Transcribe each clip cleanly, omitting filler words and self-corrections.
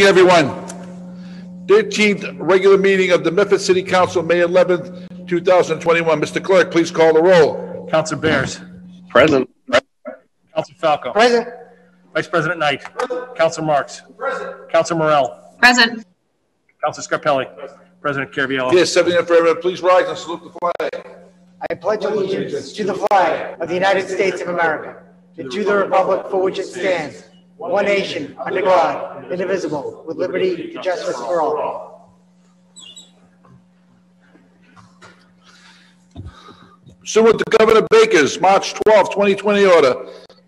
Good morning, everyone. 13th regular meeting of the Medford City Council, May 11th, 2021. Mr. Clerk, please call the roll. Councilor Bears. Present. Councilor Falco. Present. Vice President Knight. Present. Councilor Marks. Present. Councilor Morrell. Present. Councilor Scarpelli. Present. President Caraviello. Yes, 7 minutes for everyone. Please rise and salute the flag. I pledge allegiance to the flag of the United States of America and to the republic for which it stands, one nation, under God, indivisible, with liberty and justice for all. Pursuant to Governor Baker's March 12, 2020 order,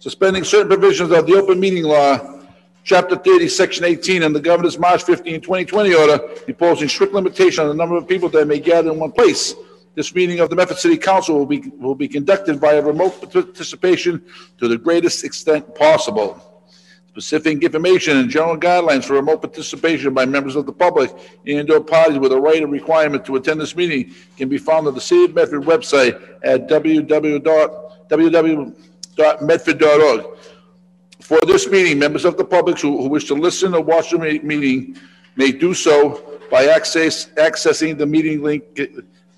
suspending certain provisions of the open meeting law, Chapter 30, Section 18, and the Governor's March 15, 2020 order, imposing strict limitation on the number of people that may gather in one place. This meeting of the Medford City Council will be conducted via remote participation to the greatest extent possible. Specific information and general guidelines for remote participation by members of the public and/or parties with a right and requirement to attend this meeting can be found on the City of Medford website at www.medford.org. For this meeting, members of the public who wish to listen or watch the meeting may do so by accessing the meeting link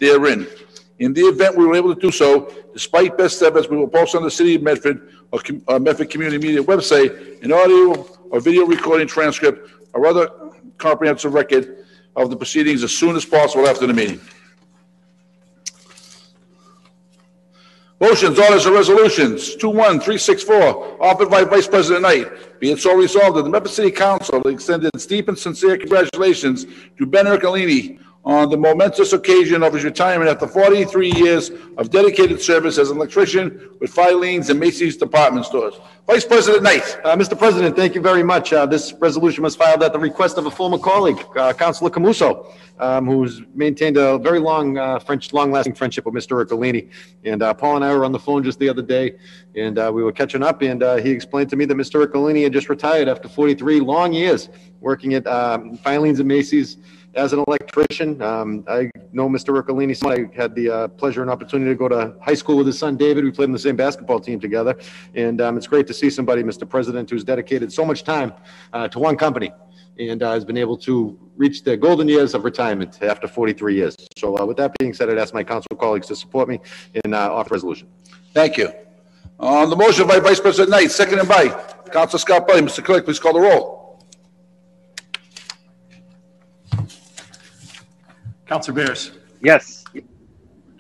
therein. In the event we were able to do so, despite best efforts, we will post on the City of Medford or Medford Community Media website an audio or video recording, transcript, or other comprehensive record of the proceedings as soon as possible after the meeting. Motions, orders, and resolutions. 21364, offered by Vice President Knight. Be it so resolved that the Medford City Council extended its deep and sincere congratulations to Ben Ercolini on the momentous occasion of his retirement after 43 years of dedicated service as an electrician with Filene's and Macy's department stores. Vice President Knight. Mr. President, thank you very much. This resolution was filed at the request of a former colleague, Councilor Camuso, who's maintained a very long-lasting friendship with Mr. Riccolini. And Paul and I were on the phone just the other day, and we were catching up, and he explained to me that Mr. Riccolini had just retired after 43 long years working at Filene's and Macy's as an electrician. I know Mr. Riccolini. I had the pleasure and opportunity to go to high school with his son, David. We played on the same basketball team together. And it's great to see somebody, Mr. President, who's dedicated so much time to one company and has been able to reach the golden years of retirement after 43 years. So with that being said, I'd ask my council colleagues to support me and offer resolution. Thank you. On the motion by Vice President Knight, seconded by Councilor Scarpelli. Mr. Clerk, please call the roll. Councilor Bears? Yes.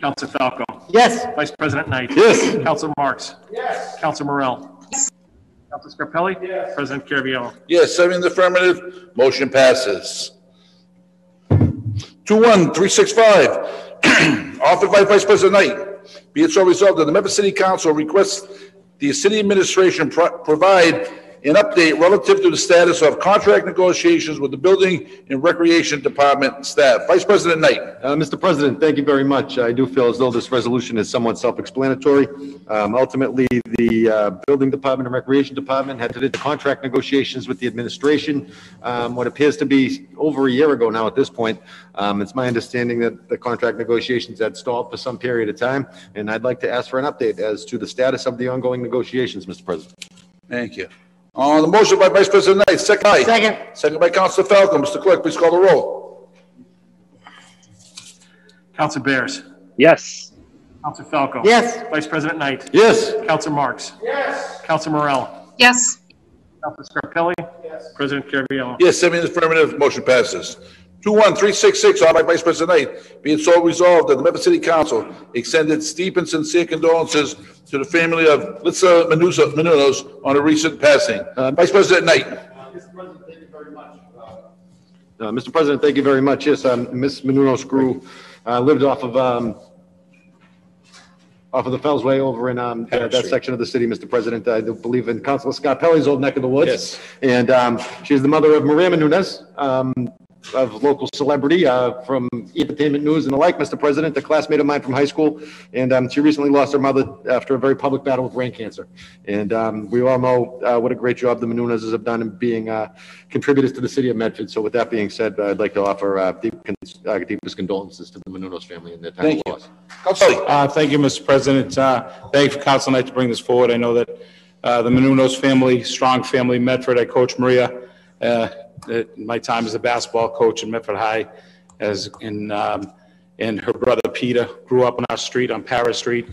Councilor Falco? Yes. Vice President Knight? Yes. Councilor Marks? Yes. Councilor Morrell? Yes. Councilor Scarpelli? Yes. President Caraviello? Yes, 7 in the affirmative. Motion passes. 21365, offered by Vice President Knight. Be it so resolved that the Memphis City Council requests the city administration provide an update relative to the status of contract negotiations with the Building and Recreation Department staff. Vice President Knight. Mr. President, thank you very much. I do feel as though this resolution is somewhat self-explanatory. Ultimately, the Building Department and Recreation Department had to do the contract negotiations with the administration, what appears to be over a year ago now at this point. It's my understanding that the contract negotiations had stalled for some period of time, and I'd like to ask for an update as to the status of the ongoing negotiations, Mr. President. Thank you. On the motion by Vice President Knight, second by Councilor Falco. Mr. Clerk, please call the roll. Councilor Bears? Yes. Councilor Falco? Yes. Vice President Knight? Yes. Councilor Marks? Yes. Councilor Morrell? Yes. Councilor Scarpelli? Yes. President Caraviello? Yes, 7 in the affirmative. Motion passes. 21366, offered by Vice President Knight. Be it so resolved that the Medford City Council extend its deep and sincere condolences to the family of Lisa Menounos on a recent passing. Vice President Knight. Mr. President, thank you very much. Mr. President, thank you very much. Yes, Ms. Menounos grew, lived off of the Fellsway over in that section of the city, Mr. President. I believe in Councilor Scarpelli's old neck of the woods. Yes. And she's the mother of Maria Menounos, of local celebrity from entertainment news and the like, Mr. President, a classmate of mine from high school. And she recently lost her mother after a very public battle with brain cancer. And we all know what a great job the Menounos have done in being contributors to the city of Medford. So with that being said, I'd like to offer deepest condolences to the Menounos family and their time of loss. Thank you, Mr. President. Thank you for Council Knight to bring this forward. I know that the Menounos family, strong family, Medford. I coach Maria. my time as a basketball coach in Medford High, as in and her brother Peter grew up on our street, on Paris Street.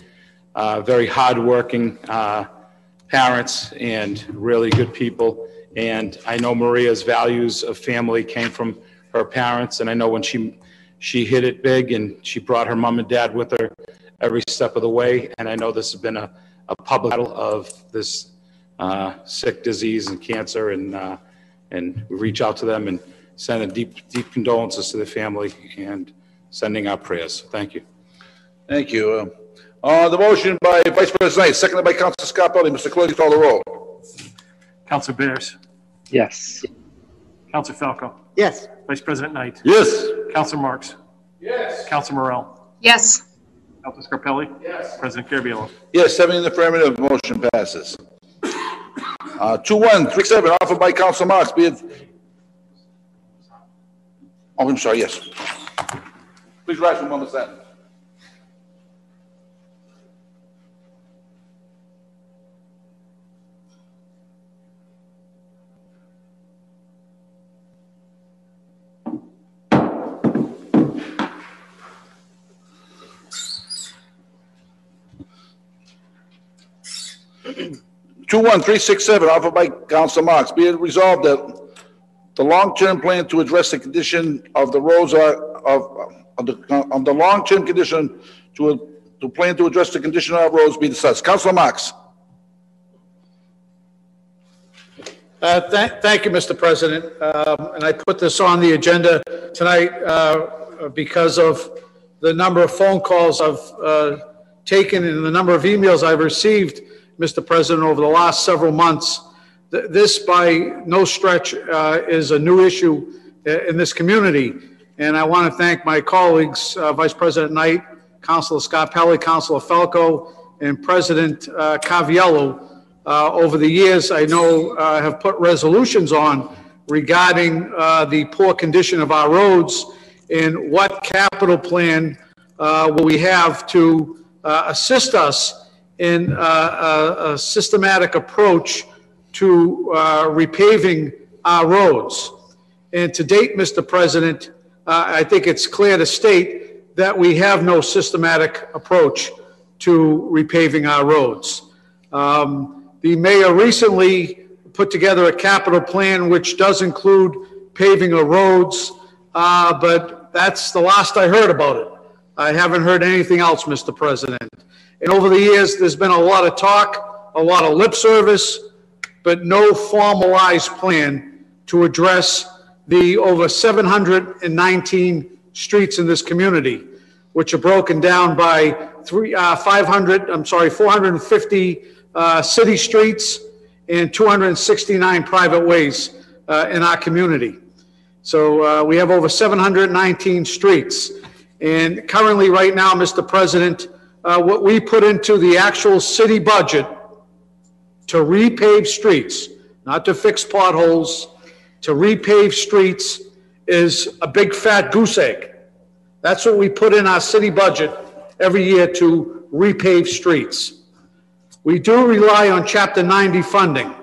Very hardworking parents and really good people. And I know Maria's values of family came from her parents. And I know when she hit it big and she brought her mom and dad with her every step of the way. And I know this has been a public battle of this sick disease and cancer, and we reach out to them and send a deep condolences to the family and sending our prayers. Thank you. Thank you. The motion by Vice President Knight, seconded by Councilor Scarpelli. Mr. Clerk, call the roll. Councilor Bears. Yes. Councilor Falco. Yes. Vice President Knight. Yes. Councilor Marks. Yes. Councilor Morrell. Yes. Councilor Scarpelli. Yes. President Carabiello. Yes. 7 in the affirmative. Motion passes. 2137, offered by Councilor Marks. Be it. Oh, I'm sorry. Yes. Please rise for a moment's silence. Offered by Councilor Marks. Be it resolved that the long-term plan to address the condition of the roads be discussed. Councilor Marks. Thank you, Mr. President. And I put this on the agenda tonight because of the number of phone calls I've taken and the number of emails I've received, Mr. President, over the last several months. This, by no stretch, is a new issue in this community. And I want to thank my colleagues, Vice President Knight, Councilor Scarpelli, Councilor Falco, and President Carabiello. Over the years, I know have put resolutions on regarding the poor condition of our roads and what capital plan will we have to assist us in a systematic approach to repaving our roads. And to date, Mr. President, I think it's clear to state that we have no systematic approach to repaving our roads. The mayor recently put together a capital plan which does include paving of roads, but that's the last I heard about it. I haven't heard anything else, Mr. President. And over the years, there's been a lot of talk, a lot of lip service, but no formalized plan to address the over 719 streets in this community, which are broken down by 450 city streets and 269 private ways in our community. So we have over 719 streets. And currently right now, Mr. President, what we put into the actual city budget to repave streets, not to fix potholes, to repave streets is a big fat goose egg. That's what we put in our city budget every year to repave streets. We do rely on Chapter 90 funding,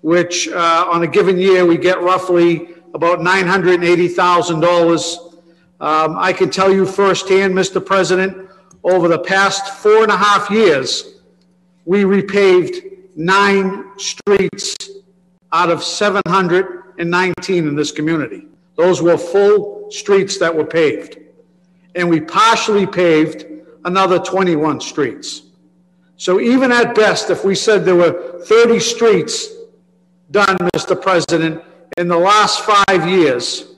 which on a given year we get roughly about $980,000. I can tell you firsthand, Mr. President, over the past 4.5 years, we repaved 9 streets out of 719 in this community. Those were full streets that were paved. And we partially paved another 21 streets. So even at best, if we said there were 30 streets done, Mr. President, in the last 5 years,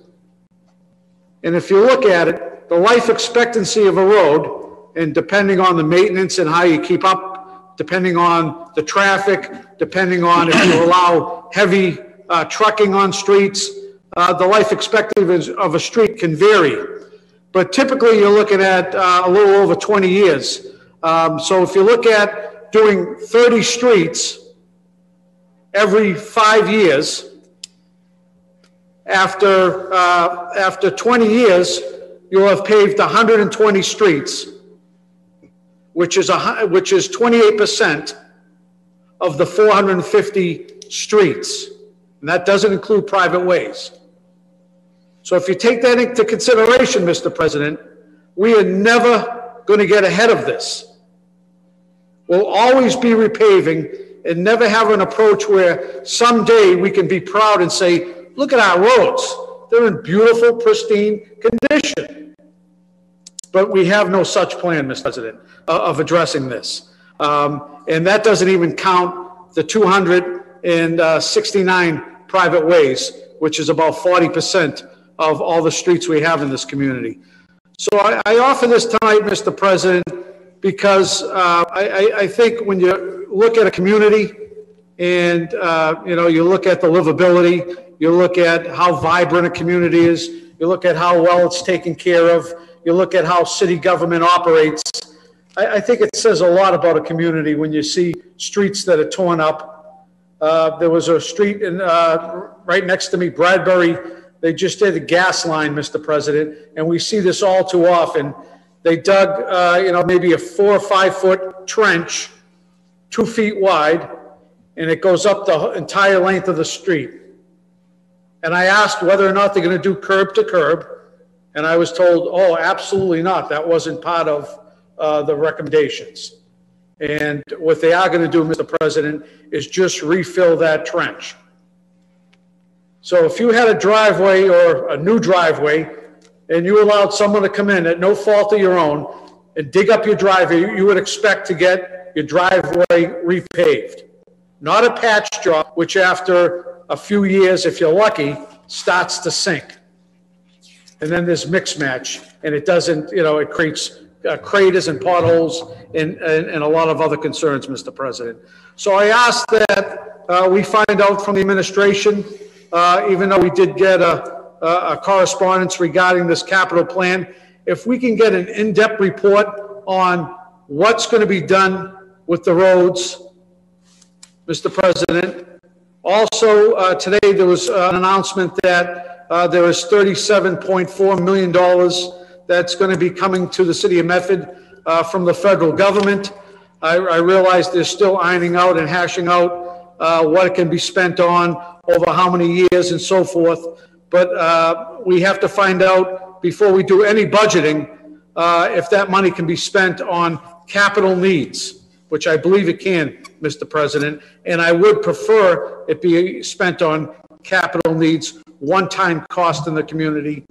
and if you look at it, the life expectancy of a road, and depending on the maintenance and how you keep up, depending on the traffic, depending on if you allow heavy trucking on streets, the life expectancy of a street can vary. But typically you're looking at a little over 20 years. So if you look at doing 30 streets every 5 years, after 20 years, you'll have paved 120 streets, which is 28% of the 450 streets. And that doesn't include private ways. So if you take that into consideration, Mr. President, we are never going to get ahead of this. We'll always be repaving and never have an approach where someday we can be proud and say, look at our roads. They're in beautiful, pristine condition. But we have no such plan, Mr. President, of addressing this. And that doesn't even count the 269 private ways, which is about 40% of all the streets we have in this community. So I offer this tonight, Mr. President, because I think when you look at a community and you know, you look at the livability, you look at how vibrant a community is, you look at how well it's taken care of, you look at how city government operates, I think it says a lot about a community when you see streets that are torn up. There was a street in, right next to me, Bradbury. They just did a gas line, Mr. President, and we see this all too often. They dug you know, maybe a 4 or 5 foot trench, 2 feet wide, and it goes up the entire length of the street. And I asked whether or not they're going to do curb to curb, and I was told, oh, absolutely not. That wasn't part of the recommendations. And what they are going to do, Mr. President, is just refill that trench. So if you had a driveway or a new driveway and you allowed someone to come in at no fault of your own and dig up your driveway, you would expect to get your driveway repaved. Not a patch job, which after a few years, if you're lucky, starts to sink. And then there's mix match, and it doesn't, you know, it creates craters and potholes and a lot of other concerns, Mr. President. So I ask that we find out from the administration, even though we did get a correspondence regarding this capital plan, if we can get an in-depth report on what's going to be done with the roads, Mr. President. Also, today there was an announcement that there is $37.4 million that's going to be coming to the city of Medford from the federal government. I realize they're still ironing out and hashing out what it can be spent on, over how many years and so forth. But we have to find out before we do any budgeting if that money can be spent on capital needs, which I believe it can, Mr. President. And I would prefer it be spent on capital needs, one-time cost in the community.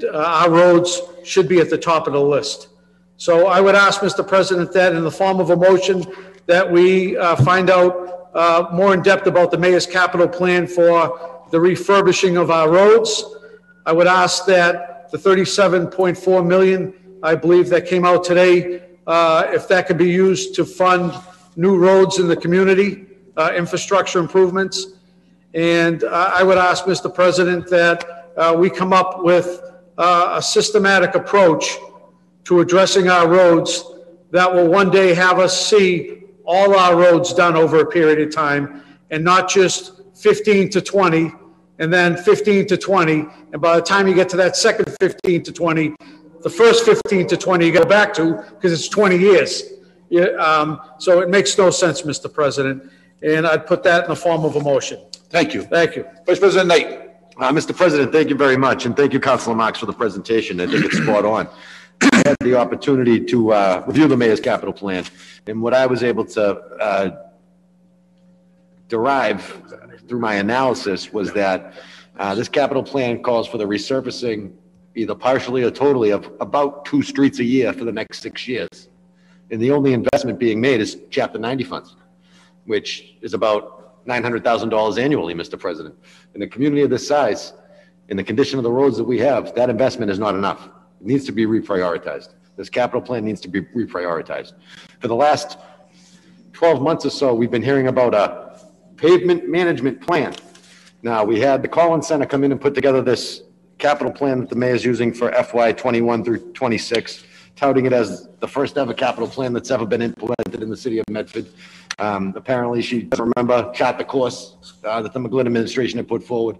Our roads should be at the top of the list. So I would ask, Mr. President, that in the form of a motion that we find out more in depth about the mayor's capital plan for the refurbishing of our roads. I would ask that the $37.4 million, I believe that came out today, if that could be used to fund new roads in the community, infrastructure improvements. And I would ask, Mr. President, that we come up with a systematic approach to addressing our roads that will one day have us see all our roads done over a period of time, and not just 15 to 20, and then 15 to 20, and by the time you get to that second 15 to 20, the first 15 to 20 you go back to, because it's 20 years. So it makes no sense, Mr. President, and I'd put that in the form of a motion. Thank you. Thank you. Vice President Knight. Mr. President, thank you very much, and thank you, Councilor Marks, for the presentation. I think it's spot on. I had the opportunity to review the mayor's capital plan, and what I was able to derive through my analysis was that this capital plan calls for the resurfacing, either partially or totally, of about 2 streets a year for the next 6 years, and the only investment being made is Chapter 90 funds, which is about $900,000 annually, Mr. President. In a community of this size, in the condition of the roads that we have, that investment is not enough. It needs to be reprioritized. This capital plan needs to be reprioritized. For the last 12 months or so, we've been hearing about a pavement management plan. Now, we had the Collins Center come in and put together this capital plan that the mayor is using for FY 21 through 26, touting it as the first ever capital plan that's ever been implemented in the city of Medford. Apparently she doesn't remember chart the course that the McGlynn administration had put forward.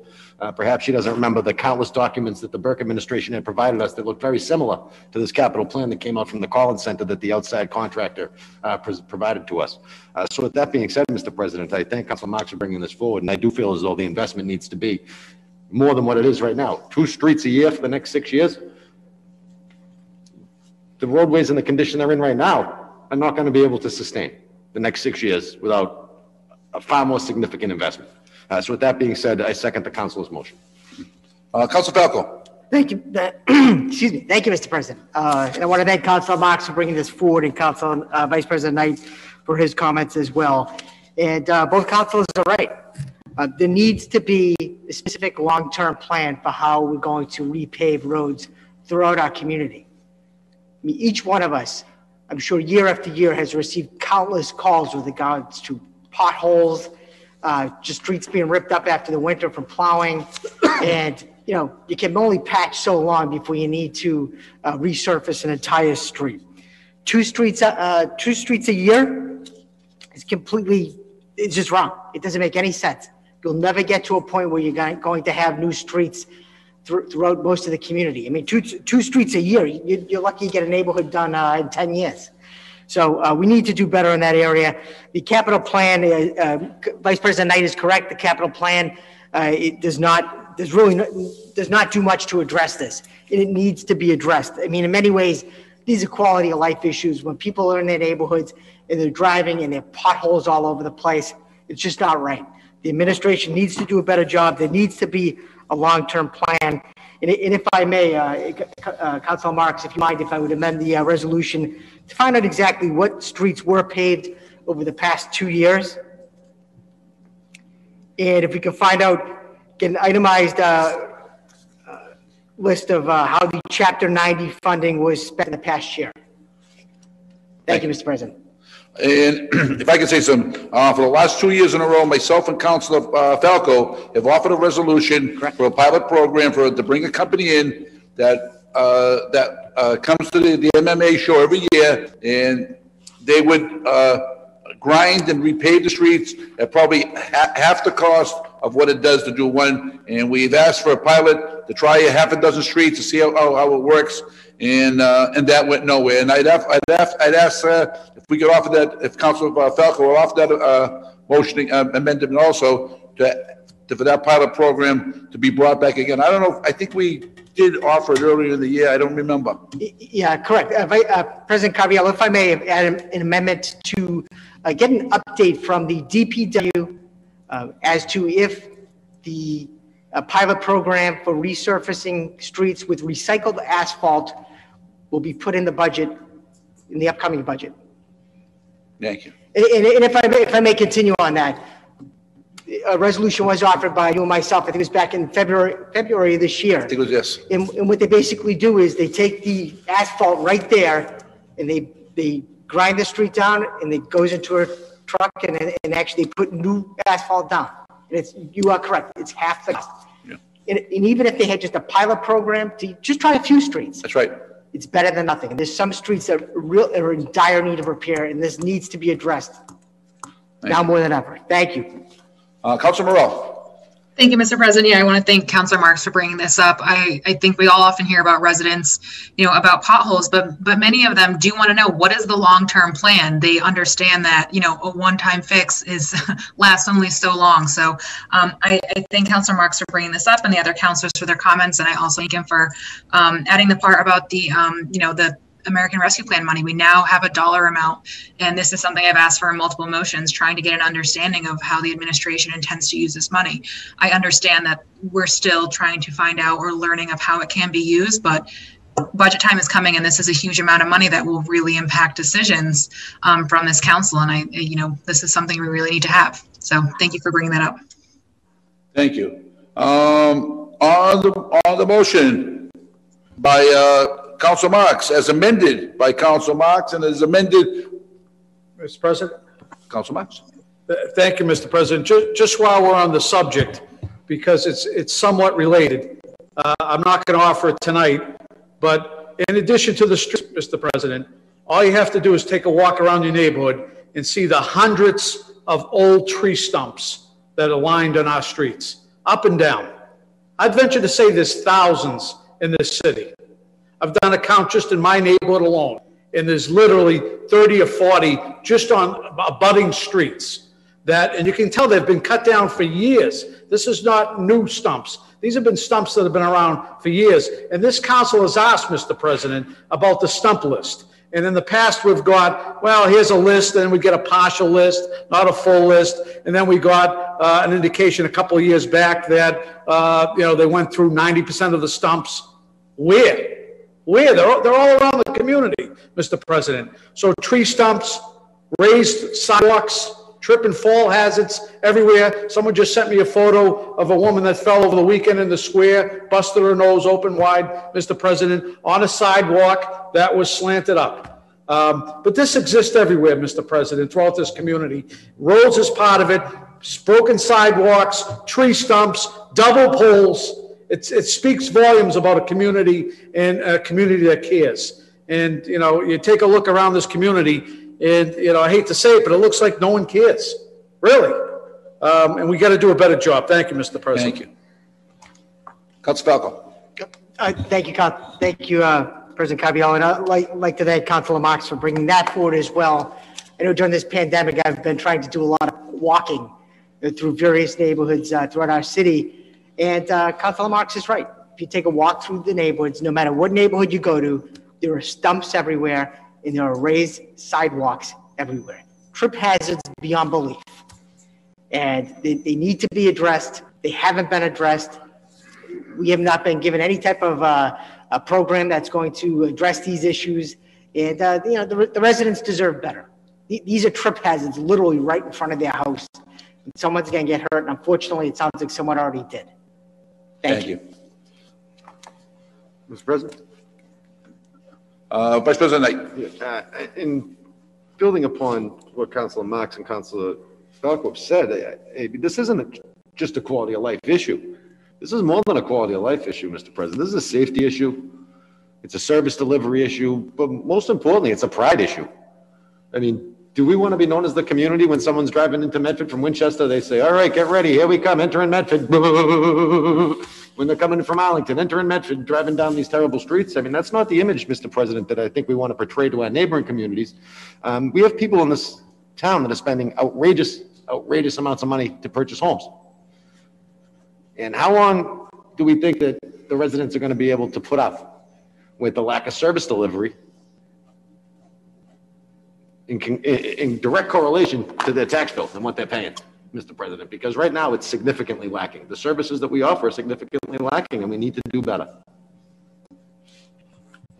Perhaps she doesn't remember the countless documents that the Burke administration had provided us that looked very similar to this capital plan that came out from the Collins Center that the outside contractor provided to us. So with that being said, Mr. President, I thank Council Marks for bringing this forward, and I do feel as though the investment needs to be more than what it is right now. 2 streets a year for the next 6 years. The roadways in the condition they're in right now are not going to be able to sustain the next 6 years without a far more significant investment. So with that being said, I second the council's motion. Council Falco. Thank you. Excuse me. Thank you, Mr. President. And I want to thank Council Marks for bringing this forward, and Council Vice President Knight for his comments as well. And both councils are right. There needs to be a specific long-term plan for how we're going to repave roads throughout our community. I mean, each one of us, I'm sure year after year, has received countless calls with regards to potholes, just streets being ripped up after the winter from plowing. And, you know, you can only patch so long before you need to resurface an entire street. 2 streets a year is completely, it's just wrong. It doesn't make any sense. You'll never get to a point where you're going to have new streets throughout most of the community. I mean, two streets a year, you're lucky you get a neighborhood done in 10 years. So we need to do better in that area. The capital plan, Vice President Knight is correct. The capital plan does not do much to address this. And it needs to be addressed. I mean, in many ways, these are quality of life issues. When people are in their neighborhoods and they're driving and there are potholes all over the place, it's just not right. The administration needs to do a better job. There needs to be a long-term plan. And if I may, Councilor Marks, if you mind, if I would amend the resolution to find out exactly what streets were paved over the past 2 years. And if we can find out, get an itemized list of how the Chapter 90 funding was spent in the past year. Thank you, Mr. President. And if I can say something, for the last 2 years in a row, myself and Councilor Falco have offered a resolution for a pilot program for to bring a company in that comes to the MMA show every year, and they would grind and repave the streets at probably half the cost of what it does to do one. And we've asked for a pilot to try a half-a-dozen streets to see how it works. And that went nowhere. And I'd ask if we could offer that, if Councilor Falco will offer that motion amendment also for that pilot program to be brought back again. I don't know. I think we did offer it earlier in the year. I don't remember. Yeah, correct. President Carviello, if I may add an amendment to get an update from the DPW as to if the pilot program for resurfacing streets with recycled asphalt will be put in the budget, in the upcoming budget. Thank you. And if I may continue on that, a resolution was offered by you and myself, I think it was back in February of this year. I think it was, yes. And what they basically do is they take the asphalt right there and they grind the street down and it goes into a truck and actually put new asphalt down. And it's, you are correct, it's half the cost. Yeah. And even if they had just a pilot program to just try a few streets. That's right. It's better than nothing. And there's some streets that are in dire need of repair, and this needs to be addressed now more than ever. Thank you. Councilor Morrell. Thank you, Mr. President. Yeah, I want to thank Councilor Marks for bringing this up. I think we all often hear about residents, you know, about potholes, but many of them do want to know what is the long-term plan. They understand that, you know, a one-time fix is lasts only so long. So I thank Councilor Marks for bringing this up and the other councilors for their comments, and I also thank him for adding the part about the, you know, the American Rescue Plan money. We now have a dollar amount, and this is something I've asked for in multiple motions, trying to get an understanding of how the administration intends to use this money. I understand that we're still trying to find out or learning of how it can be used, but budget time is coming, and this is a huge amount of money that will really impact decisions from this council, and you know, this is something we really need to have. So thank you for bringing that up. Thank you. On the motion by Councilor Marks, as amended by Councilor Marks and as amended. Mr. President. Councilor Marks. Thank you, Mr. President. Just while we're on the subject, because it's somewhat related, I'm not going to offer it tonight, but in addition to the street, Mr. President, all you have to do is take a walk around your neighborhood and see the hundreds of old tree stumps that are lined on our streets, up and down. I'd venture to say there's thousands in this city. I've done a count just in my neighborhood alone, and there's literally 30 or 40 just on abutting streets. that, and you can tell they've been cut down for years. This is not new stumps. These have been stumps that have been around for years. And this council has asked, Mr. President, about the stump list. And in the past, we've got, well, here's a list, and we get a partial list, not a full list. And then we got an indication a couple of years back that, you know, they went through 90% of the stumps. Where? They're all around the community, Mr. President. So tree stumps, raised sidewalks, trip and fall hazards everywhere. Someone just sent me a photo of a woman that fell over the weekend in the square, busted her nose open wide, Mr. President, on a sidewalk that was slanted up. But this exists everywhere, Mr. President, throughout this community. Roads is part of it, broken sidewalks, tree stumps, double poles. It speaks volumes about a community and a community that cares. And, you know, you take a look around this community, and, you know, I hate to say it, but it looks like no one cares, really. And we got to do a better job. Thank you, Mr. President. Thank you. Councilor Falco. Thank you, President Caviello. And I'd like to thank Councilor Marks for bringing that forward as well. I know during this pandemic, I've been trying to do a lot of walking through various neighborhoods throughout our city. And Councilor Marks is right. If you take a walk through the neighborhoods, no matter what neighborhood you go to, there are stumps everywhere. And there are raised sidewalks everywhere. Trip hazards beyond belief. And they need to be addressed. They haven't been addressed. We have not been given any type of a program that's going to address these issues. And, you know, the residents deserve better. These are trip hazards literally right in front of their house. And someone's going to get hurt. And unfortunately, it sounds like someone already did. Thank you. Mr. President. Vice President Knight. In building upon what Councilor Marks and Councilor Falco said, this isn't just a quality of life issue. This is more than a quality of life issue, Mr. President. This is a safety issue. It's a service delivery issue. But most importantly, it's a pride issue. I mean, do we want to be known as the community when someone's driving into Medford from Winchester? They say, all right, get ready. Here we come. Entering Medford. When they're coming from Arlington, entering Medford, driving down these terrible streets. I mean, that's not the image, Mr. President, that I think we want to portray to our neighboring communities. We have people in this town that are spending outrageous amounts of money to purchase homes. And how long do we think that the residents are going to be able to put up with the lack of service delivery in direct correlation to their tax bill and what they're paying? Mr. President, because right now it's significantly lacking. The services that we offer are significantly lacking, and we need to do better.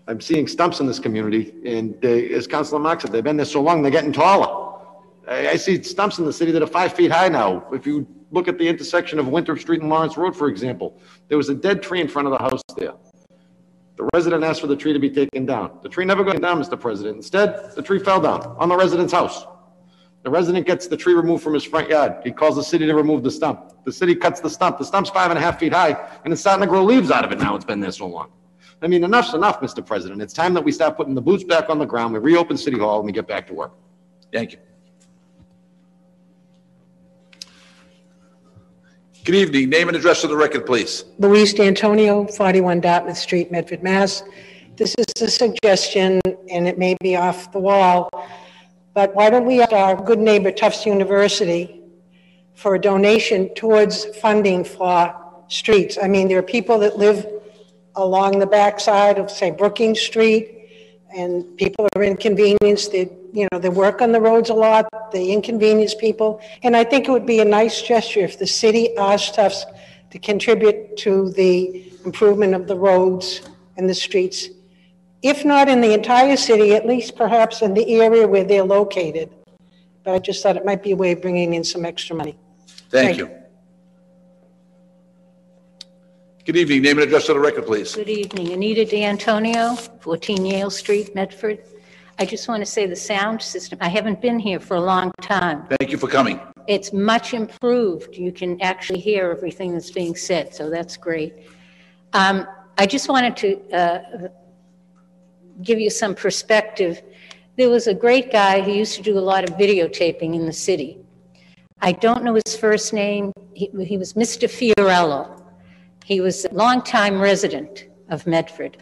I'm seeing stumps in this community, and as Councilor Marks said, they've been there so long, they're getting taller. I see stumps in the city that are 5 feet high now. If you look at the intersection of Winthrop Street and Lawrence Road, for example, there was a dead tree in front of the house there. The resident asked for the tree to be taken down. The tree never got down, Mr. President. Instead, the tree fell down on the resident's house. The resident gets the tree removed from his front yard. He calls the city to remove the stump. The city cuts the stump. The stump's 5.5 feet high, and it's starting to grow leaves out of it now. It's been there so long. I mean, enough's enough, Mr. President. It's time that we start putting the boots back on the ground. We reopen City Hall, and we get back to work. Thank you. Good evening. Name and address for the record, please. Louise D'Antonio, 41 Dartmouth Street, Medford, Mass. This is a suggestion, and it may be off the wall, but why don't we ask our good neighbor Tufts University for a donation towards funding for streets? I mean, there are people that live along the backside of, say, Brookings Street, and people are inconvenienced. They work on the roads a lot. They inconvenience people. And I think it would be a nice gesture if the city asked Tufts to contribute to the improvement of the roads and the streets, if not in the entire city, at least perhaps in the area where they're located. But I just thought it might be a way of bringing in some extra money. Thank you. Good evening. Name and address to the record, please. Good evening. Anita D'Antonio, 14 Yale Street, Medford. I just want to say the sound system, I haven't been here for a long time. Thank you for coming. It's much improved. You can actually hear everything that's being said, so that's great. I just wanted to give you some perspective. There was a great guy who used to do a lot of videotaping in the city. I don't know his first name. He was Mr. Fiorello. He was a longtime resident of Medford.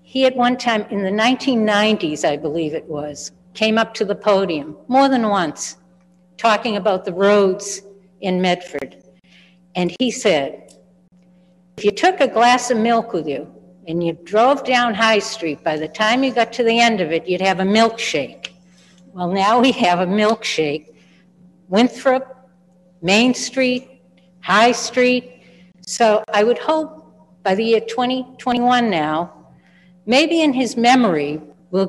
He at one time in the 1990s, I believe it was, came up to the podium more than once talking about the roads in Medford. And he said, if you took a glass of milk with you and you drove down High Street, by the time you got to the end of it, you'd have a milkshake. Well, now we have a milkshake. Winthrop, Main Street, High Street. So I would hope by the year 2021 now, maybe in his memory, we'll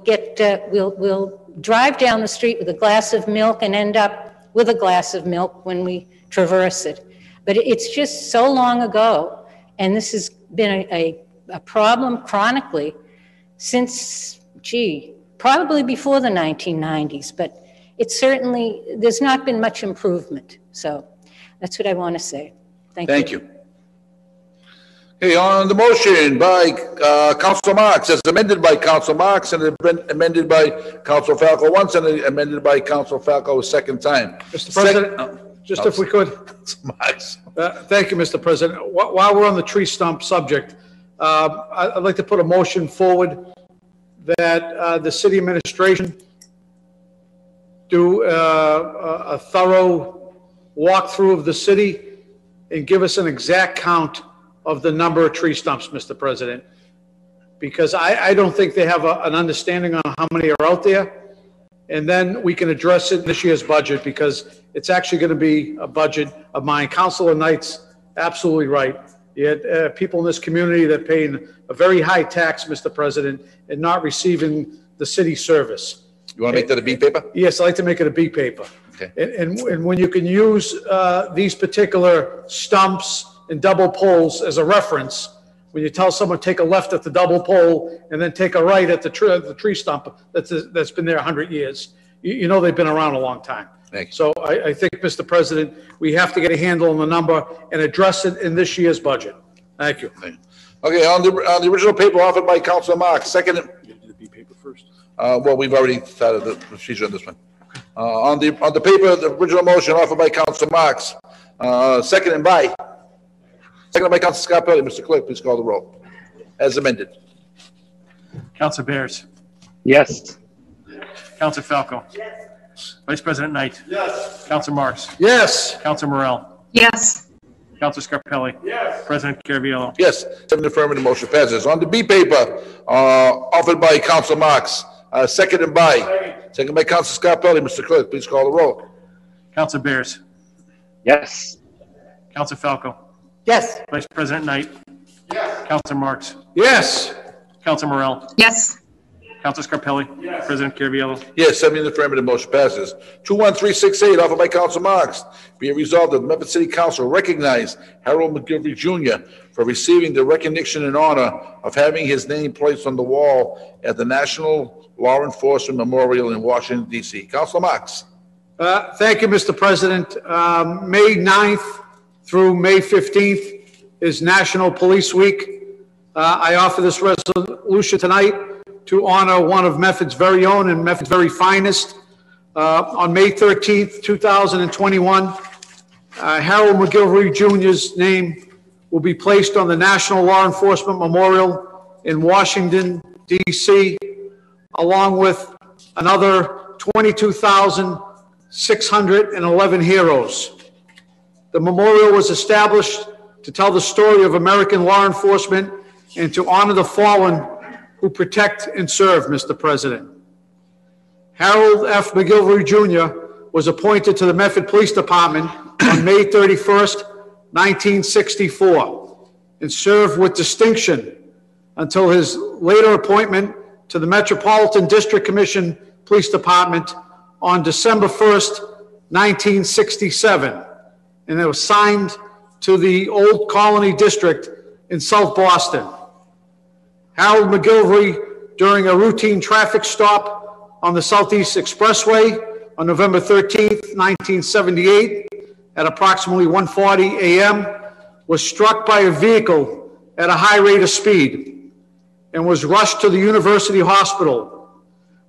drive down the street with a glass of milk and end up with a glass of milk when we traverse it. But it's just so long ago, and this has been a problem chronically since, gee, probably before the 1990s, but it's certainly, there's not been much improvement. So that's what I want to say. Thank you. Okay, on the motion by Council Marks, as amended by Council Marks, and amended by Council Falco once, and amended by Council Falco a second time. Mr. President, just if we could. Thank you, Mr. President. While we're on the tree stump subject, I'd like to put a motion forward that the city administration do a thorough walkthrough of the city and give us an exact count of the number of tree stumps, Mr. President, because I don't think they have an understanding on how many are out there. And then we can address it in this year's budget, because it's actually going to be a budget of mine. Councilor Knight's absolutely right. You had people in this community that are paying a very high tax, Mr. President, and not receiving the city service. You want to make that a B paper? Yes, I'd like to make it a B paper. Okay. And when you can use these particular stumps and double poles as a reference, when you tell someone take a left at the double pole and then take a right at the tree stump that's been there 100 years, you know they've been around a long time. Thank you. So I think, Mr. President, we have to get a handle on the number and address it in this year's budget. Thank you. Okay, on the original paper offered by Councilor Marks, second. You did the B paper first. Well, we've already started the procedure on this one. On the paper, the original motion offered by Councilor Marks, seconded by. Second by Councilor Scarpelli. Mr. Clerk, please call the roll. As amended. Councilor Bears? Yes. Councilor Falco? Yes. Vice President Knight? Yes. Councilor Marks? Yes. Councilor Morrell? Yes. Councilor Scarpelli? Yes. President Caraviello? Yes. Seven affirmative, motion passes. On the B paper, offered by Councilor Marks, seconded by. Second by Councilor Scarpelli. Mr. Clerk, please call the roll. Councilor Bears? Yes. Councilor Falco? Yes. Vice President Knight? Yes. Councilor Marks? Yes. Councilor Morrell? Yes. Councilor Scarpelli? Yes. President Caraviello? Yes, 7 in the affirmative, motion passes. 21368, offered by Councilor Marks. Be it resolved that the Medford City Council recognize Harold McGilvery Jr. for receiving the recognition and honor of having his name placed on the wall at the National Law Enforcement Memorial in Washington, D.C. Councilor Marks. Thank you, Mr. President. May 9th, through May 15th is National Police Week. I offer this resolution tonight to honor one of Medford's very own and Medford's very finest. On May 13th, 2021, Harold McGilvery Jr.'s name will be placed on the National Law Enforcement Memorial in Washington, D.C., along with another 22,611 heroes. The memorial was established to tell the story of American law enforcement and to honor the fallen who protect and serve, Mr. President. Harold F. McGilvery Jr. was appointed to the Medford Police Department on May 31st, 1964, and served with distinction until his later appointment to the Metropolitan District Commission Police Department on December 1st, 1967. And it was signed to the Old Colony District in South Boston. Harold McGilvery, during a routine traffic stop on the Southeast Expressway on November 13th, 1978, at approximately 1:40 a.m., was struck by a vehicle at a high rate of speed and was rushed to the University Hospital,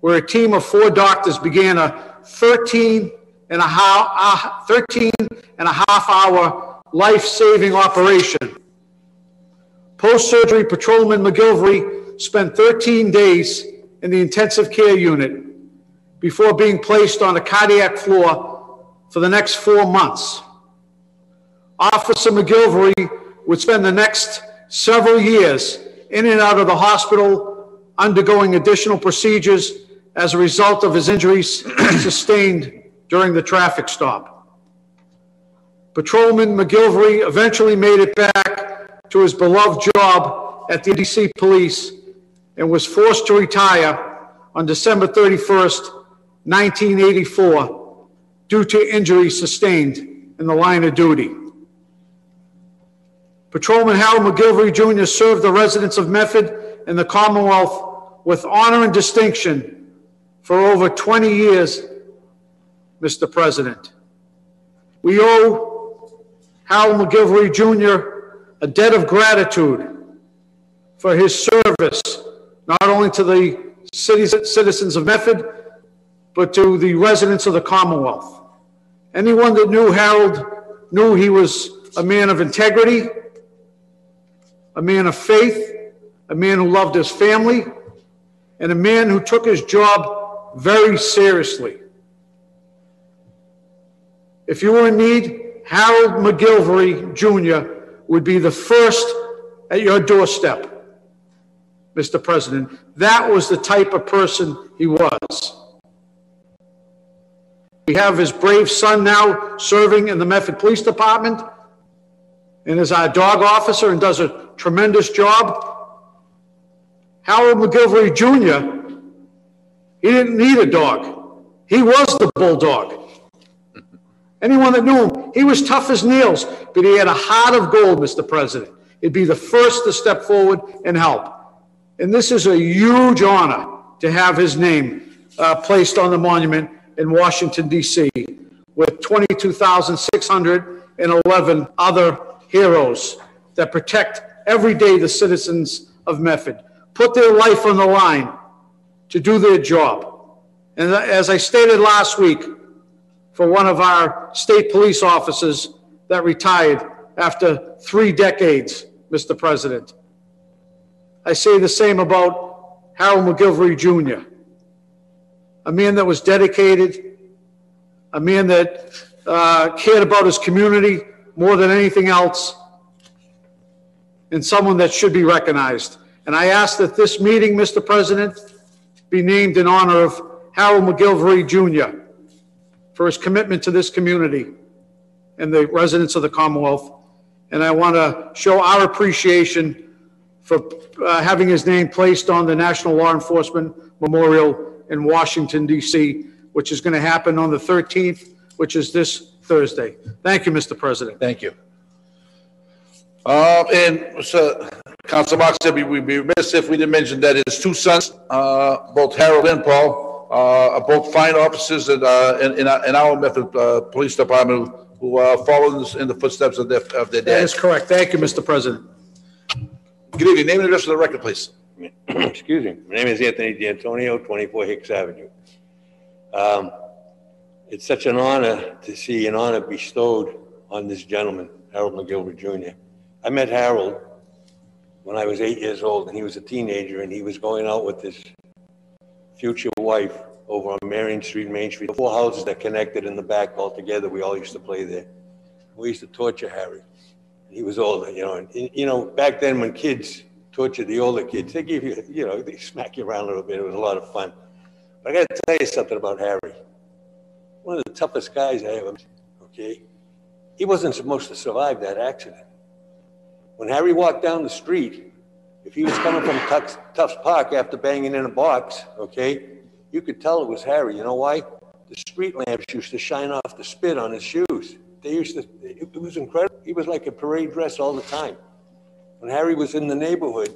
where a team of 4 doctors began a 13 and a half hour life-saving operation. Post-surgery, Patrolman McGilvery spent 13 days in the intensive care unit before being placed on a cardiac floor for the next 4 months. Officer McGilvery would spend the next several years in and out of the hospital undergoing additional procedures as a result of his injuries sustained during the traffic stop. Patrolman McGilvery eventually made it back to his beloved job at the D.C. Police and was forced to retire on December 31st, 1984, due to injuries sustained in the line of duty. Patrolman Harold McGilvery Jr. served the residents of Medford and the Commonwealth with honor and distinction for over 20 years, Mr. President. We owe Harold McGilvery Jr. a debt of gratitude for his service, not only to the citizens of Medford, but to the residents of the Commonwealth. Anyone that knew Harold knew he was a man of integrity, a man of faith, a man who loved his family, and a man who took his job very seriously. If you were in need, Harold McGilvery Jr. would be the first at your doorstep, Mr. President. That was the type of person he was. We have his brave son now serving in the Medford Police Department and is our dog officer and does a tremendous job. Harold McGilvery Jr., he didn't need a dog. He was the bulldog. Anyone that knew him, he was tough as nails, but he had a heart of gold, Mr. President. He'd be the first to step forward and help. And this is a huge honor to have his name placed on the monument in Washington, D.C., with 22,611 other heroes that protect every day the citizens of Medford, put their life on the line to do their job. And as I stated last week, for one of our state police officers that retired after 3 decades, Mr. President, I say the same about Harold McGilvery Jr., a man that was dedicated, a man that cared about his community more than anything else, and someone that should be recognized. And I ask that this meeting, Mr. President, be named in honor of Harold McGilvery Jr. for his commitment to this community and the residents of the Commonwealth. And I want to show our appreciation for having his name placed on the National Law Enforcement Memorial in Washington, D.C., which is going to happen on the 13th, which is this Thursday. Thank you, Mr. President. Thank you. And so, Council Mark said we'd be remiss if we didn't mention that his two sons, both Harold and Paul, are both fine officers in our Medford Police Department who follow in the footsteps of their dad. That is correct. Thank you, Mr. President. Good evening. Name and address for the record, please. Excuse me. My name is Anthony D'Antonio, 24 Hicks Avenue. It's such an honor to see an honor bestowed on this gentleman, Harold McGilvery Jr. I met Harold when I was 8 years old, and he was a teenager, and he was going out with his future wife over on Marion Street, Main Street. The 4 houses that connected in the back all together, we all used to play there. We used to torture Harry. He was older, you know. And, you know, back then when kids tortured the older kids, they give you, you know, they smack you around a little bit. It was a lot of fun. But I got to tell you something about Harry. One of the toughest guys I ever met, okay? He wasn't supposed to survive that accident. When Harry walked down the street, if he was coming from Tufts Park after banging in a box, okay, you could tell it was Harry. You know why? The street lamps used to shine off the spit on his shoes. They used to, it was incredible. He was like a parade dress all the time. When Harry was in the neighborhood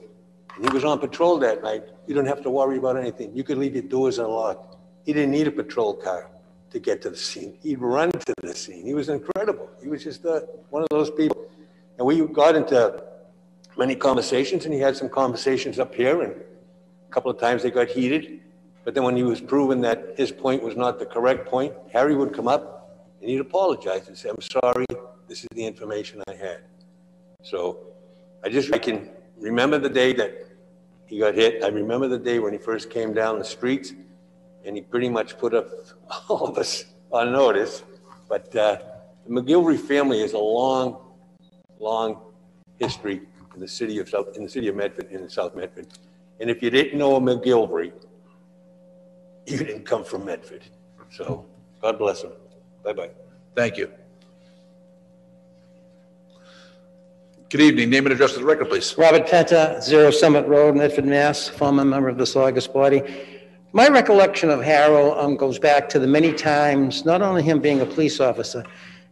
and he was on patrol that night, you didn't have to worry about anything. You could leave your doors unlocked. He didn't need a patrol car to get to the scene. He'd run to the scene. He was incredible. He was just one of those people. And we got into many conversations, and he had some conversations up here, and a couple of times they got heated. But then when he was proven that his point was not the correct point, Harry would come up and he'd apologize and say, "I'm sorry, this is the information I had." So I can remember the day that he got hit. I remember the day when he first came down the streets, and he pretty much put all of us on notice But the McGilvery family has a long, long history in the city of Medford, in South Medford. And if you didn't know a McGilvery, you didn't come from Medford. So God bless them. Bye-bye. Thank you. Good evening. Name and address for the record, please. Robert Penta, 0 Summit Road, Medford, Mass., former member of this august body. My recollection of Harold goes back to the many times, not only him being a police officer,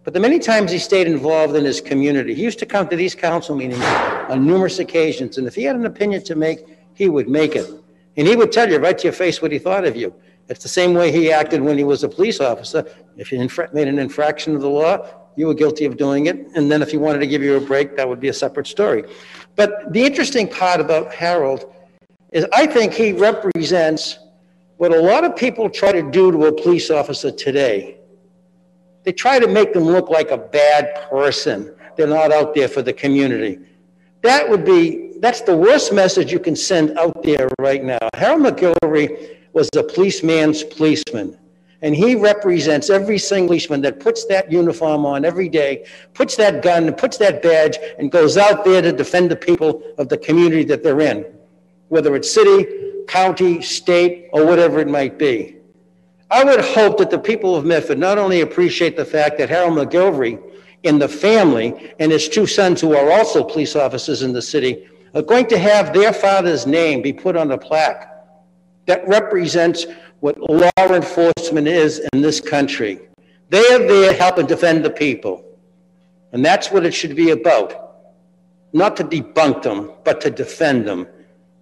but the many times he stayed involved in his community. He used to come to these council meetings on numerous occasions, and if he had an opinion to make, he would make it. And he would tell you right to your face what he thought of you. It's the same way he acted when he was a police officer. If you made an infraction of the law, you were guilty of doing it, and then if he wanted to give you a break, that would be a separate story. But the interesting part about Harold is I think he represents what a lot of people try to do to a police officer today. They try to make them look like a bad person. They're not out there for the community. That's the worst message you can send out there right now. Harold McGilvery was the policeman's policeman. And he represents every single policeman that puts that uniform on every day, puts that gun, puts that badge, and goes out there to defend the people of the community that they're in, whether it's city, county, state, or whatever it might be. I would hope that the people of Medford not only appreciate the fact that Harold McGilvery and the family and his 2 sons, who are also police officers in the city, are going to have their father's name be put on a plaque that represents what law enforcement is in this country. They are there helping defend the people. And that's what it should be about. Not to debunk them, but to defend them.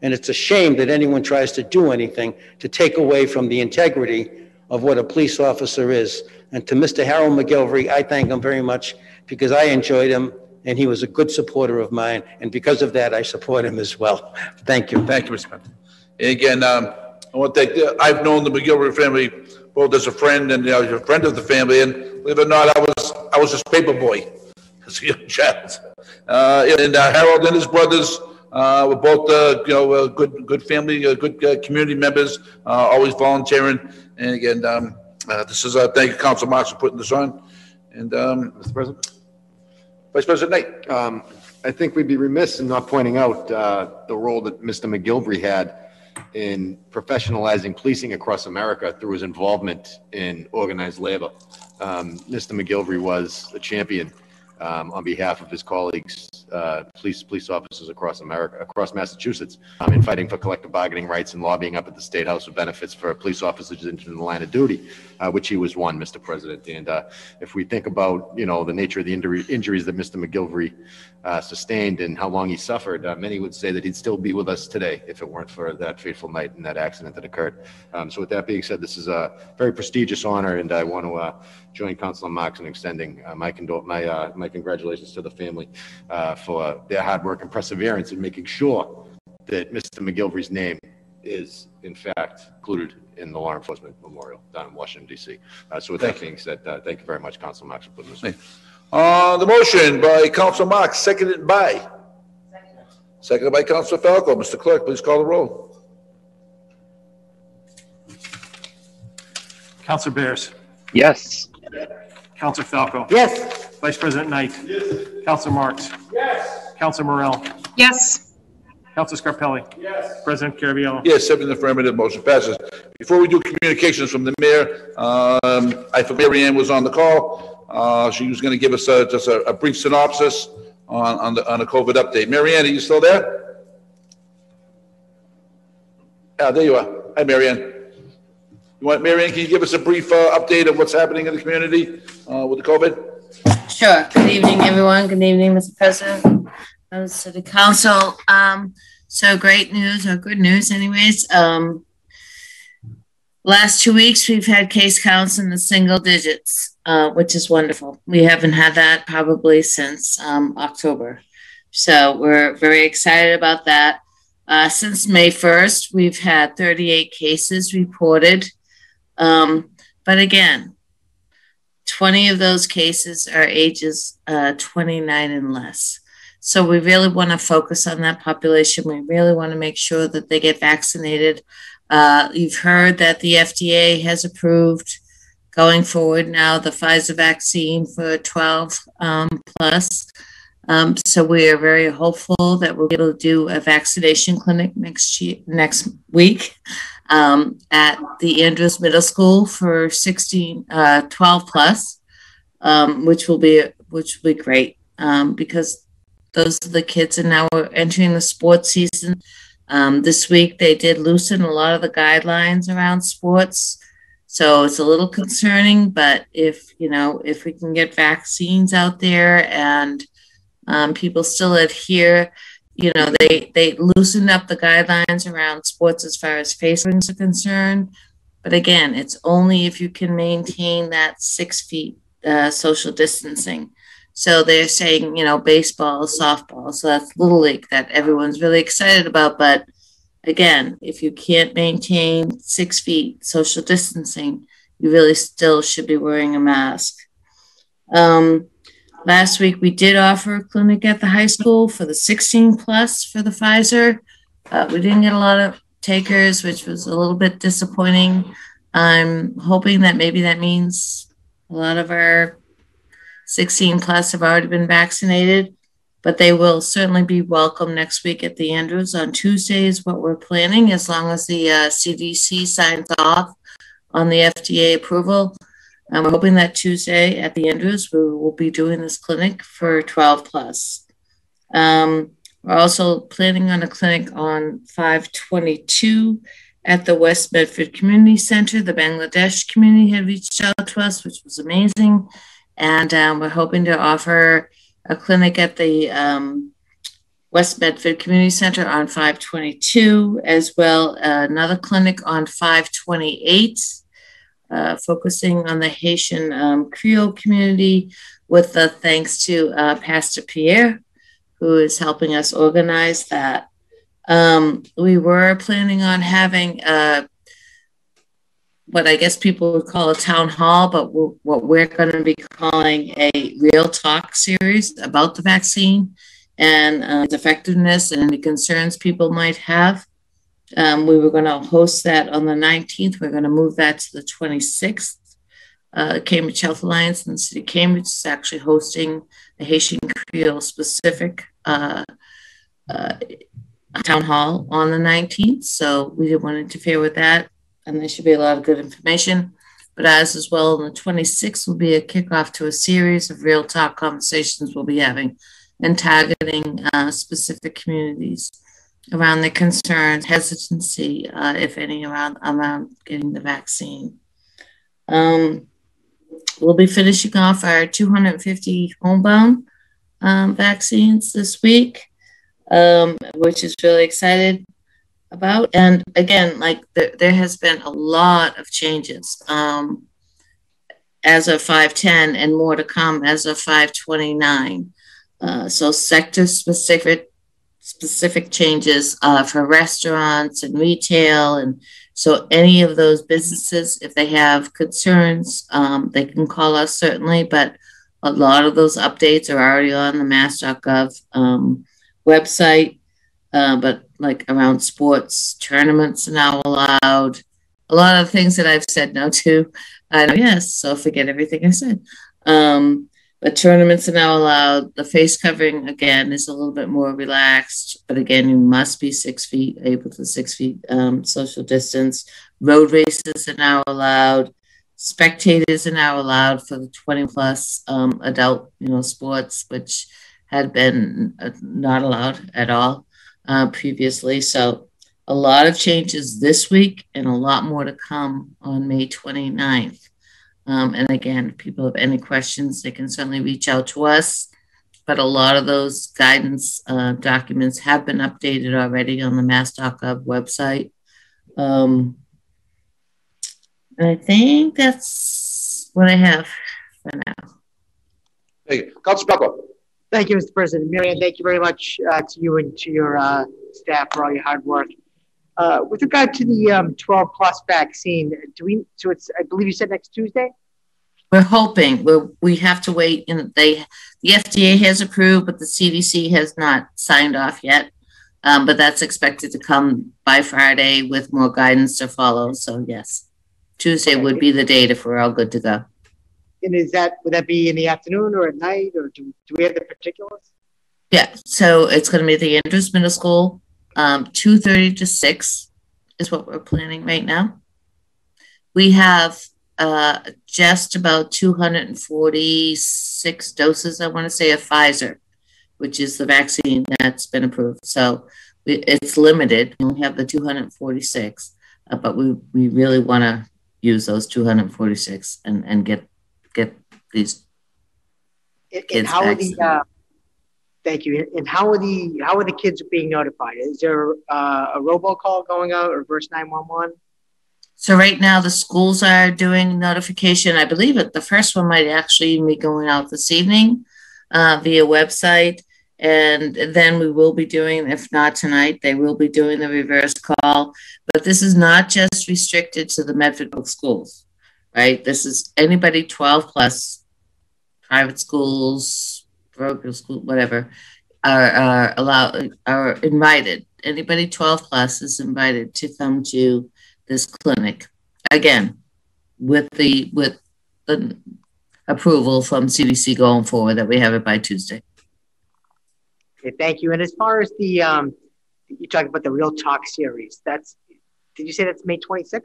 And it's a shame that anyone tries to do anything to take away from the integrity of what a police officer is. And to Mr. Harold McGilvery, I thank him very much because I enjoyed him and he was a good supporter of mine. And because of that, I support him as well. Thank you. Thank you, Mr. Penta. Again, I've known the McGilvery family both as a friend and as a friend of the family, and believe it or not, I was his paper boy as a young child. Harold and his brothers were both good family, good community members, always volunteering. And again, this is thank you, Council Marks, for putting this on. And Mr. President, Vice President Knight, I think we'd be remiss in not pointing out the role that Mr. McGilvery had in professionalizing policing across America through his involvement in organized labor. Mr. McGilvery was a champion on behalf of his colleagues, police officers across America, across Massachusetts, in fighting for collective bargaining rights and lobbying up at the State House for benefits for police officers in the line of duty, which he was one, Mr. President. And if we think about, the nature of the injuries that Mr. McGilvery sustained and how long he suffered, many would say that he'd still be with us today if it weren't for that fateful night and that accident that occurred. So with that being said, this is a very prestigious honor, and I want to join Councilor Marks in extending my congratulations to the family for their hard work and perseverance in making sure that Mr. McGilvery's name is, in fact, included in the Law Enforcement Memorial down in Washington, D.C. So with that being said, thank you very much, Councilor Marks, for putting this on. The motion by Councilor Marks, seconded by? Seconded by Councilor Falco. Mr. Clerk, please call the roll. Councilor Bears? Yes. Councilor Falco? Yes. Vice President Knight? Yes. Councilor Marks? Yes. Councilor Morrell? Yes. Councilor Scarpelli? Yes. President Caraviello? Yes, seven in the affirmative, motion passes. Before we do communications from the mayor, I think Mary Ann was on the call. She was going to give us just a brief synopsis on the COVID update. Mary Ann, are you still there? Ah, there you are. Hi, Mary Ann. Mary Ann, can you give us a brief update of what's happening in the community with the COVID? Sure. Good evening, everyone. Good evening, Mr. President, City Council. So great news, or good news anyways. Last 2 weeks, we've had case counts in the single digits, which is wonderful. We haven't had that probably since October. So we're very excited about that. Since May 1st, we've had 38 cases reported. But again, 20 of those cases are ages 29 and less. So we really want to focus on that population. We really want to make sure that they get vaccinated. You've heard that the FDA has approved going forward now, the Pfizer vaccine for 12 plus. So we are very hopeful that we'll be able to do a vaccination clinic next week at the Andrews Middle School for 12 plus, which will be great because those are the kids, and now we're entering the sports season. This week they did loosen a lot of the guidelines around sports. So it's a little concerning, but if we can get vaccines out there and people still adhere, they loosened up the guidelines around sports as far as face coverings are concerned. But again, it's only if you can maintain that 6 feet social distancing. So they're saying, baseball, softball. So that's Little League that everyone's really excited about. But again, if you can't maintain 6 feet social distancing, you really still should be wearing a mask. Last week, we did offer a clinic at the high school for the 16 plus for the Pfizer. We didn't get a lot of takers, which was a little bit disappointing. I'm hoping that maybe that means a lot of our 16 plus have already been vaccinated, but they will certainly be welcome next week at the Andrews on Tuesday is what we're planning, as long as the CDC signs off on the FDA approval. I'm hoping that Tuesday at the Andrews, we will be doing this clinic for 12 plus. We're also planning on a clinic on 5/22 at the West Medford Community Center. The Bangladesh community had reached out to us, which was amazing. And we're hoping to offer a clinic at the West Medford Community Center on 5/22, as well another clinic on 5/28. Focusing on the Haitian Creole community with the thanks to Pastor Pierre, who is helping us organize that. We were planning on having what I guess people would call a town hall, but what we're going to be calling a Real Talk series about the vaccine and its effectiveness and the concerns people might have. We were going to host that on the 19th. We're going to move that to the 26th. Cambridge Health Alliance in the city of Cambridge is actually hosting a Haitian Creole specific town hall on the 19th. So we didn't want to interfere with that. And there should be a lot of good information. But as well, on the 26th will be a kickoff to a series of Real Talk conversations we'll be having and targeting specific communities around the concerns, hesitancy, if any, around getting the vaccine. We'll be finishing off our 250 homebound vaccines this week, which is really excited about. And again, there has been a lot of changes as of 5/10 and more to come as of 5/29. So sector-specific changes for restaurants and retail. And so any of those businesses, if they have concerns, they can call us certainly, but a lot of those updates are already on the mass.gov website, but around sports, tournaments are now allowed. A lot of things that I've said no to, I know yes, so forget everything I said. But tournaments are now allowed. The face covering, again, is a little bit more relaxed. But again, you must be 6 feet, able to 6 feet social distance. Road races are now allowed. Spectators are now allowed for the 20-plus adult, sports, which had been not allowed at all previously. So a lot of changes this week and a lot more to come on May 29th. And again, if people have any questions, they can certainly reach out to us. But a lot of those guidance documents have been updated already on the mass.gov website. And I think that's what I have for now. Thank you. Councilor Buckle. Thank you, Mr. President. Marian, thank you very much to you and to your staff for all your hard work. With regard to the 12 plus vaccine, I believe you said next Tuesday? We're hoping. We have to wait. The FDA has approved, but the CDC has not signed off yet. But that's expected to come by Friday with more guidance to follow. So yes. Tuesday would be the date if we're all good to go. And is that, would that be in the afternoon or at night, or do we have the particulars? Yeah, so it's going to be at the Andrews Middle School, 2:30 to 6 is what we're planning right now. We have just about 246 doses, I want to say, of Pfizer, which is the vaccine that's been approved. So it's limited. We have the 246, but we really want to use those 246 and get these kids vaccinated. Thank you. And how are the kids being notified? Is there a robocall going out, or reverse 911? So right now the schools are doing notification. I believe it. The first one might actually be going out this evening via website, and then we will be doing, if not tonight, they will be doing the reverse call. But this is not just restricted to the Medford Public Schools, right? This is anybody 12 plus, private schools, parochial school, whatever, are allowed, are invited. Anybody 12 plus is invited to come to this clinic, again, with the approval from CDC going forward that we have it by Tuesday. Okay, thank you. And as far as the you talked about the Real Talk series, that's, did you say that's May 26th?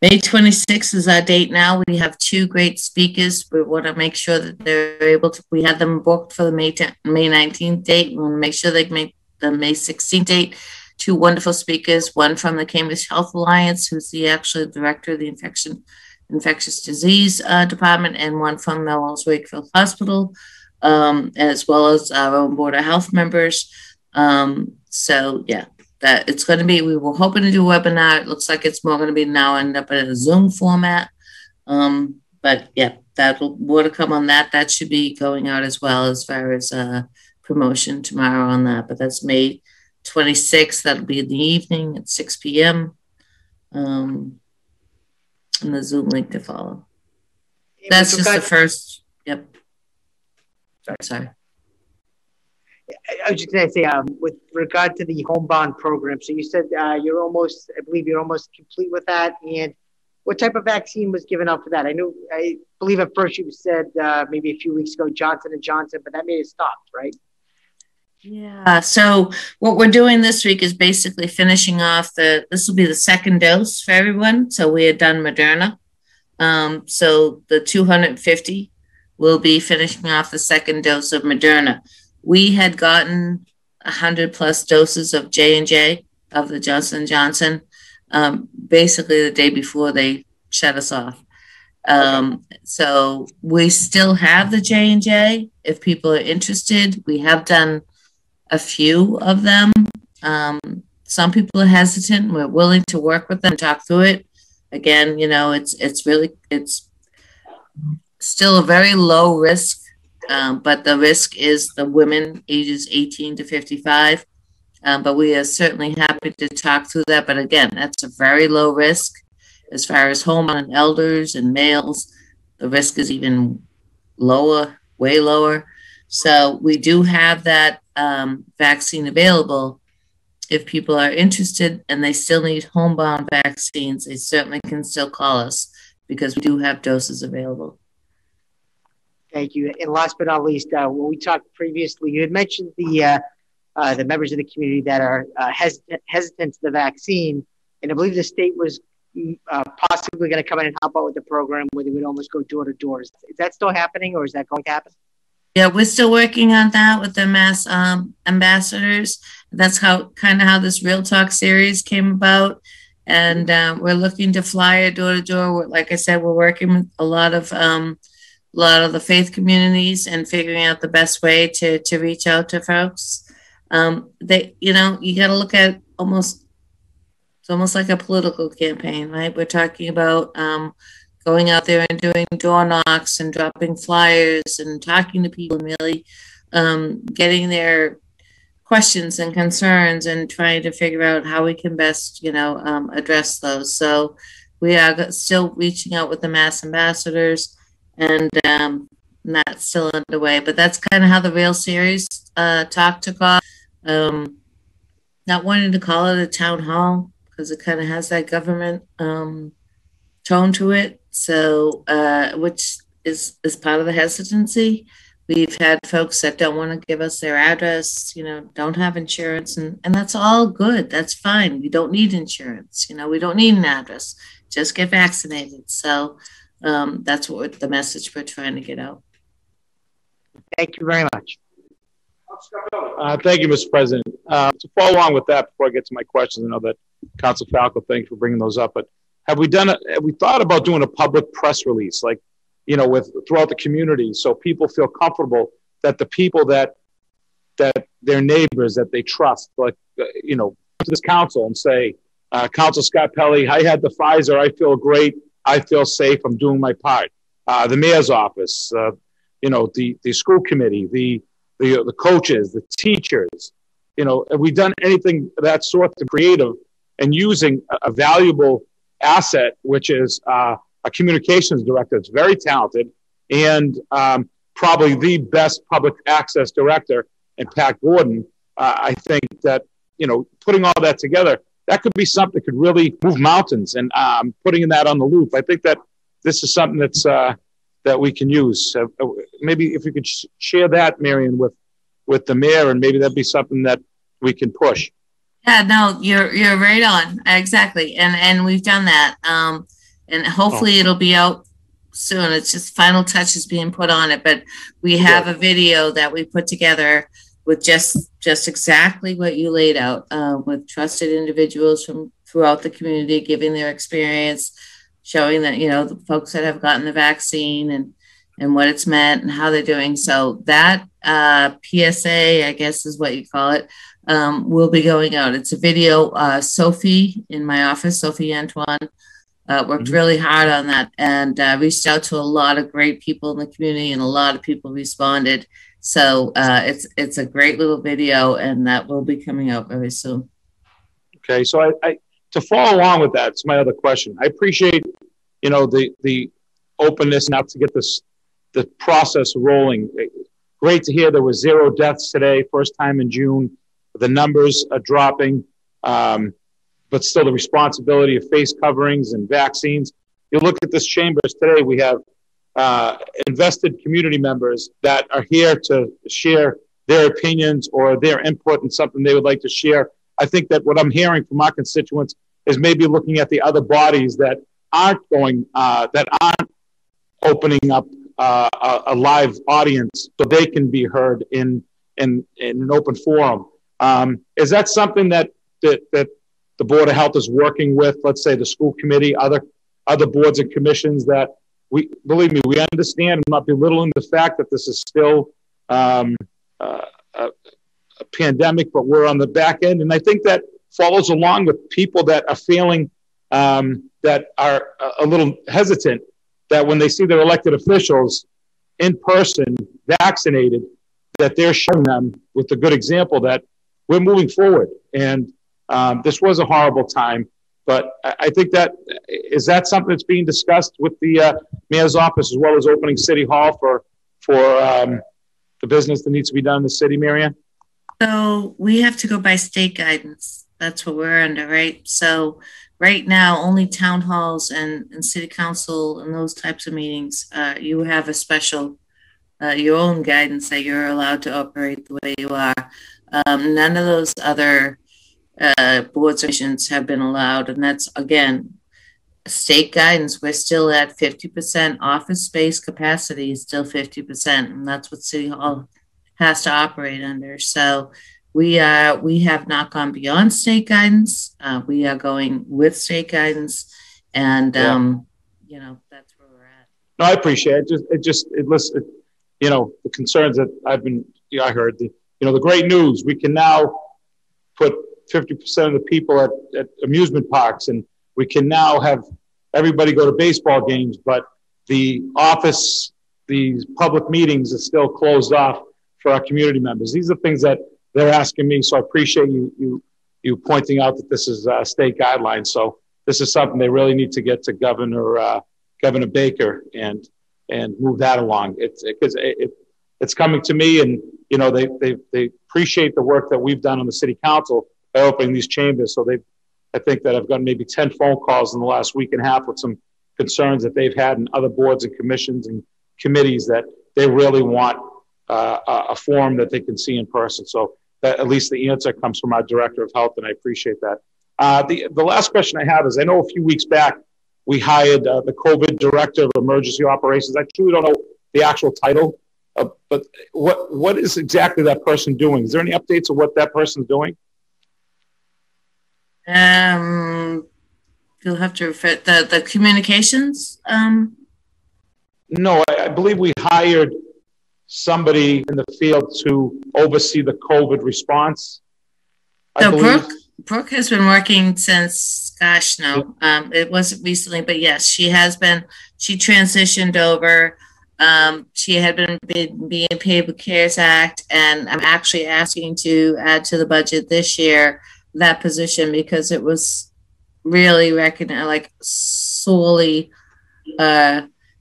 May 26th is our date now. We have two great speakers. We want to make sure that they're able to, we had them booked for the May 19th date. We want to make sure they make the May 16th date. Two wonderful speakers, one from the Cambridge Health Alliance, who's the actual director of the infectious disease department, and one from Melrose Wakefield Hospital, as well as our own Board of Health members. So yeah. That it's going to be, we were hoping to do a webinar. It looks like it's more going to be now end up in a Zoom format. But yeah, that will, more to come on that. That should be going out as well as far as promotion tomorrow on that. But that's May 26th. That'll be in the evening at 6 p.m. And the Zoom link to follow. That's just the first. Yep. Sorry. I was just going to say, with regard to the homebound program, so you said you're almost, I believe you're almost complete with that. And what type of vaccine was given out for that? I believe at first you said maybe a few weeks ago, Johnson & Johnson, but that may have stopped, right? Yeah. So what we're doing this week is basically finishing off this will be the second dose for everyone. So we had done Moderna. So the 250 will be finishing off the second dose of Moderna. We had gotten 100 plus doses of J&J, of the Johnson & Johnson, basically the day before they shut us off. So we still have the J&J if people are interested. We have done a few of them. Some people are hesitant. We're willing to work with them, talk through it. Again, you know, it's still a very low risk. But the risk is the women ages 18 to 55. But we are certainly happy to talk through that. But again, that's a very low risk. As far as homebound elders and males, the risk is even lower, way lower. So we do have that vaccine available. If people are interested and they still need homebound vaccines, they certainly can still call us because we do have doses available. Thank you. And last but not least, when we talked previously, you had mentioned the members of the community that are hesitant to the vaccine, and I believe the state was possibly going to come in and help out with the program where they would almost go door to door. Is that still happening, or is that going to happen? Yeah, we're still working on that with the Mass ambassadors. That's how this Real Talk series came about, and we're looking to fly a door to door. Like I said, we're working with a lot of the faith communities and figuring out the best way to reach out to folks. You got to look at it's almost like a political campaign, right? We're talking about going out there and doing door knocks and dropping flyers and talking to people and really getting their questions and concerns and trying to figure out how we can best, address those. So we are still reaching out with the Mass ambassadors, and that's still underway. But that's kind of how the Real series talk took off. Not wanting to call it a town hall because it kind of has that government tone to it. So, which is part of the hesitancy. We've had folks that don't want to give us their address, you know, don't have insurance, and that's all good. That's fine. We don't need insurance. You know, we don't need an address. Just get vaccinated. So that's what the message we're trying to get out. Thank you very much. Thank you, Mr. President. To follow along with that, before I get to my questions, I know that Council Falco, thanks for bringing those up, but have we thought about doing a public press release, like, you know, with throughout the community, so people feel comfortable that the people that their neighbors that they trust, like, you know, to this council and say, Council Scott Pelley, I had the Pfizer. I feel great. I feel safe. I'm doing my part. The mayor's office, you know, the school committee, the coaches, the teachers. You know, have we done anything of that sort to creative and using a valuable asset, which is a communications director that's very talented and probably the best public access director, and Pat Gordon. I think that, you know, putting all that together, that could be something that could really move mountains, and putting that on the loop. I think that this is something that's that we can use. Maybe if you could share that, Marion, with the mayor, and maybe that'd be something that we can push. Yeah, no, you're right on. Exactly. And we've done that. And hopefully it'll be out soon. It's just final touches being put on it. But we have a video that we put together with just exactly what you laid out, with trusted individuals from throughout the community, giving their experience, showing that, you know, the folks that have gotten the vaccine and what it's meant and how they're doing. So that PSA, I guess is what you call it, will be going out. It's a video. Sophie in my office, Sophie Antoine, worked really hard on that and reached out to a lot of great people in the community, and a lot of people responded. So it's a great little video, and that will be coming out very soon. Okay, so I to follow along with that, it's my other question. I appreciate, you know, the openness not to get the process rolling. Great to hear there were 0 deaths today, first time in June. The numbers are dropping. But still the responsibility of face coverings and vaccines. You look at this chambers today, we have invested community members that are here to share their opinions or their input and something they would like to share. I think that what I'm hearing from our constituents is maybe looking at the other bodies that aren't going, that aren't opening up a live audience so they can be heard in an open forum. Is that something that the Board of Health is working with, let's say, the school committee, other boards and commissions that we, believe me, we understand and not belittling the fact that this is still a pandemic, but we're on the back end. And I think that follows along with people that are feeling that are a little hesitant that when they see their elected officials in person vaccinated, that they're showing them with the good example that we're moving forward. And this was a horrible time, but I think that is that something that's being discussed with the mayor's office, as well as opening City Hall for the business that needs to be done in the city, Marianne? So we have to go by state guidance. That's what we're under, right? So right now, only town halls and city council and those types of meetings, you have a special, your own guidance that you're allowed to operate the way you are. None of those other board sessions have been allowed, and that's again state guidance. We're still at 50% office space capacity is still 50%, and that's what City Hall has to operate under. So we have not gone beyond state guidance. We are going with state guidance, and you know, that's where we're at. No, I appreciate it. It listed, you know, the concerns that I heard. You know, the great news we can now put 50% of the people at amusement parks, and we can now have everybody go to baseball games, but the office, these public meetings are still closed off for our community members. These are things that they're asking me, so I appreciate you pointing out that this is state guidelines. So this is something they really need to get to Governor Baker and move that along. It's coming to me, and you know they appreciate the work that we've done on the City Council by opening these chambers. So I think that I've gotten maybe 10 phone calls in the last week and a half with some concerns that they've had in other boards and commissions and committees that they really want a forum that they can see in person. So that, at least the answer comes from our director of health, and I appreciate that. The last question I have is, I know a few weeks back, we hired the COVID director of emergency operations. I truly don't know the actual title, but what is exactly that person doing? Is there any updates on what that person's doing? You'll have to refer the communications. No, I believe we hired somebody in the field to oversee the COVID response. So Brooke has been working since, gosh, no, it wasn't recently, but yes, she has been, she transitioned over. She had been being paid with CARES Act, and I'm actually asking to add to the budget this year that position, because it was really recognized, like solely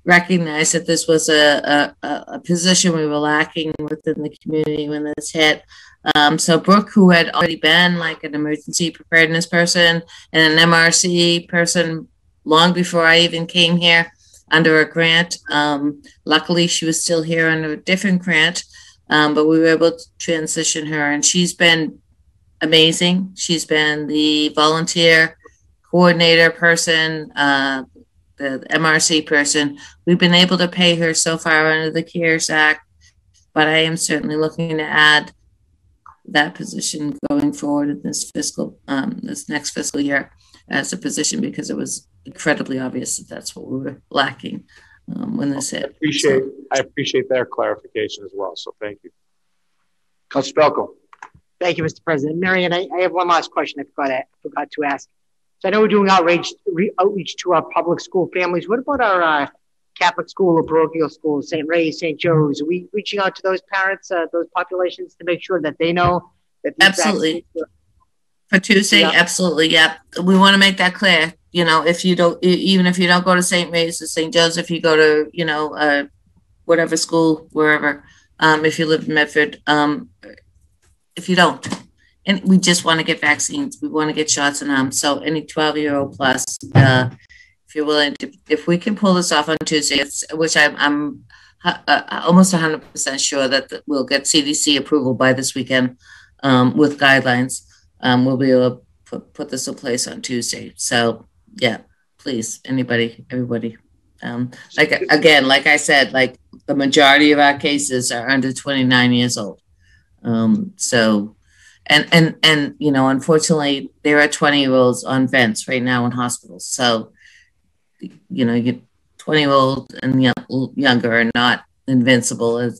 recognized that this was a position we were lacking within the community when this hit. So Brooke, who had already been like an emergency preparedness person and an MRC person long before I even came here under a grant, luckily she was still here under a different grant, but we were able to transition her, and she's been amazing. She's been the volunteer coordinator person, the MRC person. We've been able to pay her so far under the CARES Act, but I am certainly looking to add that position going forward in this fiscal, this next fiscal year as a position, because it was incredibly obvious that that's what we were lacking when this hit. I appreciate their clarification as well, so thank you. Councilor Belko. Thank you, Mr. President. Marian, I have one last question I forgot to ask. So I know we're doing outreach to our public school families. What about our Catholic school or parochial school, St. Ray's, St. Joe's? Are we reaching out to those parents, those populations, to make sure that they know that these vaccines are— For Tuesday, yeah. Absolutely, yeah. We want to make that clear. You know, if you don't, even if you don't go to St. Ray's or St. Joe's, if you go to, you know, whatever school, wherever, if you live in Medford, if you don't, and we just want to get vaccines, we want to get shots in them. So any 12-year-old plus, if you're willing to, if we can pull this off on Tuesday, which I'm almost 100% sure that we'll get CDC approval by this weekend with guidelines. We'll be able to put this in place on Tuesday. So yeah, please, anybody, everybody. Like again, like I said, like the majority of our cases are under 29 years old. So, and you know, unfortunately, there are 20-year-olds on vents right now in hospitals. So, you know, you 20-year-old and younger are not invincible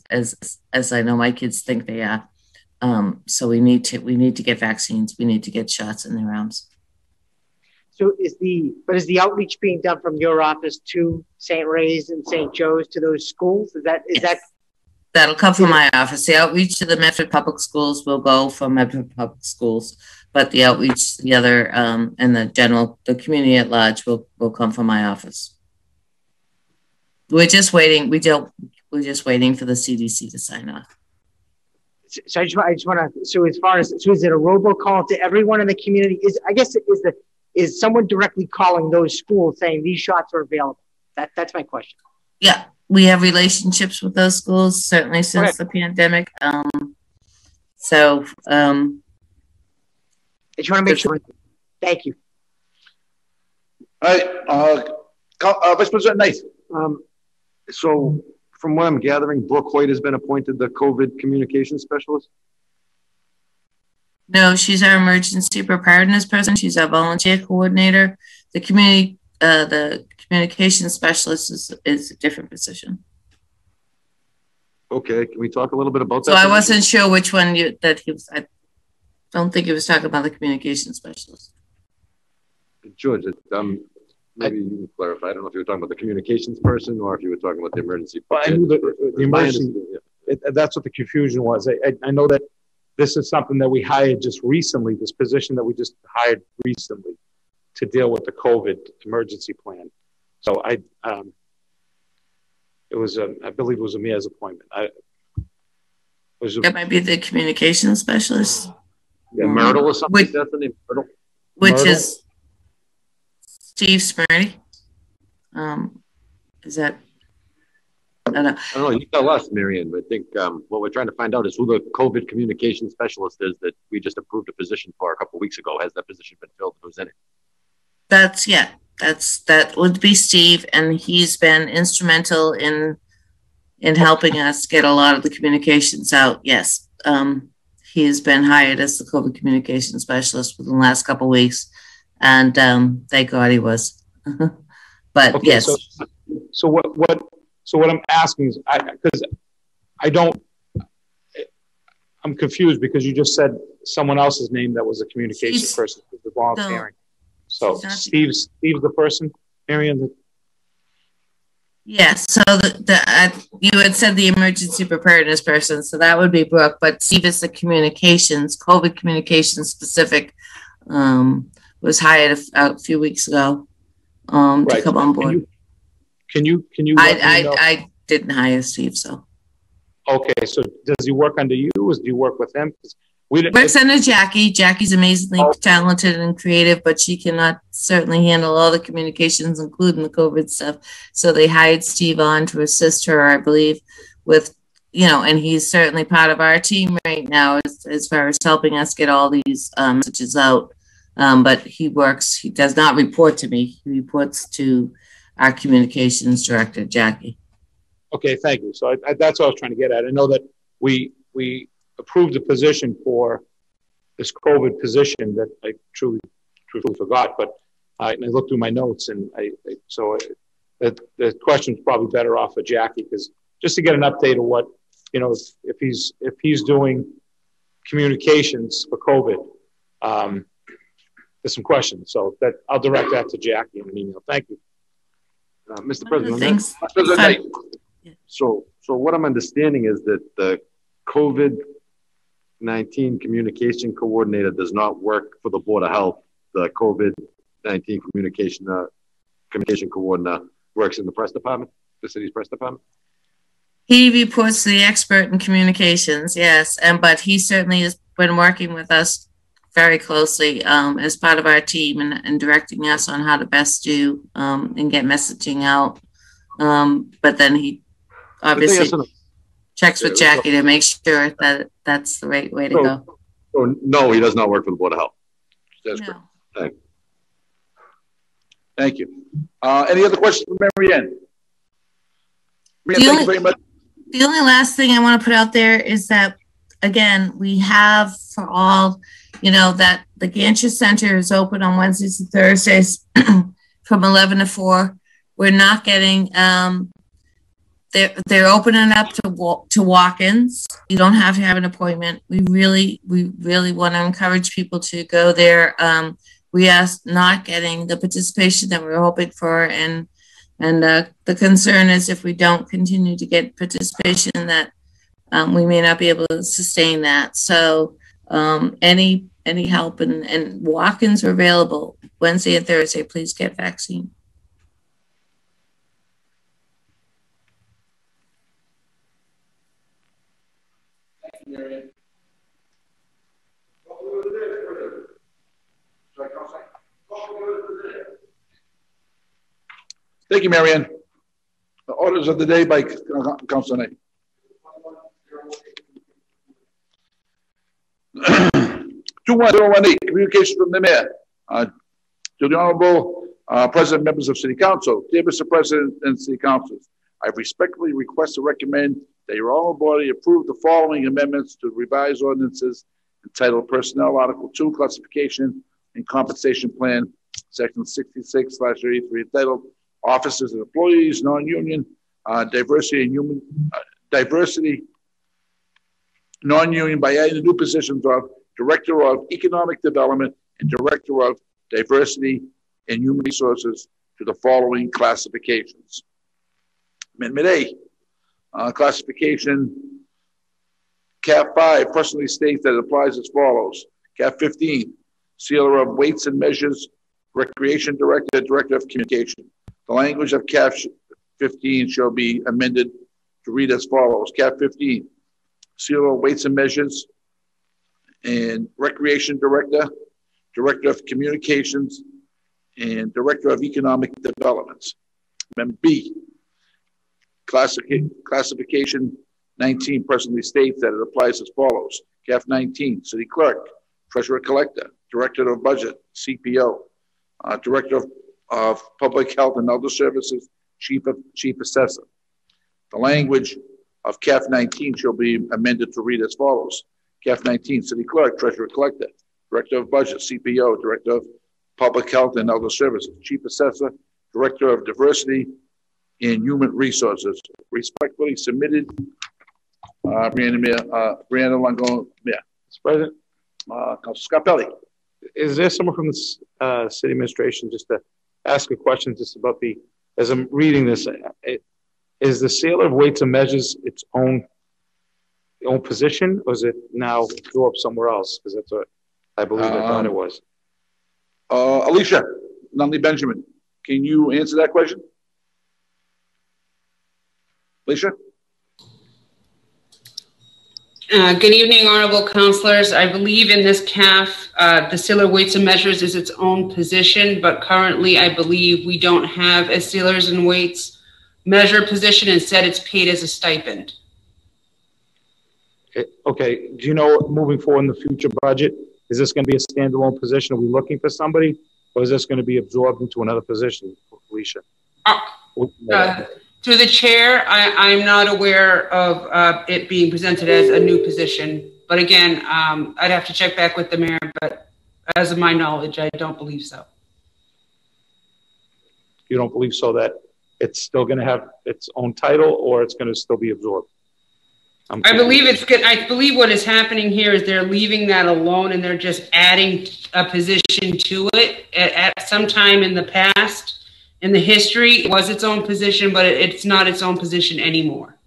as I know my kids think they are. So we need to get vaccines. We need to get shots in their arms. So is the outreach being done from your office to St. Ray's and St. Joe's, to those schools? Is that? That'll come from my office. The outreach to the Medford Public Schools will go from Medford Public Schools, but the outreach, the other, and the community at large will come from my office. We're just waiting. We're just waiting for the CDC to sign off. So I just want to. So as far as, so is it a robocall to everyone in the community? Is someone directly calling those schools saying these shots are available? That's my question. Yeah, we have relationships with those schools certainly since the pandemic. I just want to make sure. Thank you. All right, Vice President Knight. So, from what I'm gathering, Brooke Hoyt has been appointed the COVID communications specialist? No, she's our emergency preparedness person. She's our volunteer coordinator. The communications specialist is a different position. Okay, can we talk a little bit about that? So I wasn't sure which one that he was. I don't think he was talking about the communications specialist. George, maybe you can clarify. I don't know if you were talking about the communications person or if you were talking about the emergency. Well, I knew the emergency. Yeah. That's what the confusion was. I know that this is something that we hired just recently, this position that we just hired recently to deal with the COVID emergency plan. So I believe it was a mayor's appointment. That might be the communications specialist. Yeah, Myrtle or something. Which is Steve Smyrty. Is that? I don't know. You tell us, Marian. I think what we're trying to find out is who the COVID communication specialist is that we just approved a position for a couple of weeks ago. Has that position been filled? Who's in it? That would be Steve, and he's been instrumental in helping us get a lot of the communications out. Yes, he has been hired as the COVID communication specialist within the last couple of weeks, and thank God he was. But okay, yes. So what? So what I'm asking is, because I'm confused because you just said someone else's name that was a communication person, the volunteering. So Steve's the person, Marian. Yes. Yeah, so you had said the emergency preparedness person, so that would be Brooke, but Steve is the communications, COVID communications specific, was hired a few weeks ago to come on board. Can you? I didn't hire Steve, so. Okay, so does he work under you, or do you work with him? Works under Jackie. Jackie's amazingly talented and creative, but she cannot certainly handle all the communications, including the COVID stuff. So they hired Steve on to assist her, I believe, with, you know, and he's certainly part of our team right now as far as helping us get all these messages out. But he does not report to me. He reports to our communications director, Jackie. Okay, thank you. So that's what I was trying to get at. I know that we approved the position for this COVID position that I truly forgot, but I looked through my notes, and the question's probably better off for Jackie, because just to get an update of what, you know, if he's doing communications for COVID, there's some questions. So that I'll direct that to Jackie in an email. Thank you, Mr. President. Thanks. So what I'm understanding is that the COVID-19 communication coordinator does not work for the Board of Health. The COVID-19 communication coordinator works in the press department, the city's press department. He reports to the expert in communications, yes, but he certainly has been working with us very closely as part of our team and directing us on how to best do and get messaging out. But then he obviously checks with Jackie to make sure that that's the right way to go. So no, he does not work for the Board of Health. That's correct. Thank you. Any other questions from Marian? Marian, thank you very much. The only last thing I want to put out there is that, again, we have for all, you know, that the Gancher Center is open on Wednesdays and Thursdays from 11 to 4. We're not getting... They're opening up to walk-ins. You don't have to have an appointment. We really want to encourage people to go there. We are not getting the participation that we were hoping for, and the concern is if we don't continue to get participation, that we may not be able to sustain that. So any help and walk-ins are available Wednesday and Thursday. Please get vaccine. Thank you, Marian. The orders of the day by Council Knight. Communications from the Mayor. To the Honorable President, members of City Council, dear Mr. President and City Councilors, I respectfully request and recommend that your honorable body approve the following amendments to revised ordinances entitled Personnel Article 2 Classification and Compensation Plan, Section 66/33, entitled Officers and Employees, Non-Union, Diversity, Non-Union by adding the new positions of Director of Economic Development and Director of Diversity and Human Resources to the following classifications. Amendment A. Classification Cap 5 personally states that it applies as follows. Cap 15, Sealer of Weights and Measures, Recreation Director, Director of Communication. The language of Cap 15 shall be amended to read as follows. Cap 15, Sealer of Weights and Measures and Recreation Director, Director of Communications, and Director of Economic Developments. Amendment B, classification 19 presently states that it applies as follows. CAF 19, city clerk, treasurer collector, director of budget, CPO, director of public health and elder services, chief assessor. The language of CAF 19 shall be amended to read as follows. CAF 19, city clerk, treasurer collector, director of budget, CPO, director of public health and elder services, chief assessor, director of diversity and human resources, respectfully submitted. Brianna Langone, Mayor. Mr. President. Councilor Scarpelli. Is there someone from the city administration just to ask a question just about the, as I'm reading this, is the sale of weights and measures its own position, or is it now go up somewhere else? Because that's what I believe I thought it was. Alicia Nunley Benjamin, can you answer that question? Alicia? Good evening, honorable councilors. I believe in this CAF, the sealer weights and measures is its own position, but currently I believe we don't have a sealers and weights measure position. Instead, it's paid as a stipend. Okay. Do you know, moving forward in the future budget, is this going to be a standalone position? Are we looking for somebody, or is this going to be absorbed into another position, Alicia? Through the chair, I'm not aware of it being presented as a new position. But again, I'd have to check back with the mayor, but as of my knowledge, I don't believe so. You don't believe so that it's still going to have its own title, or it's going to still be absorbed? I believe what is happening here is they're leaving that alone and they're just adding a position to it. At some time in the past, in the history, it was its own position, but it's not its own position anymore.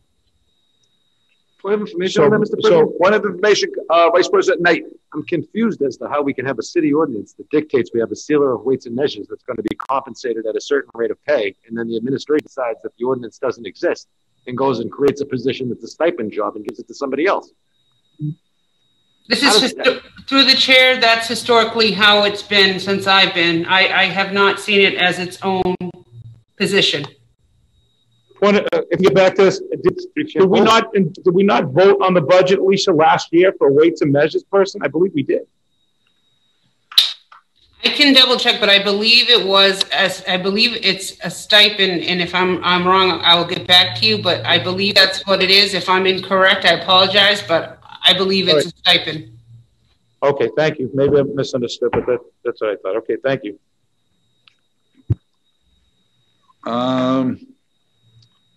Point of information on that, Mr. President? So, point of information, Vice President Knight. I'm confused as to how we can have a city ordinance that dictates we have a sealer of weights and measures that's going to be compensated at a certain rate of pay, and then the administration decides that the ordinance doesn't exist and goes and creates a position that's a stipend job and gives it to somebody else. This is through the chair. That's historically how it's been since I've been. I have not seen it as its own position. If you get back to this, did we not vote on the budget, Lisa, last year for a weights and measures person? I believe we did. I can double check, but I believe it was it's a stipend. And if I'm wrong, I will get back to you. But I believe that's what it is. If I'm incorrect, I apologize, but I believe it's a stipend. Okay, thank you. Maybe I misunderstood, but that's what I thought. Okay, thank you.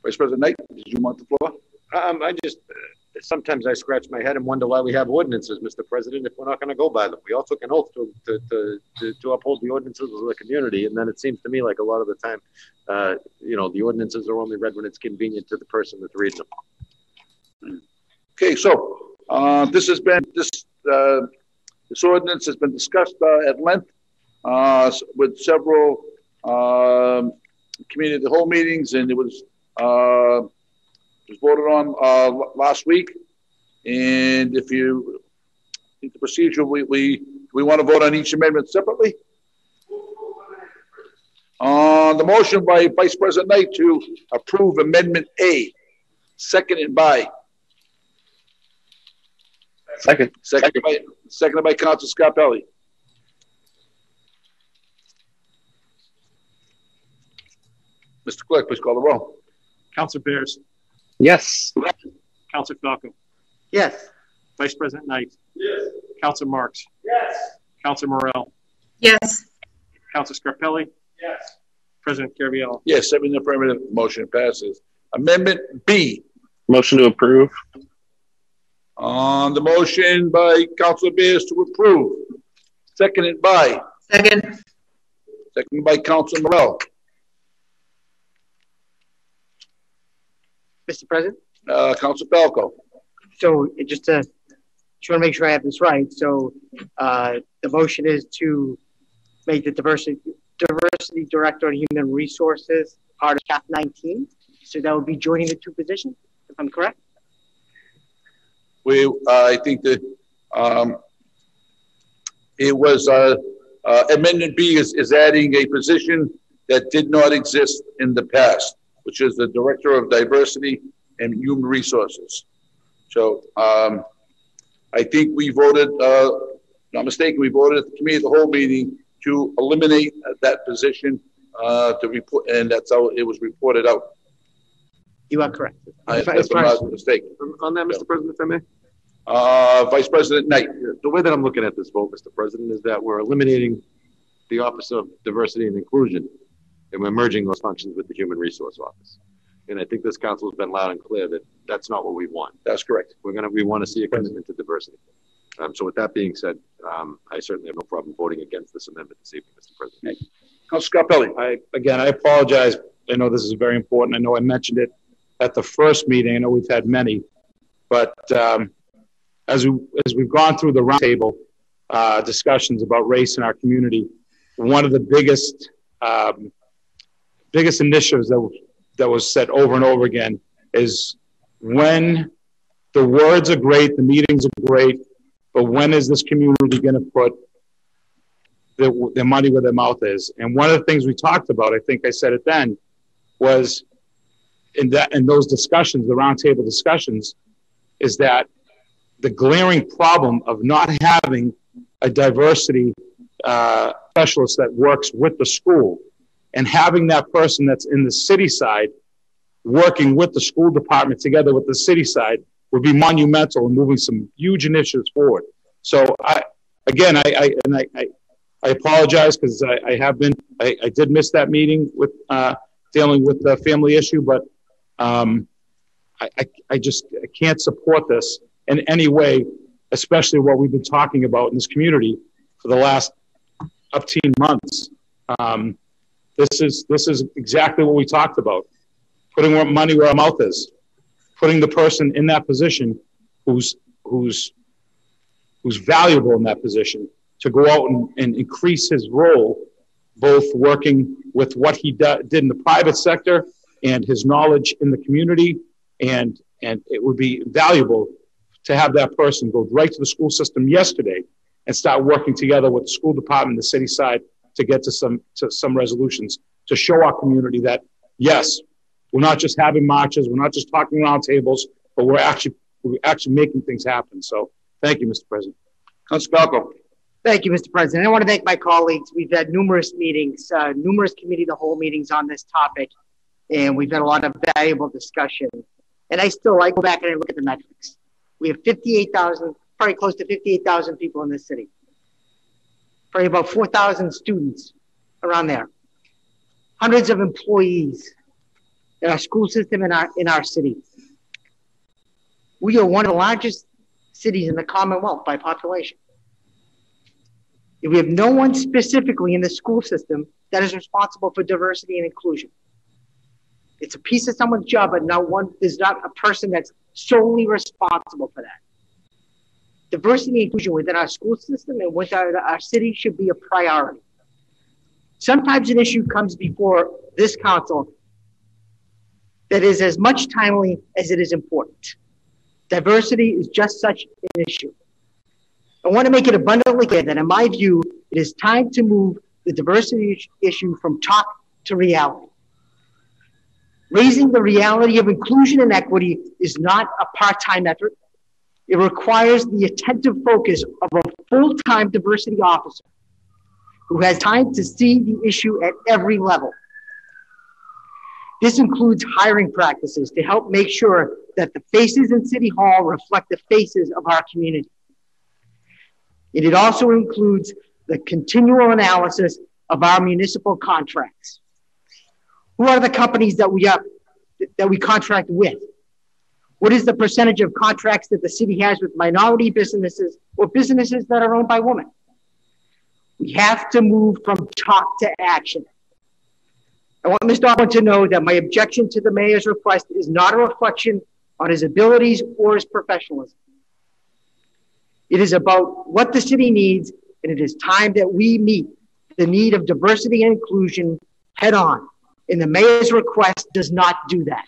Vice President Knight, did you want the floor? I just, sometimes I scratch my head and wonder why we have ordinances, Mr. President, if we're not going to go by them. We all took an oath to uphold the ordinances of the community, and then it seems to me like a lot of the time, you know, the ordinances are only read when it's convenient to the person that's reading them. Okay, so this ordinance has been discussed at length with several committee of the whole meetings, and it was voted on last week. And if you think the procedure, we want to vote on each amendment separately. On the motion by Vice President Knight to approve Amendment A, seconded by. Seconded by Councilor Scarpelli. Mr. Clerk, please call the roll. Councilor Bears. Yes. Councilor Falco. Yes. Vice President Knight. Yes. Councilor Marks. Yes. Councilor Morrell. Yes. Councilor Scarpelli. Yes. President Caraviello. Yes. 7 affirmative. Motion passes. Amendment B. Motion to approve. On the motion by Councilor Bears to approve, seconded by seconded by Councilor Morrell. Mr. President, Councilor Falco. So just want to make sure I have this right. So the motion is to make the diversity director and human resources part of CAF 19. So that would be joining the two positions, if I'm correct. I think that it was amendment B is adding a position that did not exist in the past, which is the Director of Diversity and Human Resources. So I think we voted, not mistaken, we voted at the committee of the whole meeting to eliminate that position to report, and that's how it was reported out. You are correct. If I'm not mistaken on that, Mr. President, if I may. Vice President Knight. The way that I'm looking at this vote, Mr. President, is that we're eliminating the Office of Diversity and Inclusion, and we're merging those functions with the Human Resource Office. And I think this council has been loud and clear that that's not what we want. That's correct. We want to see a commitment to diversity. So with that being said, I certainly have no problem voting against this amendment this evening, Mr. President. Councilor Scarpelli. I apologize. I know this is very important. I know I mentioned it at the first meeting. I know we've had many, but as we've gone through the roundtable discussions about race in our community, one of the biggest initiatives that was said over and over again is, when the words are great, the meetings are great, but when is this community going to put their money where their mouth is? And one of the things we talked about, I think I said it then, was in those discussions, the roundtable discussions, is that the glaring problem of not having a diversity specialist that works with the school, and having that person that's in the city side working with the school department together with the city side would be monumental in moving some huge initiatives forward. So I apologize because I did miss that meeting with dealing with the family issue, but I can't support this in any way, especially what we've been talking about in this community for the last up to 10 months. This is exactly what we talked about. Putting money where our mouth is. Putting the person in that position who's valuable in that position to go out and increase his role, both working with what he did in the private sector and his knowledge in the community. And it would be valuable to have that person go right to the school system yesterday and start working together with the school department, the city side, to get to some resolutions to show our community that, yes, we're not just having marches, we're not just talking round tables, but we're actually making things happen. So thank you, Mr. President. Councilor Falco. Thank you, Mr. President. I want to thank my colleagues. We've had numerous meetings, numerous committee of the whole meetings on this topic, and we've had a lot of valuable discussion. And I go back and I look at the metrics. We have 58,000, probably close to 58,000 people in this city. Probably about 4,000 students around there. Hundreds of employees in our school system and in our city. We are one of the largest cities in the Commonwealth by population. And we have no one specifically in the school system that is responsible for diversity and inclusion. It's a piece of someone's job, but there's not a person that's solely responsible for that. Diversity and inclusion within our school system and within our city should be a priority. Sometimes an issue comes before this council that is as much timely as it is important. Diversity is just such an issue. I want to make it abundantly clear that in my view, it is time to move the diversity issue from talk to reality. Raising the reality of inclusion and equity is not a part-time effort. It requires the attentive focus of a full-time diversity officer who has time to see the issue at every level. This includes hiring practices to help make sure that the faces in City Hall reflect the faces of our community. And it also includes the continual analysis of our municipal contracts. Who are the companies that we contract with? What is the percentage of contracts that the city has with minority businesses or businesses that are owned by women? We have to move from talk to action. I want Mr. Allen to know that my objection to the mayor's request is not a reflection on his abilities or his professionalism. It is about what the city needs, and it is time that we meet the need of diversity and inclusion head on. And the mayor's request does not do that.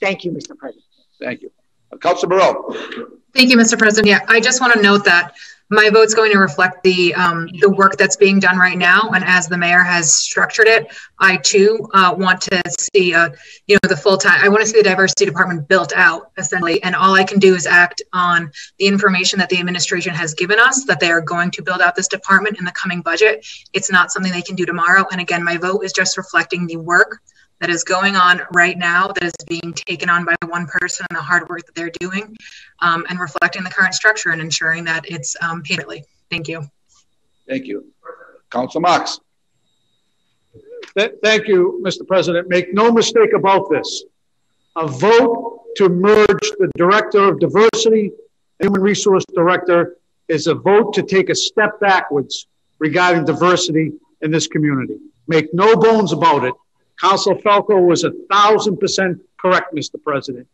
Thank you, Mr. President. Thank you. Councilor Burrell. Thank you, Mr. President. Yeah, I just want to note that My vote's going to reflect the work that's being done right now, and as the mayor has structured it, I too want to see the full time. I want to see the diversity department built out essentially, and all I can do is act on the information that the administration has given us that they are going to build out this department in the coming budget. It's not something they can do tomorrow, and again, my vote is just reflecting the work that is going on right now, that is being taken on by one person and the hard work that they're doing, and reflecting the current structure and ensuring that it's paid fairly. Thank you. Thank you. Council Mox. Thank you, Mr. President. Make no mistake about this. A vote to merge the Director of Diversity, Human Resource Director, is a vote to take a step backwards regarding diversity in this community. Make no bones about it. Council Falco was 1,000% correct, Mr. President.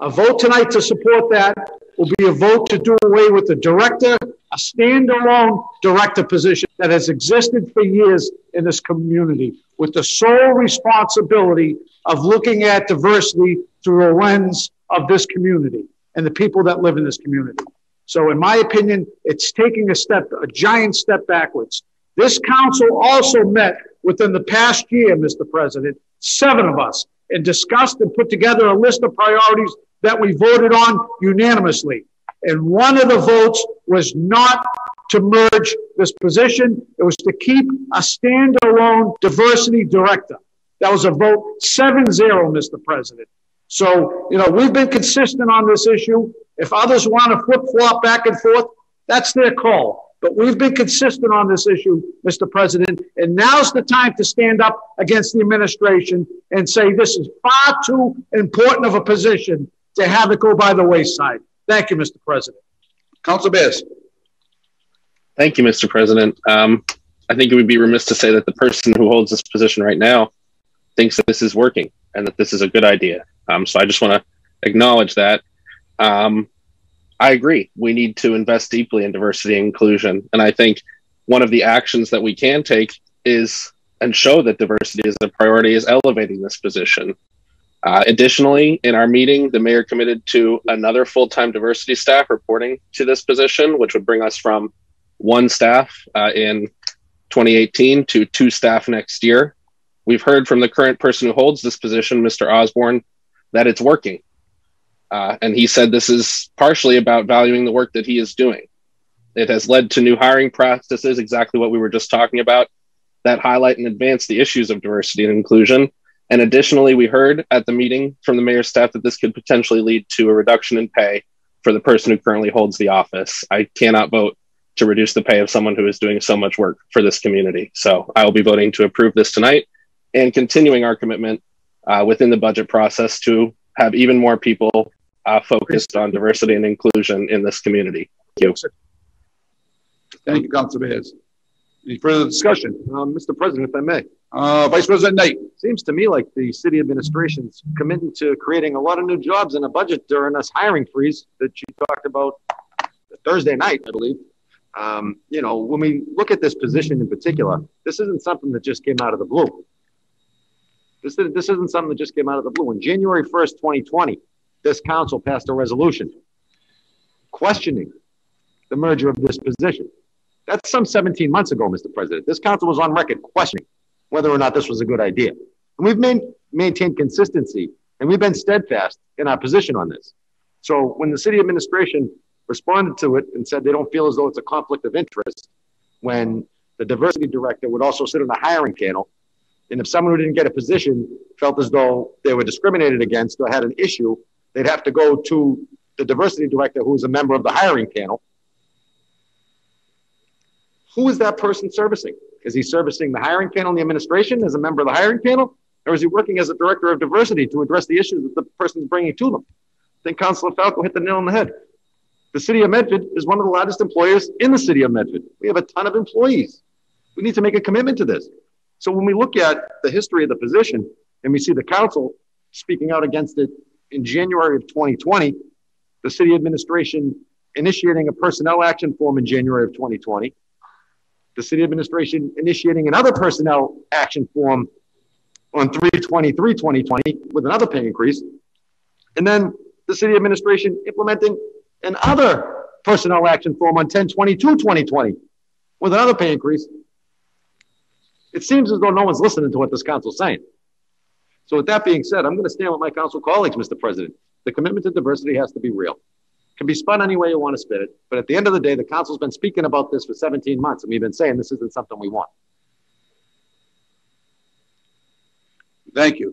A vote tonight to support that will be a vote to do away with the director, a standalone director position that has existed for years in this community, with the sole responsibility of looking at diversity through a lens of this community and the people that live in this community. So in my opinion, it's taking a giant step backwards. This council also met within the past year, Mr. President, 7 of us, and discussed and put together a list of priorities that we voted on unanimously. And one of the votes was not to merge this position. It was to keep a standalone diversity director. That was a vote 7-0, Mr. President. So, we've been consistent on this issue. If others want to flip-flop back and forth, that's their call. But we've been consistent on this issue, Mr. President, and now's the time to stand up against the administration and say this is far too important of a position to have it go by the wayside. Thank you, Mr. President. Council Bez. Thank you, Mr. President. I think it would be remiss to say that the person who holds this position right now thinks that this is working and that this is a good idea. So I just want to acknowledge that. I agree. We need to invest deeply in diversity and inclusion. And I think one of the actions that we can take is and show that diversity is a priority is elevating this position. Additionally, in our meeting, the mayor committed to another full-time diversity staff reporting to this position, which would bring us from 1 staff in 2018 to 2 staff next year. We've heard from the current person who holds this position, Mr. Osborne, that it's working. And he said this is partially about valuing the work that he is doing. It has led to new hiring practices, exactly what we were just talking about, that highlight and advance the issues of diversity and inclusion. And additionally, we heard at the meeting from the mayor's staff that this could potentially lead to a reduction in pay for the person who currently holds the office. I cannot vote to reduce the pay of someone who is doing so much work for this community. So I will be voting to approve this tonight and continuing our commitment within the budget process to have even more people focused on diversity and inclusion in this community. Thank you. Thank you, Councilor Bez. Any further discussion? Mr. President, if I may. Vice President Knight. Seems to me like the city administration's committing to creating a lot of new jobs in a budget during this hiring freeze that you talked about Thursday night, I believe. When we look at this position in particular, this isn't something that just came out of the blue. This isn't something that just came out of the blue. On January 1st, 2020, this council passed a resolution questioning the merger of this position. That's some 17 months ago, Mr. President. This council was on record questioning whether or not this was a good idea. And we've maintained consistency, and we've been steadfast in our position on this. So when the city administration responded to it and said they don't feel as though it's a conflict of interest, when the diversity director would also sit on the hiring panel, and if someone who didn't get a position felt as though they were discriminated against or had an issue, they'd have to go to the diversity director, who is a member of the hiring panel. Who is that person servicing? Is he servicing the hiring panel and the administration as a member of the hiring panel? Or is he working as a director of diversity to address the issues that the person's bringing to them? I think Councilor Falco hit the nail on the head. The city of Medford is one of the largest employers in the city of Medford. We have a ton of employees. We need to make a commitment to this. So when we look at the history of the position and we see the council speaking out against it, in January of 2020, the city administration initiating a personnel action form in January of 2020, the city administration initiating another personnel action form on 3/23/2020 with another pay increase, and then the city administration implementing another personnel action form on 10/22/2020 with another pay increase. It seems as though no one's listening to what this council's saying. So with that being said, I'm going to stand with my council colleagues, Mr. President. The commitment to diversity has to be real. It can be spun any way you want to spin it. But at the end of the day, the council's been speaking about this for 17 months, and we've been saying this isn't something we want. Thank you.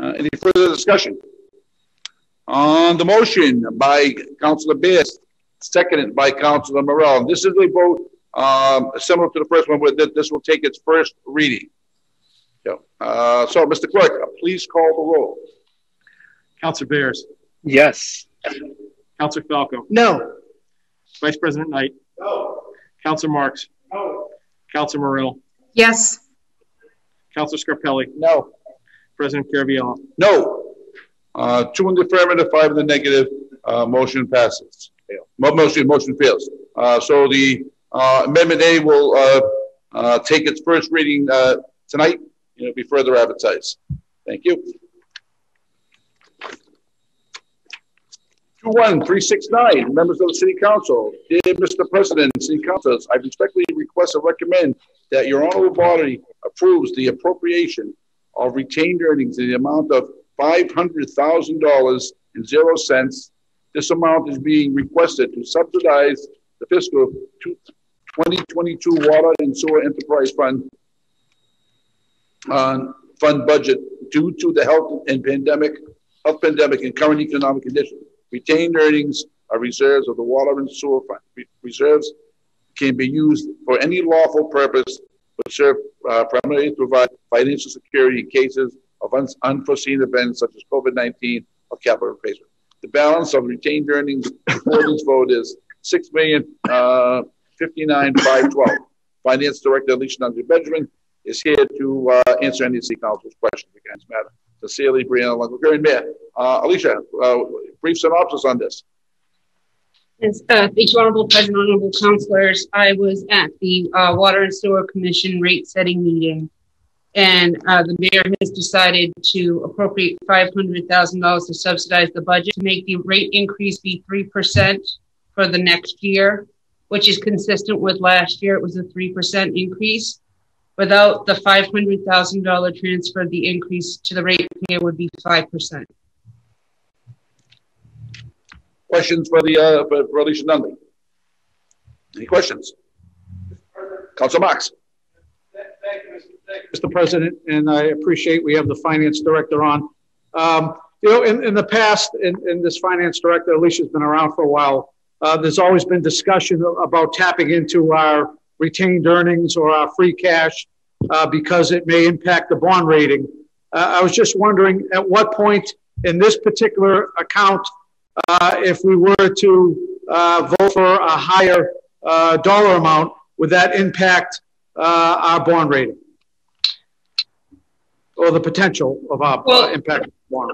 Any further discussion? On the motion by Councilor Best, seconded by Councilor Morrell. This is a vote similar to the first one, where this will take its first reading. Yep. So, Mr. Clerk, please call the roll. Councilor Bears? Yes. Councilor Falco? No. Vice President Knight? No. Councilor Marks? No. Councilor Morrell? Yes. Councilor Scarpelli? No. President Caraviello? No. 2 in the affirmative, 5 in the negative. Motion passes. Motion fails. So the Amendment A will take its first reading tonight. It'll be further advertised. Thank you. 21369, members of the City Council. Dear Mr. President and City Councilors, I respectfully request and recommend that your honorable body approves the appropriation of retained earnings in the amount of $500,000.00. This amount is being requested to subsidize the fiscal 2022 Water and Sewer Enterprise Fund budget due to the health pandemic and current economic conditions. Retained earnings are reserves of the Water and Sewer Fund. Reserves can be used for any lawful purpose, but serve primarily to provide financial security in cases of unforeseen events such as COVID-19 or capital replacement. The balance of retained earnings before this vote is $6,059,512. Finance Director Alicia Benjamin is here to answer any City Council's questions regarding this matter. Sincerely, Brianna Longo-Gurry, Mayor. Alicia, brief synopsis on this. Yes, thank you, Honorable President, Honorable Councilors. I was at the Water and Sewer Commission rate setting meeting, and the mayor has decided to appropriate $500,000 to subsidize the budget to make the rate increase be 3% for the next year, which is consistent with last year. It was a 3% increase. Without the $500,000 transfer, the increase to the ratepayer would be 5%. Questions for the for Alicia Nunley? Any questions? Councilor Marks. Thank you, Mr. President, and I appreciate we have the finance director on. You know, in the past, in this finance director, Alicia's been around for a while. There's always been discussion about tapping into our retained earnings or our free cash because it may impact the bond rating. I was just wondering at what point in this particular account, if we were to vote for a higher dollar amount, would that impact our bond rating? Or the potential of our impact.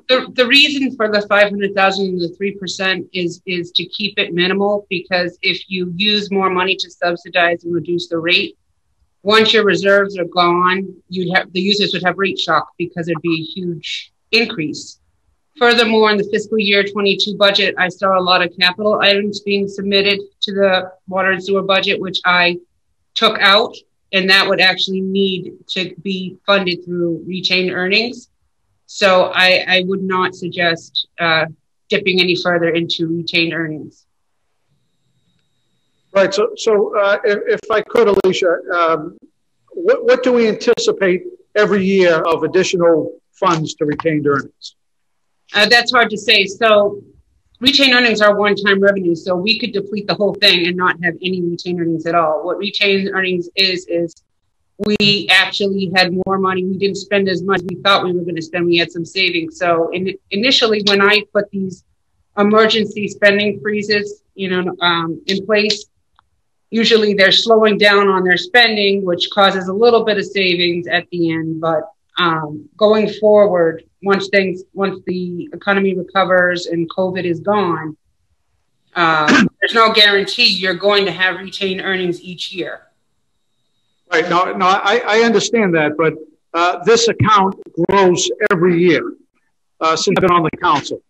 The reason for the $500,000 and the 3% is to keep it minimal, because if you use more money to subsidize and reduce the rate, once your reserves are gone, the users would have rate shock because there'd be a huge increase. Furthermore, in the fiscal year 22 budget, I saw a lot of capital items being submitted to the water and sewer budget, which I took out. And that would actually need to be funded through retained earnings. So I would not suggest dipping any further into retained earnings. Right. So if I could, Alicia, what do we anticipate every year of additional funds to retained earnings? That's hard to say. So retained earnings are one-time revenue, so we could deplete the whole thing and not have any retained earnings at all. What retained earnings is we actually had more money. We didn't spend as much as we thought we were going to spend. We had some savings. So initially, when I put these emergency spending freezes, in place, usually they're slowing down on their spending, which causes a little bit of savings at the end. But going forward, once the economy recovers and COVID is gone, there's no guarantee you're going to have retained earnings each year. Right. No, I understand that, but this account grows every year since I've been on the council.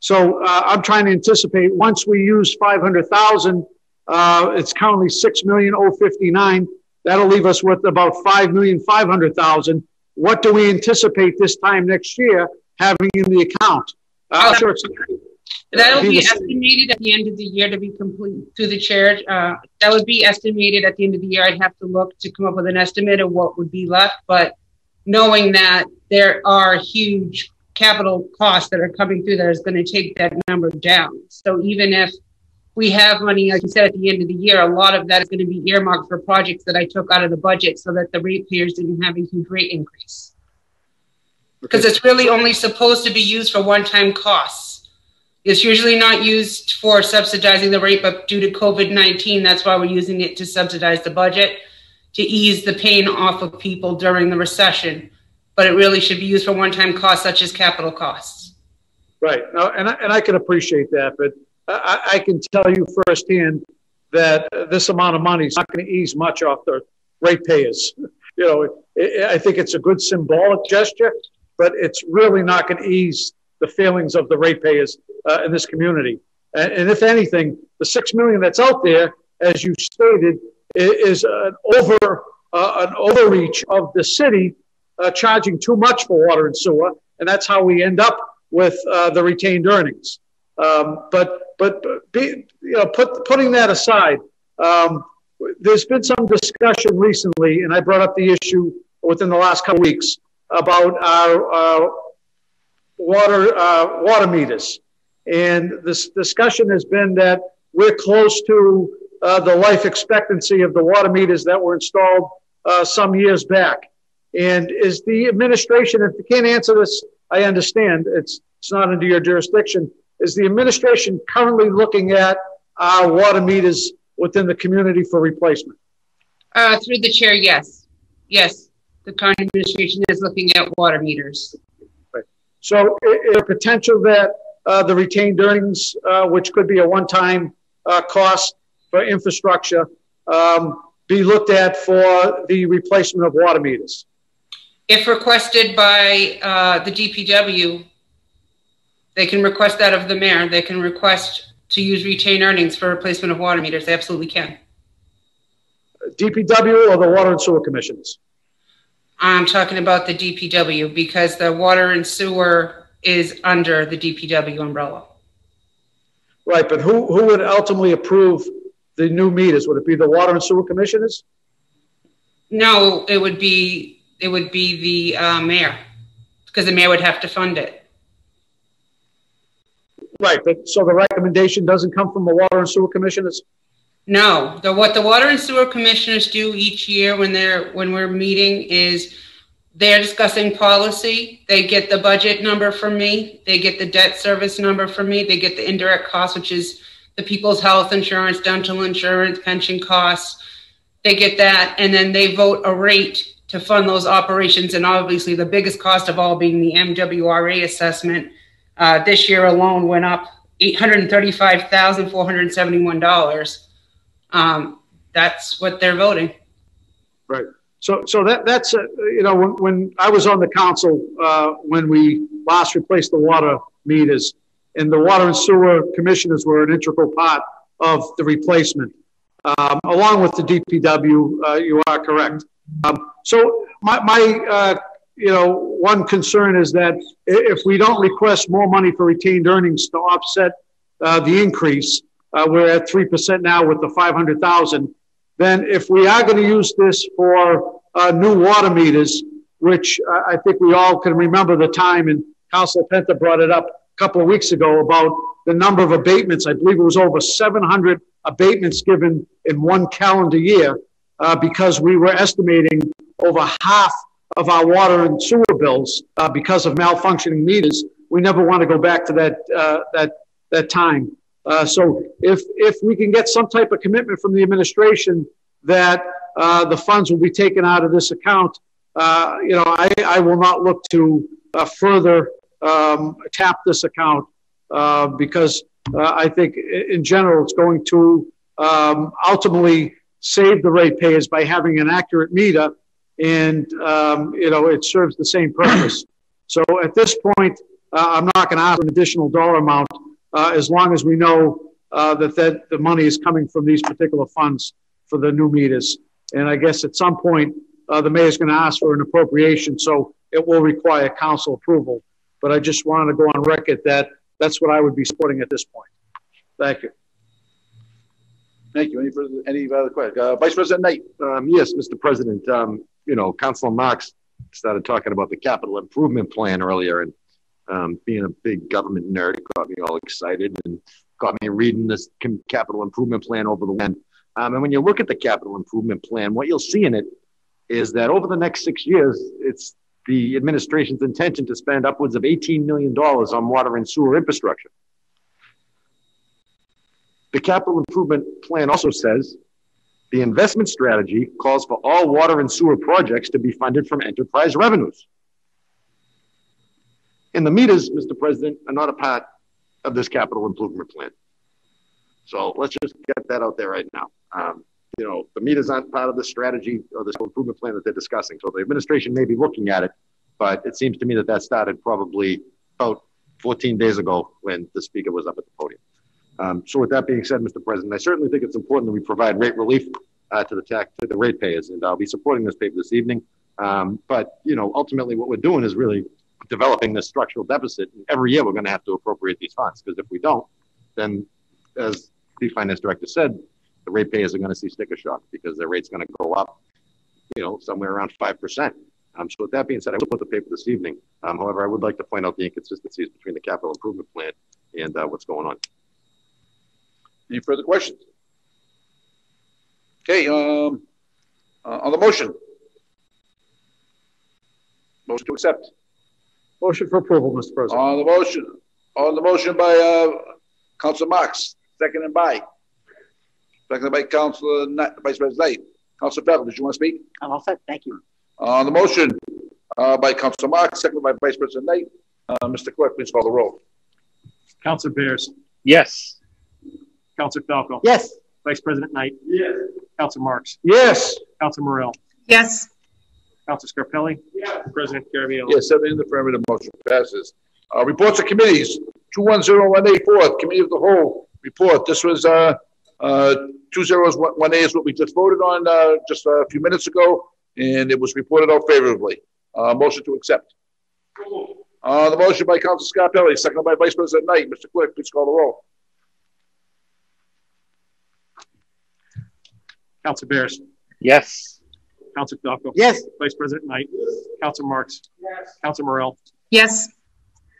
So I'm trying to anticipate once we use 500,000, it's currently 6,059. That'll leave us with about 5,500,000. What do we anticipate this time next year having in the account? Sure. That'll be estimated at the end of the year to be complete to the chair. That would be estimated at the end of the year. I'd have to look to come up with an estimate of what would be left, but knowing that there are huge capital costs that are coming through that is going to take that number down. So even if we have money, like you said, at the end of the year, a lot of that is going to be earmarked for projects that I took out of the budget so that the ratepayers didn't have a huge rate increase. Because it's really only supposed to be used for one-time costs. It's usually not used for subsidizing the rate, but due to COVID-19, that's why we're using it to subsidize the budget, to ease the pain off of people during the recession. But it really should be used for one-time costs, such as capital costs. Right. No, and I can appreciate that, but I can tell you firsthand that this amount of money is not going to ease much off the ratepayers. You know, I think it's a good symbolic gesture, but it's really not going to ease the failings of the ratepayers in this community. And if anything, the 6 million that's out there, as you stated, is an overreach of the city charging too much for water and sewer, and that's how we end up with the retained earnings. But putting that aside, there's been some discussion recently, and I brought up the issue within the last couple of weeks about our water meters. And this discussion has been that we're close to the life expectancy of the water meters that were installed some years back. And is the administration, if you can't answer this, I understand it's not under your jurisdiction. Is the administration currently looking at our water meters within the community for replacement? Through the chair, yes. Yes, the current administration is looking at water meters. Right. So is there potential that the retained earnings, which could be a one-time cost for infrastructure, be looked at for the replacement of water meters? If requested by the DPW, they can request that of the mayor. They can request to use retained earnings for replacement of water meters. They absolutely can. DPW or the Water and Sewer Commissions? I'm talking about the DPW because the Water and Sewer is under the DPW umbrella. Right, but who would ultimately approve the new meters? Would it be the Water and Sewer Commissioners? No, it would be the mayor, because the mayor would have to fund it. Right, but so the recommendation doesn't come from the Water and Sewer Commissioners? No, what the Water and Sewer Commissioners do each year when we're meeting is they're discussing policy. They get the budget number from me. They get the debt service number from me. They get the indirect costs, which is the people's health insurance, dental insurance, pension costs. They get that, and then they vote a rate to fund those operations. And obviously the biggest cost of all being the MWRA assessment. This year alone went up $835,471. That's what they're voting. Right. So that's you know, when I was on the council when we last replaced the water meters, and the Water and Sewer Commissioners were an integral part of the replacement, along with the DPW. You are correct. So my you know, one concern is that if we don't request more money for retained earnings to offset the increase, we're at 3% now with the 500,000. Then if we are going to use this for new water meters, which I think we all can remember the time, and Councilor Penta brought it up a couple of weeks ago about the number of abatements. I believe it was over 700 abatements given in one calendar year because we were estimating over half of our water and sewer bills because of malfunctioning meters. We never want to go back to that time. So if we can get some type of commitment from the administration that the funds will be taken out of this account, you know, I will not look to further tap this account because I think in general it's going to ultimately save the ratepayers by having an accurate meter, and, you know, it serves the same purpose. So at this point, I'm not going to ask for an additional dollar amount as long as we know that the money is coming from these particular funds for the new meters. And I guess at some point, the mayor's going to ask for an appropriation, so it will require council approval. But I just wanted to go on record that that's what I would be supporting at this point. Thank you. Thank you. Any other questions? Vice President Knight. Yes, Mr. President. You know, Councilor Marks started talking about the capital improvement plan earlier, and being a big government nerd, it got me all excited and got me reading this capital improvement plan over the weekend. And when you look at the capital improvement plan, what you'll see in it is that over the next 6 years, it's the administration's intention to spend upwards of $18 million on water and sewer infrastructure. The capital improvement plan also says the investment strategy calls for all water and sewer projects to be funded from enterprise revenues. And the meters, Mr. President, are not a part of this capital improvement plan. So let's just get that out there right now. You know, the meters aren't part of the strategy or this improvement plan that they're discussing. So the administration may be looking at it, but it seems to me that that started probably about 14 days ago when the speaker was up at the podium. So with that being said, Mr. President, I certainly think it's important that we provide rate relief to the ratepayers, and I'll be supporting this paper this evening. But, you know, ultimately what we're doing is really developing this structural deficit. And every year we're going to have to appropriate these funds, because if we don't, then, as the finance director said, the ratepayers are going to see sticker shock because their rate's going to go up, you know, somewhere around 5%. So with that being said, I will put the paper this evening. However, I would like to point out the inconsistencies between the capital improvement plan and what's going on. Any further questions? Okay, on the motion. Motion to accept. Motion for approval, Mr. President. On the motion by Councilor Marks, seconded by Councilor Vice President Knight. Councilor Bevel, did you want to speak? I'm all set, thank you. On the motion by Councilor Marks, seconded by Vice President Knight. Mr. Clerk, please call the roll. Councilor Bears. Yes. Councilor Falco. Yes. Vice President Knight. Yes. Councilor Marks. Yes. Councilor Morrell. Yes. Councilor Scarpelli. Yes. President Garavilla. Yes, 7 in the affirmative, motion passes. Reports of committees, 2101A4, Committee of the Whole report. This was 201A is what we just voted on just a few minutes ago, and it was reported out favorably. Motion to accept. The motion by Councilor Scarpelli, seconded by Vice President Knight. Mr. Clerk, please call the roll. Councilor Bears. Yes. Councilor Falco. Yes. Vice President Knight. Yes. Councilor Marks. Yes. Councilor Morrell. Yes.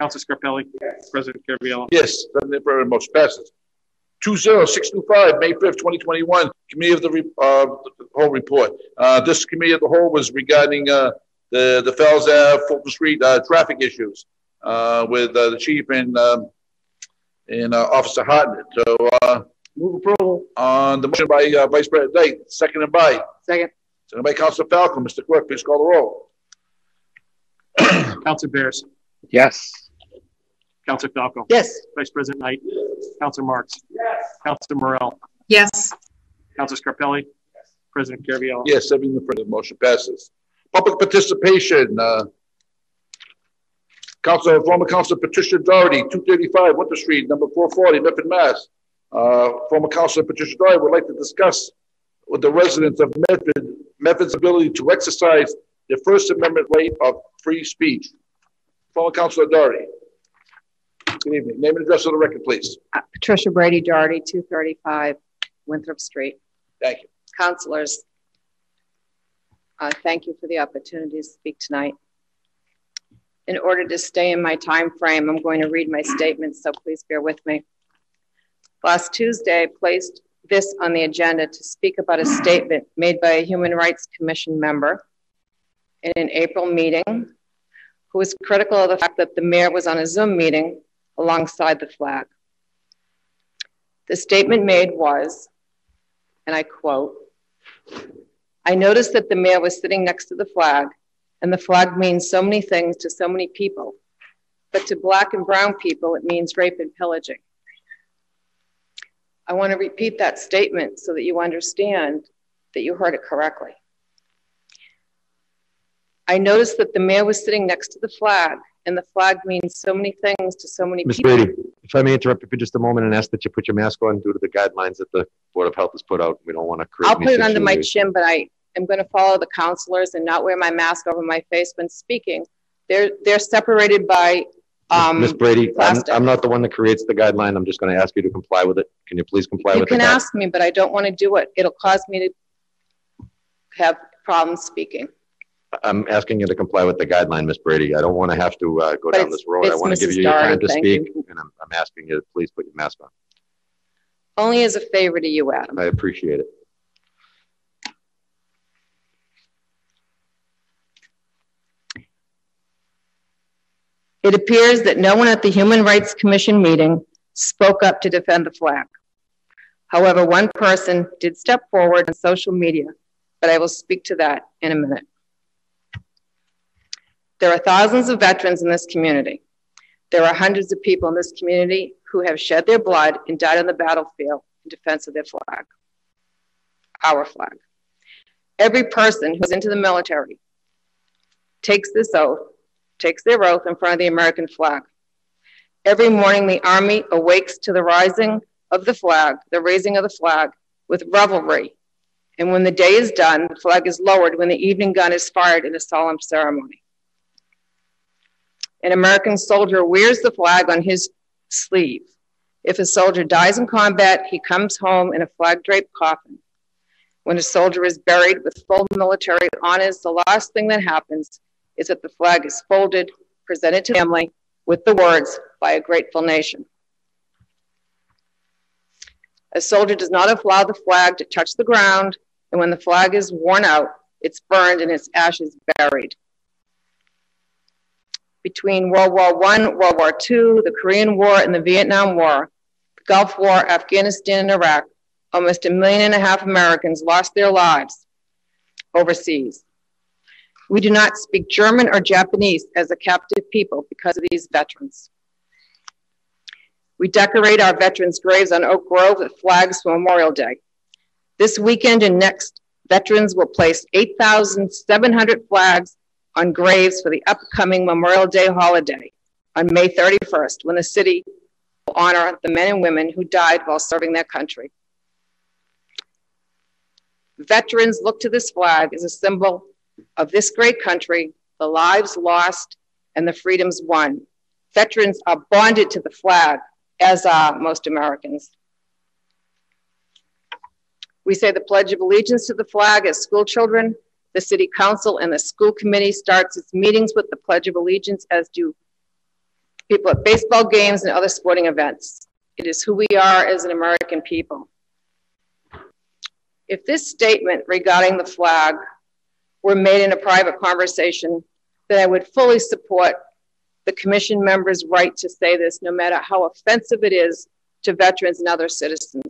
Councilor Scarpelli. Yes. President Garavilla. Yes. The motion passes. 20625, May 5th, 2021, Committee of the Whole report. This Committee of the Whole was regarding the Fells Ave, Fulton Street traffic issues with the chief and Officer Hartnett. So, move approval. On the motion by Vice President Knight, seconded by Councilor Falcon. Mr. Clerk, please call the roll. Councilor Bears. Yes. Councilor Falco. Yes. Vice President Knight. Yes. Councilor Marks. Yes. Councilor Morrell. Yes. Councilor Scarpelli. Yes. President Garavilla. Yes, 7 in the affirmative, motion passes. Public participation. Former Councilor Patricia Doherty, 235 Winter Street, number 440, Medford, Mass. Former Councilor Patricia Doherty would like to discuss with the residents of Medford, Medford's ability to exercise their First Amendment right of free speech. Former Councilor Doherty. Good evening. Name and address of the record, please. Patricia Brady Doherty, 235 Winthrop Street. Thank you. Councilors, thank you for the opportunity to speak tonight. In order to stay in my time frame, I'm going to read my statement, so please bear with me. Last Tuesday, I placed this on the agenda to speak about a statement made by a Human Rights Commission member in an April meeting who was critical of the fact that the mayor was on a Zoom meeting alongside the flag. The statement made was, and I quote, "I noticed that the mayor was sitting next to the flag, and the flag means so many things to so many people, but to black and brown people, it means rape and pillaging." I want to repeat that statement so that you understand that you heard it correctly. I noticed that the mayor was sitting next to the flag, and the flag means so many things to so many people. Ms. Brady, if I may interrupt you for just a moment and ask that you put your mask on due to the guidelines that the Board of Health has put out. We don't want to create any situation. I'll put it under my chin, but I am going to follow the counselors and not wear my mask over my face when speaking. They're separated by Ms. Brady, I'm not the one that creates the guideline. I'm just going to ask you to comply with it. Can you please comply with it? You can ask me, but I don't want to do it. It'll cause me to have problems speaking. I'm asking you to comply with the guideline, Ms. Brady. I don't want to have to go down this road. I want to give you your time to speak, and I'm asking you to please put your mask on. Only as a favor to you, Adam. I appreciate it. It appears that no one at the Human Rights Commission meeting spoke up to defend the flag. However, one person did step forward on social media, but I will speak to that in a minute. There are thousands of veterans in this community. There are hundreds of people in this community who have shed their blood and died on the battlefield in defense of their flag, our flag. Every person who's into the military takes this oath, takes their oath in front of the American flag. Every morning, the Army awakes to the rising of the flag, the raising of the flag with revelry. And when the day is done, the flag is lowered when the evening gun is fired in a solemn ceremony. An American soldier wears the flag on his sleeve. If a soldier dies in combat, he comes home in a flag-draped coffin. When a soldier is buried with full military honors, the last thing that happens is that the flag is folded, presented to the family with the words, "By a grateful nation." A soldier does not allow the flag to touch the ground, and when the flag is worn out, it's burned and its ashes buried. Between World War I, World War II, the Korean War, and the Vietnam War, the Gulf War, Afghanistan, and Iraq, almost 1.5 million Americans lost their lives overseas. We do not speak German or Japanese as a captive people because of these veterans. We decorate our veterans' graves on Oak Grove with flags for Memorial Day. This weekend and next, veterans will place 8,700 flags on graves for the upcoming Memorial Day holiday on May 31st, when the city will honor the men and women who died while serving their country. Veterans look to this flag as a symbol of this great country, the lives lost and the freedoms won. Veterans are bonded to the flag, as are most Americans. We say the Pledge of Allegiance to the flag as school children. The City Council and the school committee starts its meetings with the Pledge of Allegiance, as do people at baseball games and other sporting events. It is who we are as an American people. If this statement regarding the flag were made in a private conversation, then I would fully support the commission members' right to say this, no matter how offensive it is to veterans and other citizens.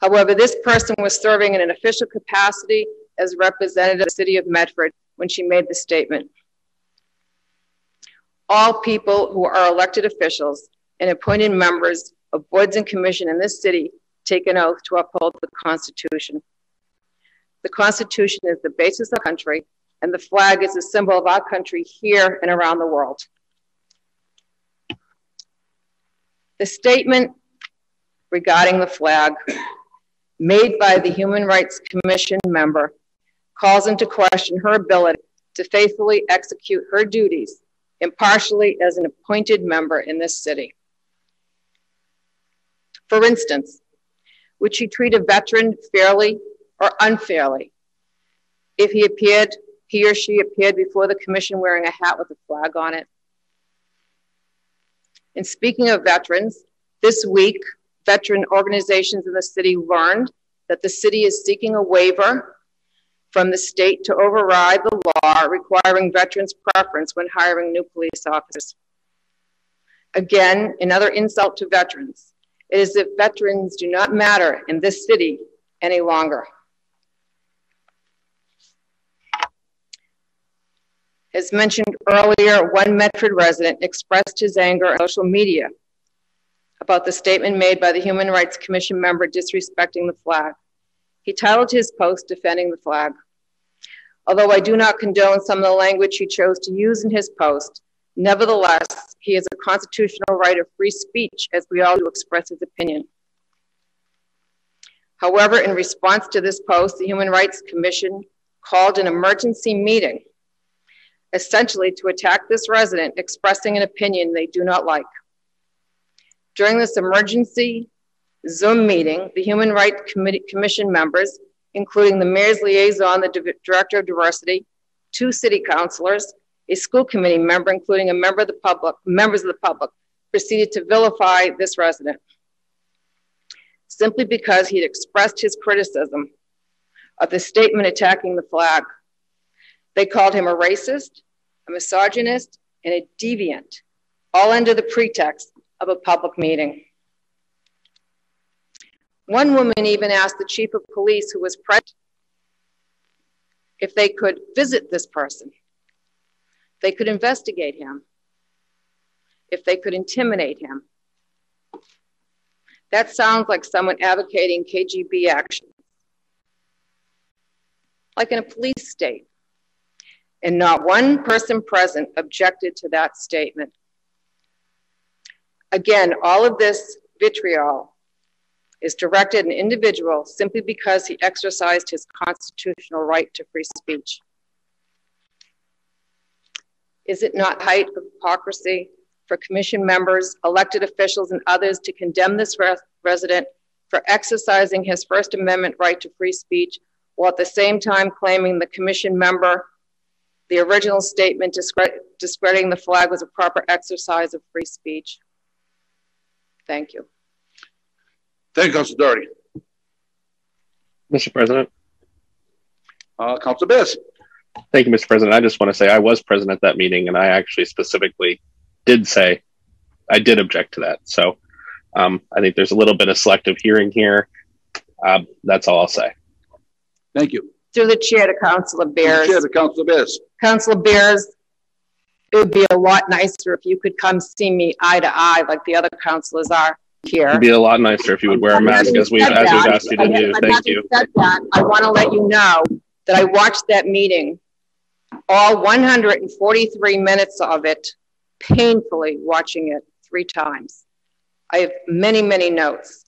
However, this person was serving in an official capacity as representative of the city of Medford when she made the statement. All people who are elected officials and appointed members of boards and commission in this city take an oath to uphold the Constitution. The Constitution is the basis of our country, and the flag is a symbol of our country here and around the world. The statement regarding the flag made by the Human Rights Commission member calls into question her ability to faithfully execute her duties impartially as an appointed member in this city. For instance, would she treat a veteran fairly or unfairly if he or she appeared before the commission wearing a hat with a flag on it? And speaking of veterans, this week, veteran organizations in the city learned that the city is seeking a waiver from the state to override the law requiring veterans' preference when hiring new police officers. Again, another insult to veterans. It is as if veterans do not matter in this city any longer. As mentioned earlier, one Medford resident expressed his anger on social media about the statement made by the Human Rights Commission member disrespecting the flag. He titled his post, "Defending the Flag." Although I do not condone some of the language he chose to use in his post, nevertheless, he has a constitutional right of free speech, as we all do, express his opinion. However, in response to this post, the Human Rights Commission called an emergency meeting, essentially to attack this resident expressing an opinion they do not like. During this emergency Zoom meeting, the Human Rights Commission members, including the mayor's liaison, the director of diversity, 2 city councilors, a school committee member, including a member of the public, members of the public, proceeded to vilify this resident simply because he'd expressed his criticism of the statement attacking the flag. They called him a racist, a misogynist, and a deviant, all under the pretext of a public meeting. One woman even asked the chief of police, who was present, if they could visit this person. They could investigate him, if they could intimidate him. That sounds like someone advocating KGB action, like in a police state. And not one person present objected to that statement. Again, all of this vitriol is directed at an individual simply because he exercised his constitutional right to free speech. Is it not height of hypocrisy for commission members, elected officials, and others to condemn this resident for exercising his First Amendment right to free speech, while at the same time claiming the commission member, the original statement discrediting the flag was a proper exercise of free speech? Thank you. Thank you, Councilor Doherty. Mr. President. Councilor Biss. Thank you, Mr. President. I just want to say I was present at that meeting, and I actually specifically did say I did object to that. So I think there's a little bit of selective hearing here. That's all I'll say. Thank you. Through the chair to Councilor Bears. Through the chair to Councilor Bears. Councilor Bears, it would be a lot nicer if you could come see me eye to eye like the other councilors are here. It would be a lot nicer if you would wear a mask, as we've asked you to do. Thank you. I want to let you know that I watched that meeting, all 143 minutes of it, painfully watching it 3 times. I have many, many notes.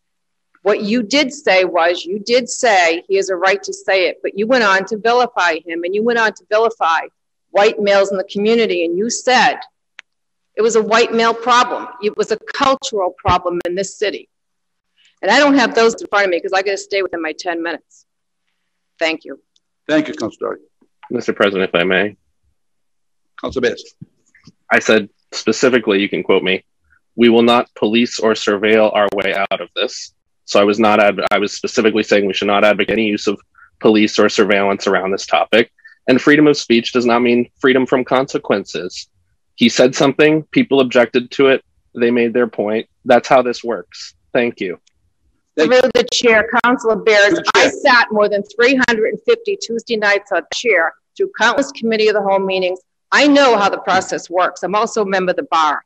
What you did say was, you did say he has a right to say it, but you went on to vilify him, and you went on to vilify white males in the community, and you said it was a white male problem. It was a cultural problem in this city. And I don't have those in front of me because I got to stay within my 10 minutes. Thank you. Thank you, Councilor Doherty. Mr. President, if I may. Councilor Best. I said specifically, you can quote me, we will not police or surveil our way out of this. So I was not. I was specifically saying we should not advocate any use of police or surveillance around this topic. And freedom of speech does not mean freedom from consequences. He said something. People objected to it. They made their point. That's how this works. Thank you. Through the chair, Councilor Bears, I sat more than 350 Tuesday nights on the chair through countless committee of the whole meetings. I know how the process works. I'm also a member of the bar.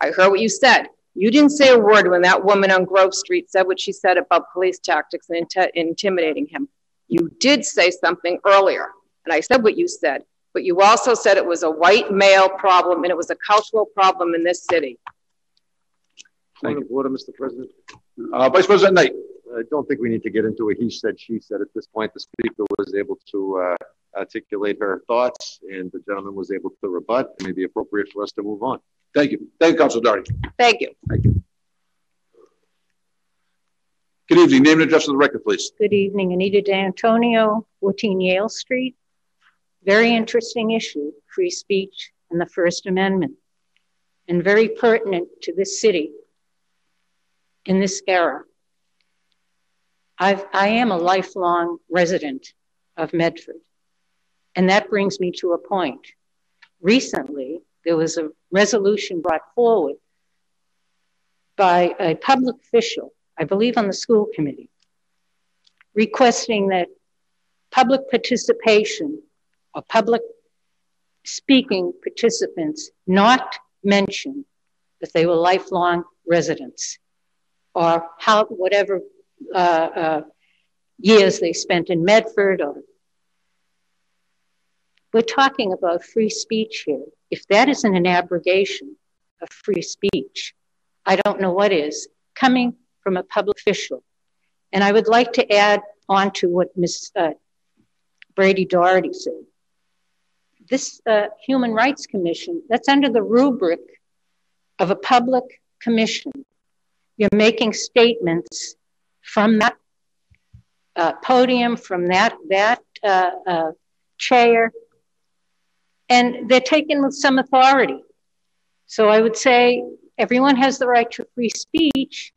I heard what you said. You didn't say a word when that woman on Grove Street said what she said about police tactics and intimidating him. You did say something earlier, and I said what you said, but you also said it was a white male problem and it was a cultural problem in this city. Point of order, Mr. President. Vice President Knight. I don't think we need to get into a he said, she said at this point. The speaker was able to articulate her thoughts, and the gentleman was able to rebut. It may be appropriate for us to move on. Thank you. Thank you, Councilor Doherty. Thank you. Thank you. Good evening. Name and address of the record, please. Good evening. Anita D'Antonio, 14 Yale Street. Very interesting issue, free speech and the First Amendment, and very pertinent to this city in this era. I am a lifelong resident of Medford, and that brings me to a point. Recently, there was a resolution brought forward by a public official, I believe on the school committee, requesting that public participation or public speaking participants not mention that they were lifelong residents or how whatever years they spent in Medford or We're talking about free speech here. If that isn't an abrogation of free speech, I don't know what is, coming from a public official. And I would like to add on to what Ms. Brady Doherty said. This Human Rights Commission, that's under the rubric of a public commission. You're making statements from that podium, from that chair, and they're taken with some authority. So I would say everyone has the right to free speech,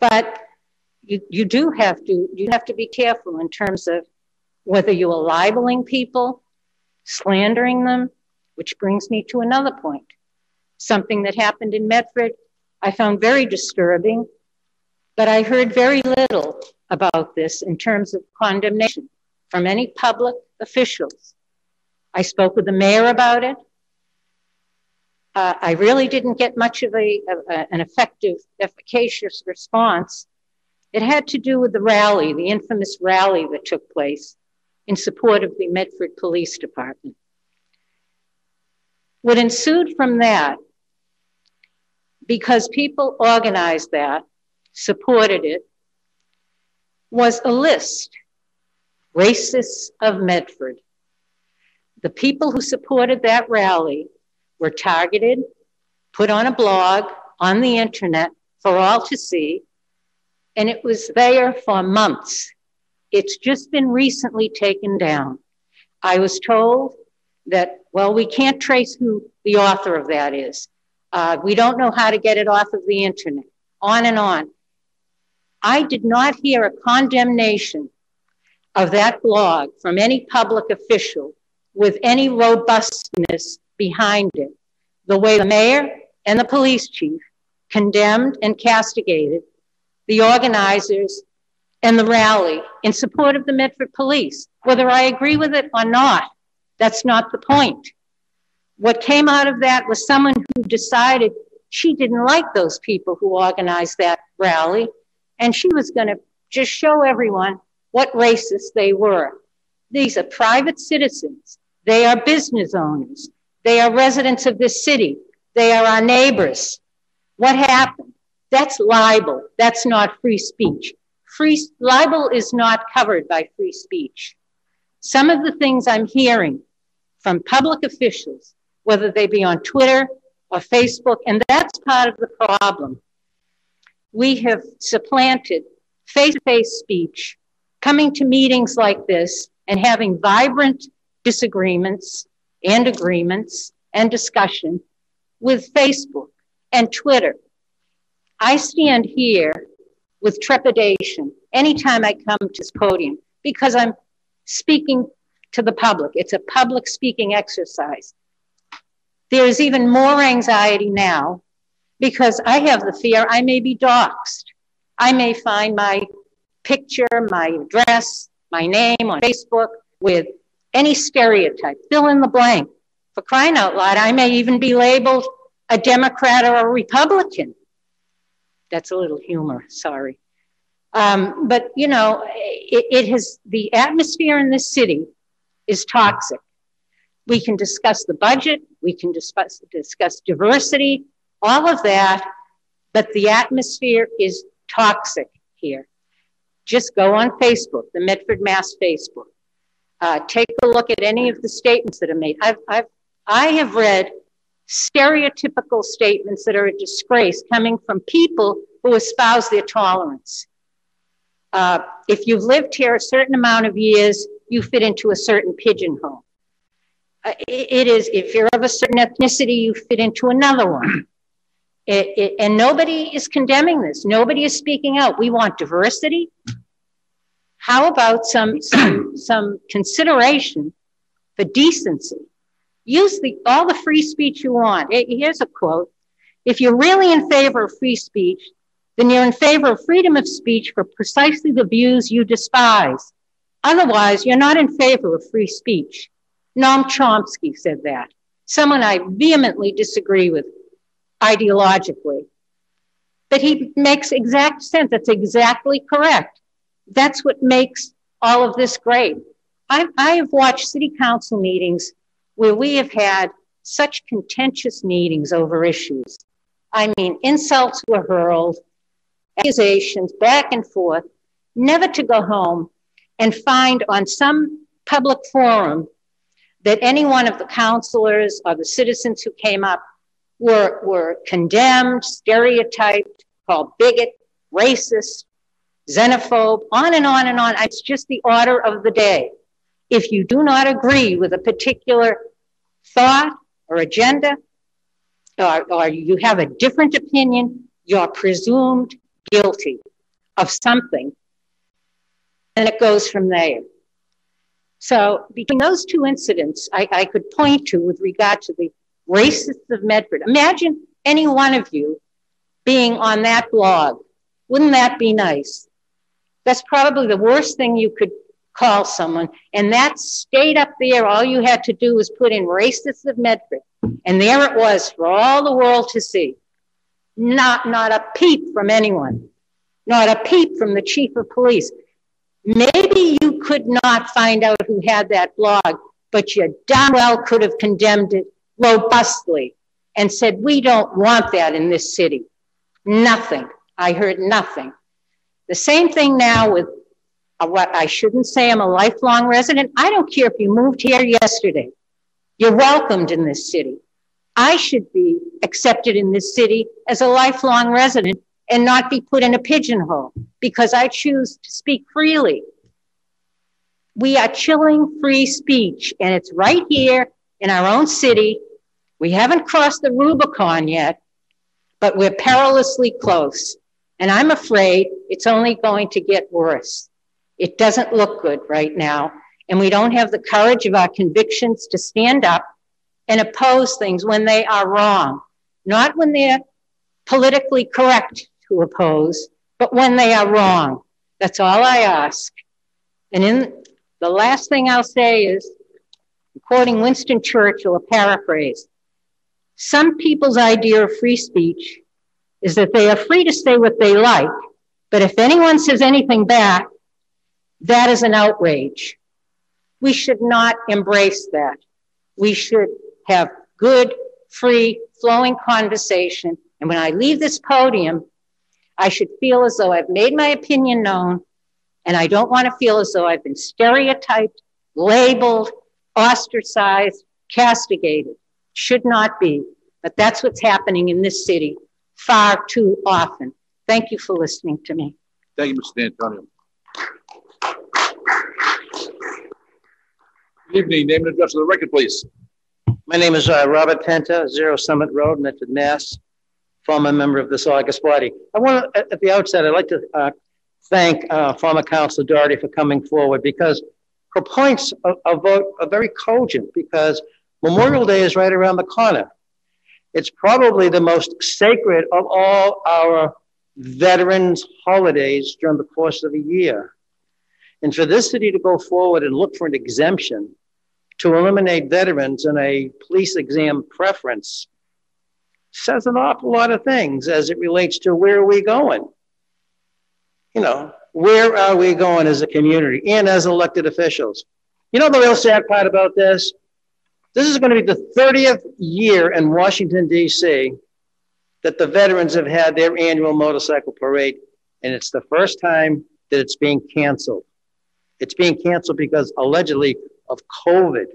but you have to be careful in terms of whether you are libeling people, slandering them, which brings me to another point. Something that happened in Medford I found very disturbing, but I heard very little about this in terms of condemnation from any public officials. I spoke with the mayor about it. I really didn't get much of an effective, efficacious response. It had to do with the rally, the infamous rally that took place in support of the Medford Police Department. What ensued from that, because people organized that, supported it, was a list, racists of Medford. The people who supported that rally were targeted, put on a blog, on the internet for all to see, and it was there for months. It's just been recently taken down. I was told that, well, we can't trace who the author of that is. We don't know how to get it off of the internet, on and on. I did not hear a condemnation of that blog from any public official with any robustness behind it, the way the mayor and the police chief condemned and castigated the organizers and the rally in support of the Medford police. Whether I agree with it or not, that's not the point. What came out of that was someone who decided she didn't like those people who organized that rally, and she was going to just show everyone what racists they were. These are private citizens. They are business owners. They are residents of this city. They are our neighbors. What happened? That's libel. That's not free speech. Libel is not covered by free speech. Some of the things I'm hearing from public officials, whether they be on Twitter or Facebook, and that's part of the problem. We have supplanted face-to-face speech, coming to meetings like this and having vibrant disagreements and agreements and discussion with Facebook and Twitter. I stand here with trepidation anytime I come to this podium because I'm speaking to the public. It's a public speaking exercise. There is even more anxiety now because I have the fear I may be doxxed. I may find my picture, my address, my name on Facebook with any stereotype, fill in the blank. For crying out loud, I may even be labeled a Democrat or a Republican. That's a little humor, sorry. But you know, the atmosphere in this city is toxic. We can discuss the budget, we can discuss diversity, all of that, but the atmosphere is toxic here. Just go on Facebook, the Medford Mass Facebook. Take a look at any of the statements that are made. I have read stereotypical statements that are a disgrace coming from people who espouse their tolerance. If you've lived here a certain amount of years, you fit into a certain pigeonhole. If you're of a certain ethnicity, you fit into another one. And nobody is condemning this. Nobody is speaking out. We want diversity. How about some consideration for decency? Use all the free speech you want. Here's a quote. If you're really in favor of free speech, then you're in favor of freedom of speech for precisely the views you despise. Otherwise, you're not in favor of free speech. Noam Chomsky said that. Someone I vehemently disagree with ideologically. But he makes exact sense. That's exactly correct. That's what makes all of this great. I have watched city council meetings where we have had such contentious meetings over issues. I mean, insults were hurled, accusations back and forth, never to go home and find on some public forum that any one of the counselors or the citizens who came up were condemned, stereotyped, called bigot, racist, xenophobe, on and on and on. It's just the order of the day. If you do not agree with a particular thought or agenda, or you have a different opinion, you're presumed guilty of something. And it goes from there. So between those two incidents, I could point to with regard to the racists of Medford. Imagine any one of you being on that blog. Wouldn't that be nice? That's probably the worst thing you could call someone. And that stayed up there. All you had to do was put in racists of Medford. And there it was for all the world to see. Not a peep from anyone. Not a peep from the chief of police. Maybe you could not find out who had that blog, but you darn well could have condemned it robustly and said, we don't want that in this city. Nothing. I heard nothing. The same thing now with what I shouldn't say. I'm a lifelong resident. I don't care if you moved here yesterday. You're welcomed in this city. I should be accepted in this city as a lifelong resident and not be put in a pigeonhole because I choose to speak freely. We are chilling free speech, and it's right here in our own city. We haven't crossed the Rubicon yet, but we're perilously close. And I'm afraid it's only going to get worse. It doesn't look good right now. And we don't have the courage of our convictions to stand up and oppose things when they are wrong. Not when they're politically correct to oppose, but when they are wrong. That's all I ask. And in the last thing I'll say is, quoting Winston Churchill, a paraphrase, some people's idea of free speech is that they are free to say what they like, but if anyone says anything back, that is an outrage. We should not embrace that. We should have good, free, flowing conversation. And when I leave this podium, I should feel as though I've made my opinion known, and I don't want to feel as though I've been stereotyped, labeled, ostracized, castigated. Should not be, but that's what's happening in this city far too often. Thank you for listening to me. Thank you, Mr. D'Antonio. Good evening. Name and address for the record, please. My name is Robert Penta, 0 Summit Road, Medford, Mass. Former member of this august body. I want to, at the outset, I'd like to thank former Councilor Doherty for coming forward, because her points of vote are very cogent, because Memorial Day is right around the corner. It's probably the most sacred of all our veterans' holidays during the course of a year. And for this city to go forward and look for an exemption to eliminate veterans in a police exam preference says an awful lot of things as it relates to where are we going? You know, where are we going as a community and as elected officials? You know the real sad part about this? This is going to be the 30th year in Washington, D.C. that the veterans have had their annual motorcycle parade, and it's the first time that it's being canceled. It's being canceled because allegedly of COVID.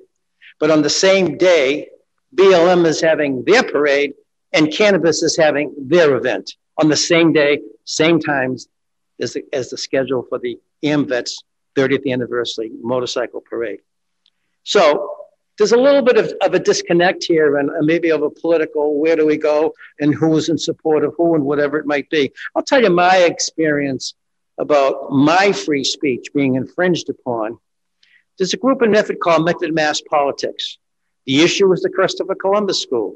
But on the same day, BLM is having their parade and cannabis is having their event on the same day, same times as the schedule for the AMVETS 30th anniversary motorcycle parade. So there's a little bit of a disconnect here and maybe of a political, where do we go and who's in support of who and whatever it might be. I'll tell you my experience about my free speech being infringed upon. There's a group in Medford called Medford Mass Politics. The issue was the Christopher Columbus School.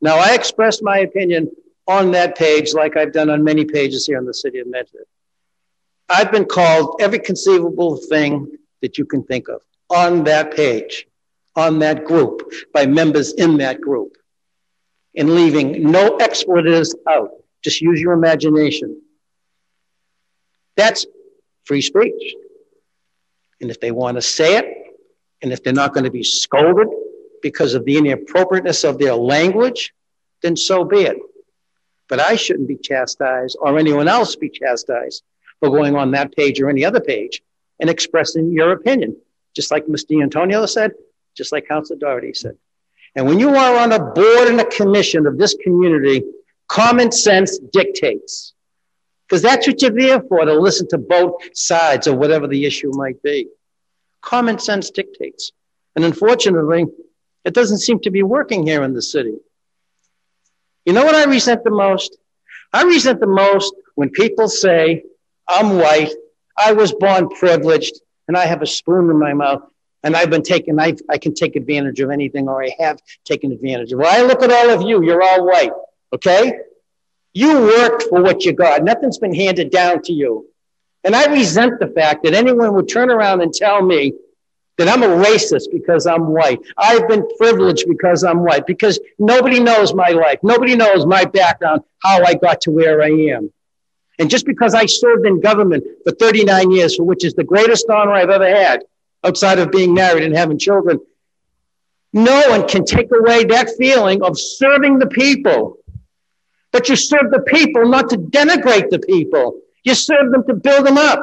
Now, I expressed my opinion on that page like I've done on many pages here in the city of Medford. I've been called every conceivable thing that you can think of on that page, on that group, by members in that group, and leaving no expletives out. Just use your imagination. That's free speech. And if they want to say it, and if they're not going to be scolded because of the inappropriateness of their language, then so be it. But I shouldn't be chastised or anyone else be chastised for going on that page or any other page and expressing your opinion, just like Mr. Antonio said, just like Councilor Doherty said. And when you are on a board and a commission of this community, common sense dictates, because that's what you're there for, to listen to both sides of whatever the issue might be. Common sense dictates. And unfortunately, it doesn't seem to be working here in the city. You know what I resent the most? I resent the most when people say, I'm white, I was born privileged, and I have a spoon in my mouth, and I've been taken, I can take advantage of anything, or I have taken advantage of. Well, I look at all of you, you're all white, okay? You worked for what you got. Nothing's been handed down to you. And I resent the fact that anyone would turn around and tell me that I'm a racist because I'm white. I've been privileged because I'm white, because nobody knows my life. Nobody knows my background, how I got to where I am. And just because I served in government for 39 years, for which is the greatest honor I've ever had, outside of being married and having children, no one can take away that feeling of serving the people. But you serve the people not to denigrate the people. You serve them to build them up.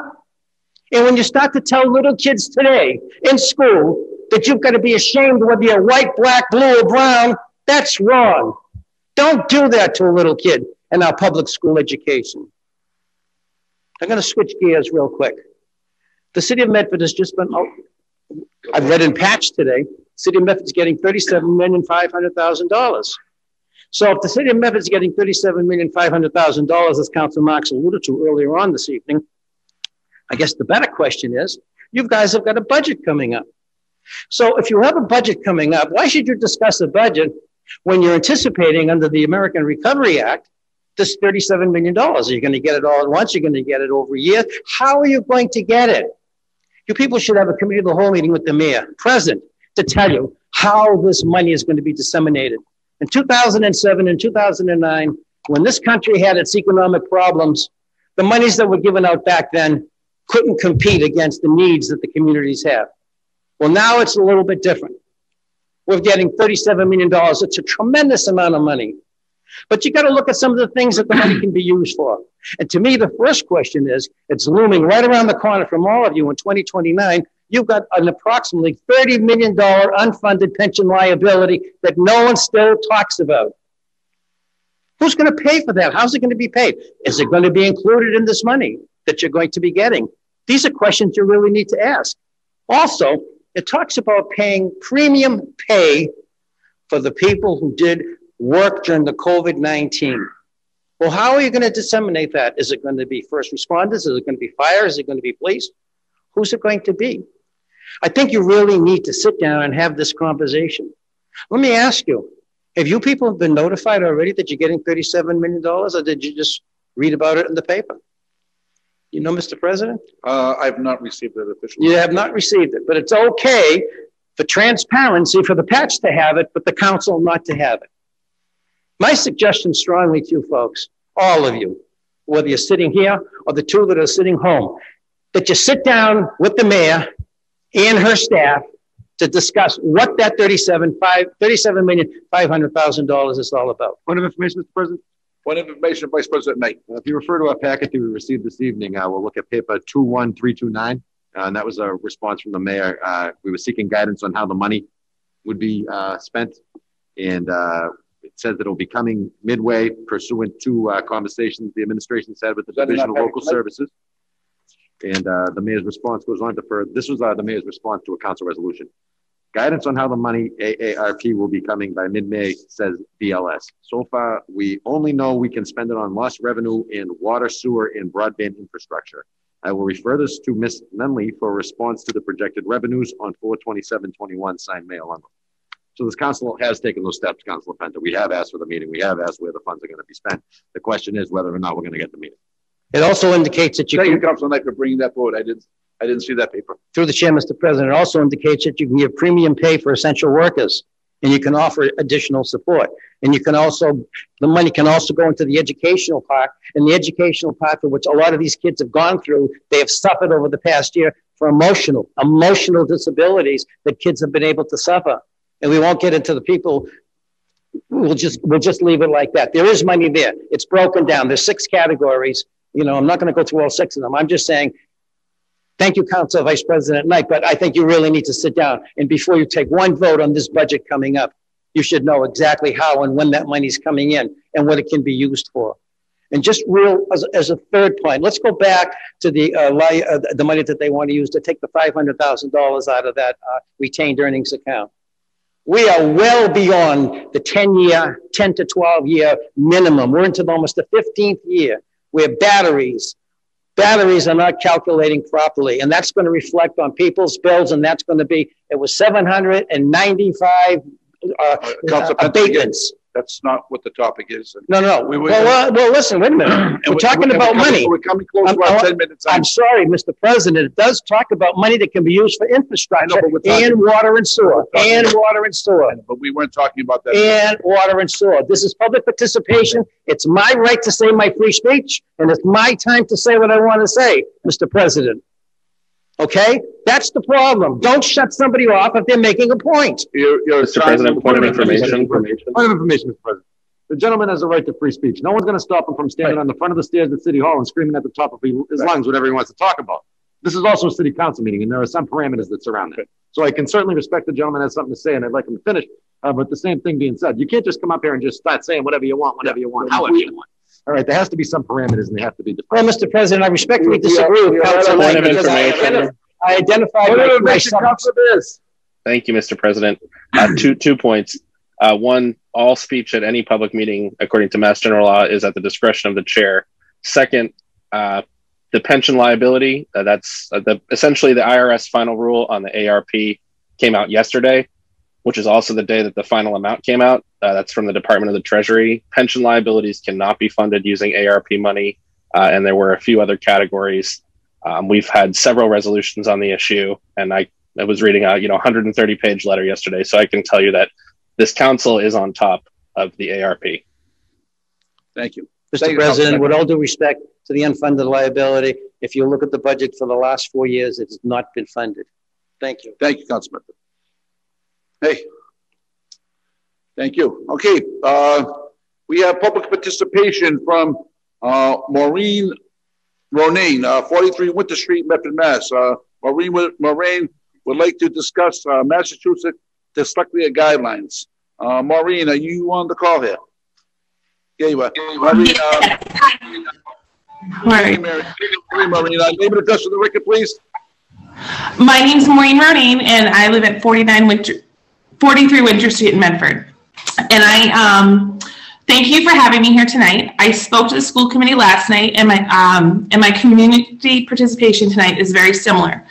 And when you start to tell little kids today in school that you've got to be ashamed whether you're white, black, blue, or brown, that's wrong. Don't do that to a little kid in our public school education. I'm going to switch gears real quick. The city of Medford has just been, I read in Patch today, city of Medford is getting $37,500,000. So if the city of Medford is getting $37,500,000, as Councilor Marks alluded to earlier on this evening, I guess the better question is, you guys have got a budget coming up. So if you have a budget coming up, why should you discuss a budget when you're anticipating under the American Recovery Act this $37 million? Are you going to get it all at once? You're going to get it over a year? How are you going to get it? You people should have a committee of the whole meeting with the mayor present to tell you how this money is going to be disseminated. In 2007 and 2009, when this country had its economic problems, the monies that were given out back then couldn't compete against the needs that the communities have. Well, now it's a little bit different. We're getting $37 million. It's a tremendous amount of money. But you got to look at some of the things that the money can be used for. And to me, the first question is, it's looming right around the corner from all of you in 2029. You've got an approximately $30 million unfunded pension liability that no one still talks about. Who's going to pay for that? How's it going to be paid? Is it going to be included in this money that you're going to be getting? These are questions you really need to ask. Also, it talks about paying premium pay for the people who did work during the COVID-19. Well, how are you going to disseminate that? Is it going to be first responders? Is it going to be fire? Is it going to be police? Who's it going to be? I think you really need to sit down and have this conversation. Let me ask you, have you people been notified already that you're getting $37 million, or did you just read about it in the paper? You know, Mr. President? I have not received it officially. You have not received it, but it's okay for transparency for the patch to have it, but the council not to have it. My suggestion strongly to you folks, all of you, whether you're sitting here or the two that are sitting home, that you sit down with the mayor and her staff to discuss what that $37,500,000 is all about. Point of information, Mr. President. Point of information, Vice President Knight. If you refer to our packet that we received this evening, we'll look at paper 21329. And that was a response from the mayor. We were seeking guidance on how the money would be spent. And it says that it'll be coming midway pursuant to conversations the administration had with the Division of Local Services. And the mayor's response goes on to further. This was the mayor's response to a council resolution. Guidance on how the money AARP will be coming by mid-May, says BLS. So far, we only know we can spend it on lost revenue in water, sewer, and broadband infrastructure. I will refer this to Ms. Memley for a response to the projected revenues on 4/27/21, signed May 11th. So this council has taken those steps, Councilor Penta. We have asked for the meeting. We have asked where the funds are going to be spent. The question is whether or not we're going to get the meeting. It also indicates that you can... Councilor Knight, for bringing that forward. I didn't see that paper. Through the chair, Mr. President, it also indicates that you can give premium pay for essential workers. and you can offer additional support. And you can also, the money can also go into the educational part, and the educational part for which a lot of these kids have gone through, they have suffered over the past year for emotional disabilities that kids have been able to suffer. And we won't get into the people, we'll just leave it like that. There is money there, it's broken down. There's 6 categories. You know, I'm not gonna go through all 6 of them. I'm just saying, thank you, Council Vice President Knight, but I think you really need to sit down. And before you take one vote on this budget coming up, you should know exactly how and when that money's coming in and what it can be used for. And just real, as a third point, let's go back to the money that they want to use to take the $500,000 out of that retained earnings account. We are well beyond the 10 to 12 year minimum. We're into almost the 15th year where batteries are not calculating properly, and that's going to reflect on people's bills, and that's going to be, it was 795 abatements. That's not what the topic is. No. Well, listen, wait a minute. We're talking about money. We're coming close to our 10 minutes. I'm sorry, Mr. President. It does talk about money that can be used for infrastructure and water and sewer. But we weren't talking about that. This is public participation. It's my right to say my free speech, and it's my time to say what I want to say, Mr. President. Okay? That's the problem. Don't shut somebody off if they're making a point. Mr. President, point of information, Mr. President. The gentleman has a right to free speech. No one's going to stop him from standing on the front of the stairs at City Hall and screaming at the top of his lungs whatever he wants to talk about. This is also a city council meeting, and there are some parameters that surround that. So I can certainly respect the gentleman has something to say, and I'd like him to finish. But the same thing being said, you can't just come up here and just start saying whatever you want, however you want. All right, there has to be some parameters, and they have to be defined. Well, Mr. President, I respectfully disagree with Council Knight because I identified myself. Thank you, Mr. President. Two points. One, all speech at any public meeting, according to Mass General Law, is at the discretion of the chair. Second, the pension liability, that's essentially the IRS final rule on the ARP came out yesterday, which is also the day that the final amount came out. That's from the Department of the Treasury. Pension liabilities cannot be funded using ARP money. And there were a few other categories. We've had several resolutions on the issue. And I was reading a 130-page letter yesterday. So I can tell you that this council is on top of the ARP. Thank you. Mr. President, with all due respect to the unfunded liability, if you look at the budget for the last 4 years, it's not been funded. Thank you. Thank you, Councilman. Hey, thank you. Okay, we have public participation from Maureen Ronaine, 43 Winter Street, Medford, Mass. Maureen would like to discuss Massachusetts dyslexia guidelines. Maureen, are you on the call here? Yeah, you are. Maureen, Maureen, name and address for the record, please. My name's Maureen Ronaine, and I live at 43 Winter Street in Medford. And I thank you for having me here tonight. I spoke to the school committee last night, and my community participation tonight is very similar.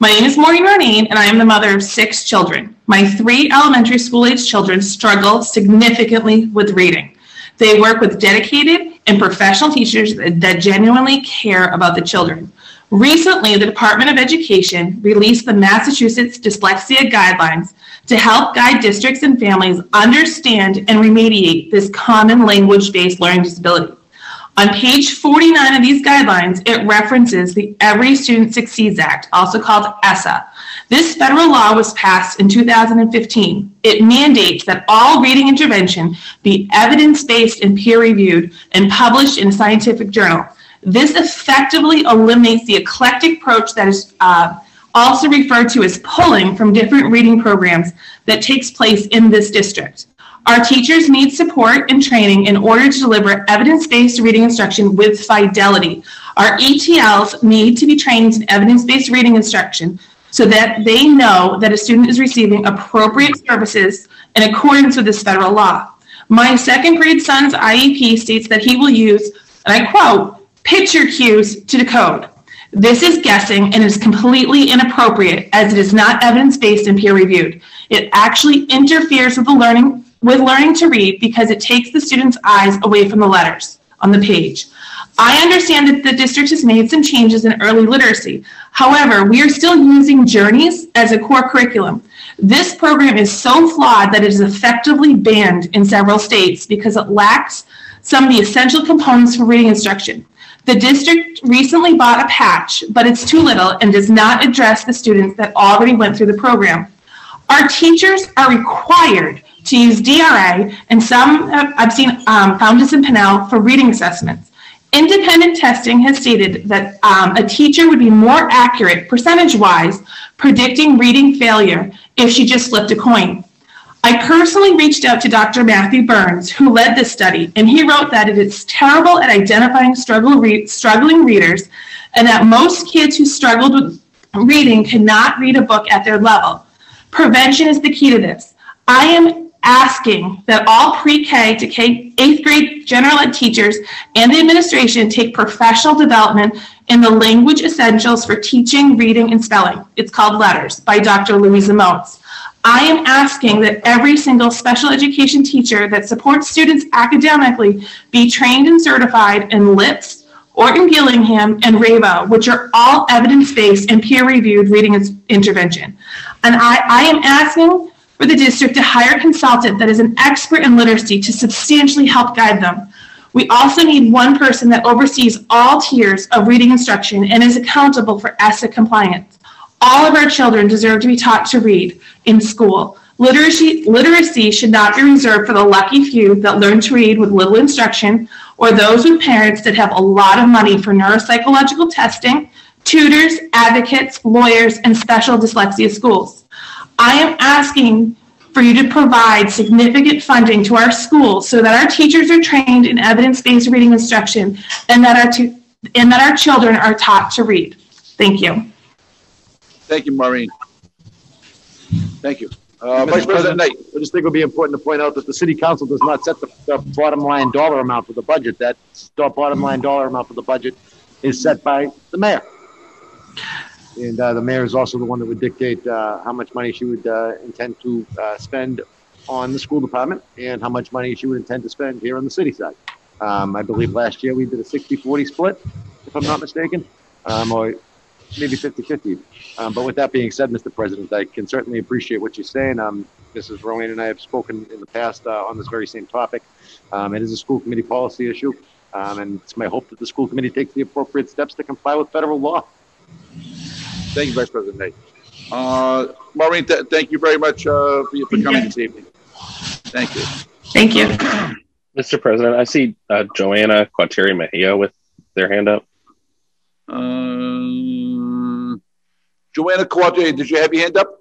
My name is Maureen Ronaine, and I am the mother of 6 children. My 3 elementary school age children struggle significantly with reading. They work with dedicated and professional teachers that genuinely care about the children. Recently, the Department of Education released the Massachusetts Dyslexia Guidelines to help guide districts and families understand and remediate this common language-based learning disability. On page 49 of these guidelines, it references the Every Student Succeeds Act, also called ESSA. This federal law was passed in 2015. It mandates that all reading intervention be evidence-based and peer-reviewed and published in a scientific journal. This effectively eliminates the eclectic approach that is also referred to as pulling from different reading programs that takes place in this district. Our teachers need support and training in order to deliver evidence-based reading instruction with fidelity. Our ETLs need to be trained in evidence-based reading instruction so that they know that a student is receiving appropriate services in accordance with this federal law. My second grade son's IEP states that he will use, and I quote, picture cues to decode. This is guessing and is completely inappropriate as it is not evidence-based and peer-reviewed. It actually interferes with learning to read because it takes the student's eyes away from the letters on the page. I understand that the district has made some changes in early literacy. However, we are still using journeys as a core curriculum. This program is so flawed that it is effectively banned in several states because it lacks some of the essential components for reading instruction. The district recently bought a patch, but it's too little and does not address the students that already went through the program. Our teachers are required to use DRA, and some I've seen Fountas and Pinnell for reading assessments. Independent testing has stated that a teacher would be more accurate percentage-wise predicting reading failure if she just flipped a coin. I personally reached out to Dr. Matthew Burns, who led this study, and he wrote that it is terrible at identifying struggling readers, and that most kids who struggled with reading cannot read a book at their level. Prevention is the key to this. I am asking that all pre-K to eighth grade general ed teachers and the administration take professional development in the language essentials for teaching, reading, and spelling. It's called Letters by Dr. Louisa Motes. I am asking that every single special education teacher that supports students academically be trained and certified in LIPS, Orton Gillingham, and RAVO, which are all evidence-based and peer-reviewed reading intervention. And I am asking for the district to hire a consultant that is an expert in literacy to substantially help guide them. We also need one person that oversees all tiers of reading instruction and is accountable for ESSA compliance. All of our children deserve to be taught to read in school. Literacy should not be reserved for the lucky few that learn to read with little instruction, or those with parents that have a lot of money for neuropsychological testing, tutors, advocates, lawyers, and special dyslexia schools. I am asking for you to provide significant funding to our schools so that our teachers are trained in evidence-based reading instruction and that our children are taught to read. Thank you. Thank you, Maureen. Thank you. Vice President Knight, I just think it would be important to point out that the City Council does not set the bottom line dollar amount for the budget. That bottom line dollar amount for the budget is set by the mayor. And the mayor is also the one that would dictate how much money she would intend to spend on the school department and how much money she would intend to spend here on the city side. I believe last year we did a 60-40 split, if I'm not mistaken, or maybe 50-50. But with that being said, Mr. President, I can certainly appreciate what you're saying. Mrs. Rowan and I have spoken in the past on this very same topic. It is a school committee policy issue, and it's my hope that the school committee takes the appropriate steps to comply with federal law. Thank you, Vice President Knight. Maureen, thank you very much for coming this evening. Thank you. Thank you. Mr. President, I see Joanna Quateri Mejia with their hand up. Joanna Quateri, did you have your hand up?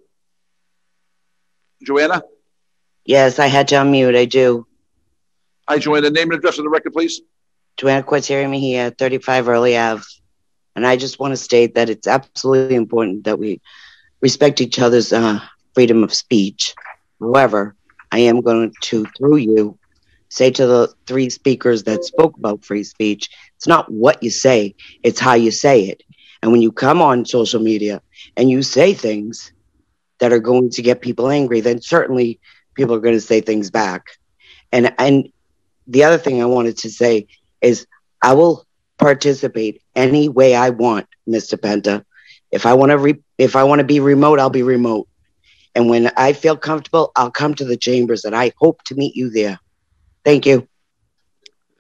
Joanna? Yes, I had to unmute. I do. Hi, Joanna. Name and address on the record, please. Joanna Quateri Mejia, 35 Early Ave. And I just want to state that it's absolutely important that we respect each other's freedom of speech. However, I am going to, through you, say to the three speakers that spoke about free speech, it's not what you say, it's how you say it. And when you come on social media and you say things that are going to get people angry, then certainly people are going to say things back. And the other thing I wanted to say is I will participate any way I want, Mr. Penta. If I want to be remote, I'll be remote. And when I feel comfortable, I'll come to the chambers, and I hope to meet you there. Thank you.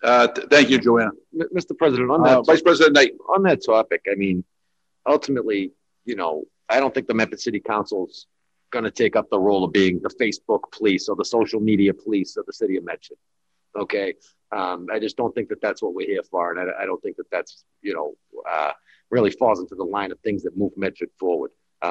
Thank you, Joanna. Mr. President, on that, Vice President Knight, on that topic, I mean, ultimately, you know, I don't think the Medford City Council's going to take up the role of being the Facebook police or the social media police of the city of Medford. Okay. I just don't think that that's what we're here for, and I don't think that that's, you know, really falls into the line of things that move Medford forward.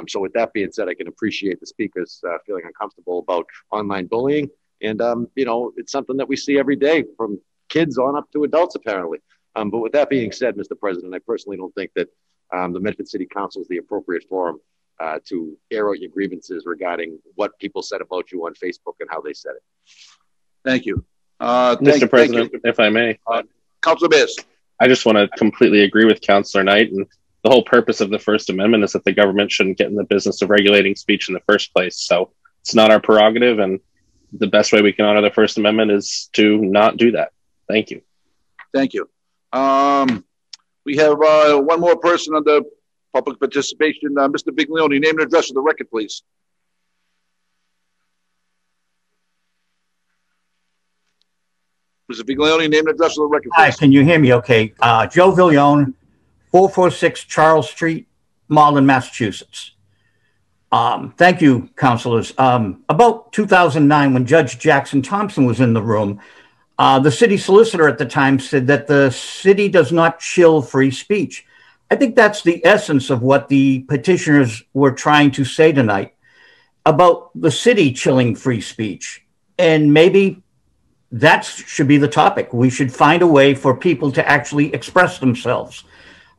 So with that being said, I can appreciate the speakers feeling uncomfortable about online bullying, and, you know, it's something that we see every day from kids on up to adults, apparently. But with that being said, Mr. President, I personally don't think that the Medford City Council is the appropriate forum to air out your grievances regarding what people said about you on Facebook and how they said it. Thank you. Mr. President, if I may, Councilor Bass. I just want to completely agree with Councilor Knight, and the whole purpose of the First Amendment is that the government shouldn't get in the business of regulating speech in the first place. So it's not our prerogative, and the best way we can honor the First Amendment is to not do that. Thank you. Thank you. We have one more person on the public participation. Mr. Biglione, name and address of the record, please. Mr. Figlione, name and address of the record. Hi, can you hear me okay? Joe Viglione, 446 Charles Street, Marlin, Massachusetts. Thank you, counselors. About 2009, when Judge Jackson Thompson was in the room, the city solicitor at the time said that the city does not shield free speech. I think that's the essence of what the petitioners were trying to say tonight about the city chilling free speech. And maybe that should be the topic. We should find a way for people to actually express themselves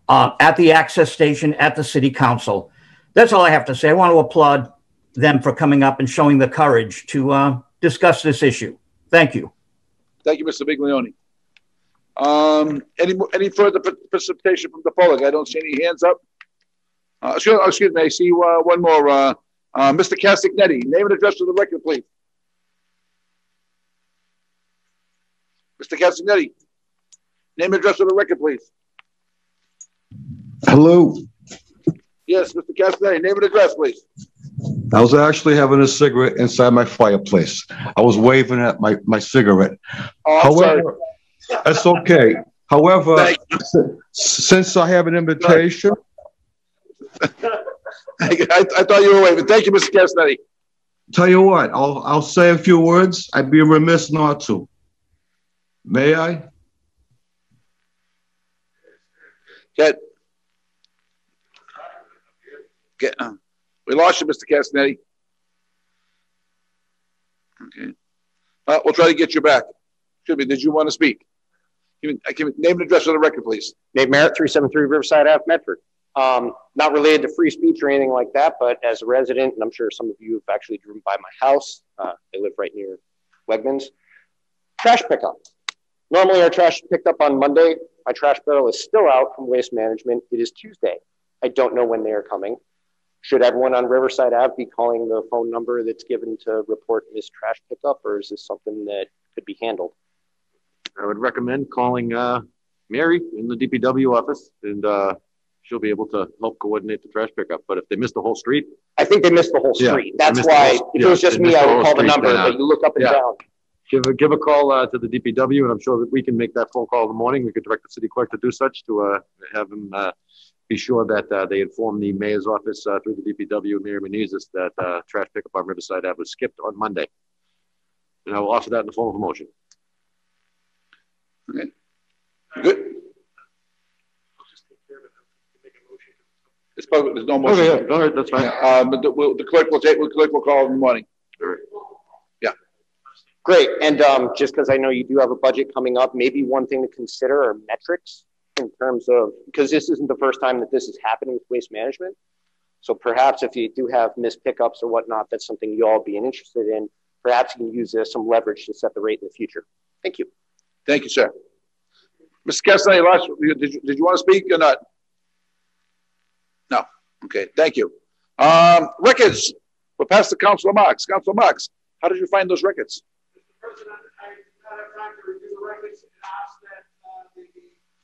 at the access station, at the city council. That's all I have to say. I want to applaud them for coming up and showing the courage to discuss this issue. Thank you. Thank you, Mr. Biglione. Any further participation from the public? I don't see any hands up. Excuse me, I see one more. Mr. Castagnetti, name and address for the record, please. Mr. Castagnetti, name and address for the record, please. Hello. Yes, Mr. Castagnetti, name and address, please. I was actually having a cigarette inside my fireplace. I was waving at my cigarette. Oh, however, sorry. That's okay. However, since I have an invitation. I thought you were waving. Thank you, Mr. Castagnetti. Tell you what, I'll say a few words. I'd be remiss not to. May I? We lost you, Mr. Castagnetti. Okay. We'll try to get you back. Excuse me, did you want to speak? Name and address on the record, please. Dave Merritt, 373 Riverside Ave, Medford. Not related to free speech or anything like that, but as a resident, and I'm sure some of you have actually driven by my house. I live right near Wegmans. Trash pickup. Normally our trash is picked up on Monday. My trash barrel is still out from waste management. It is Tuesday. I don't know when they are coming. Should everyone on Riverside Ave be calling the phone number that's given to report missed trash pickup, or is this something that could be handled? I would recommend calling Mary in the DPW office, and she'll be able to help coordinate the trash pickup. But if they missed the whole street? I think they missed the whole street. Yeah, that's why, if it was just me, I would call the number, but you look up and down. Give a call to the DPW, and I'm sure that we can make that phone call in the morning. We could direct the city clerk to do such, to have him be sure that they inform the mayor's office through the DPW, Maria Menounos, that trash pickup on Riverside Ave was skipped on Monday. And I will offer that in the form of a motion. Okay. Good. It's public, there's no motion. Okay, yeah. All right, that's fine. The clerk will call in the morning. All right. Yeah. Great. And just because I know you do have a budget coming up, maybe one thing to consider are metrics. In terms of, because this isn't the first time that this is happening with waste management. So perhaps if you do have missed pickups or whatnot, that's something you all being interested in. Perhaps you can use this some leverage to set the rate in the future. Thank you. Thank you, sir. Mr. Castaneda, did you want to speak or not? No. Okay. Thank you. Records. We'll pass to Councilor Marks. Councilor Marks, how did you find those records? Mr. President, I did not have time to review the records and ask that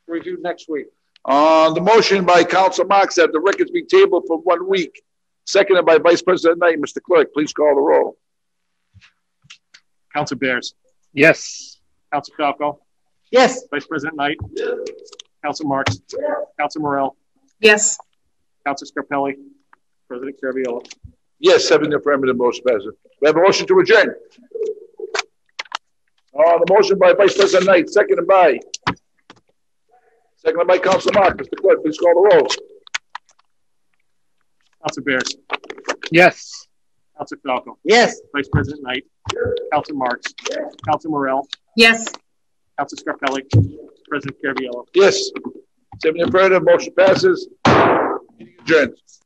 reviewed next week. The motion by Council Marks that the records be tabled for 1 week, seconded by Vice President Knight. Mr. Clerk, please call the roll. Council Bears. Yes. Council Falco. Yes. Vice President Knight. Yes. Council Marks. Yes. Council Morrell. Yes. Council Scarpelli. President Carviola. Yes, 7 affirmative motion passes. We have a motion to adjourn. The motion by Vice President Knight, seconded by Council Mark. Mr. Clerk, please call the roll. Council Bears. Yes. Council Falco. Yes. Vice President Knight. Yes. Council Marks. Yes. Council Morrell. Yes. Council Scarpelli. President Carviola. Yes. 7 affirmative. Motion passes. Meeting adjourned.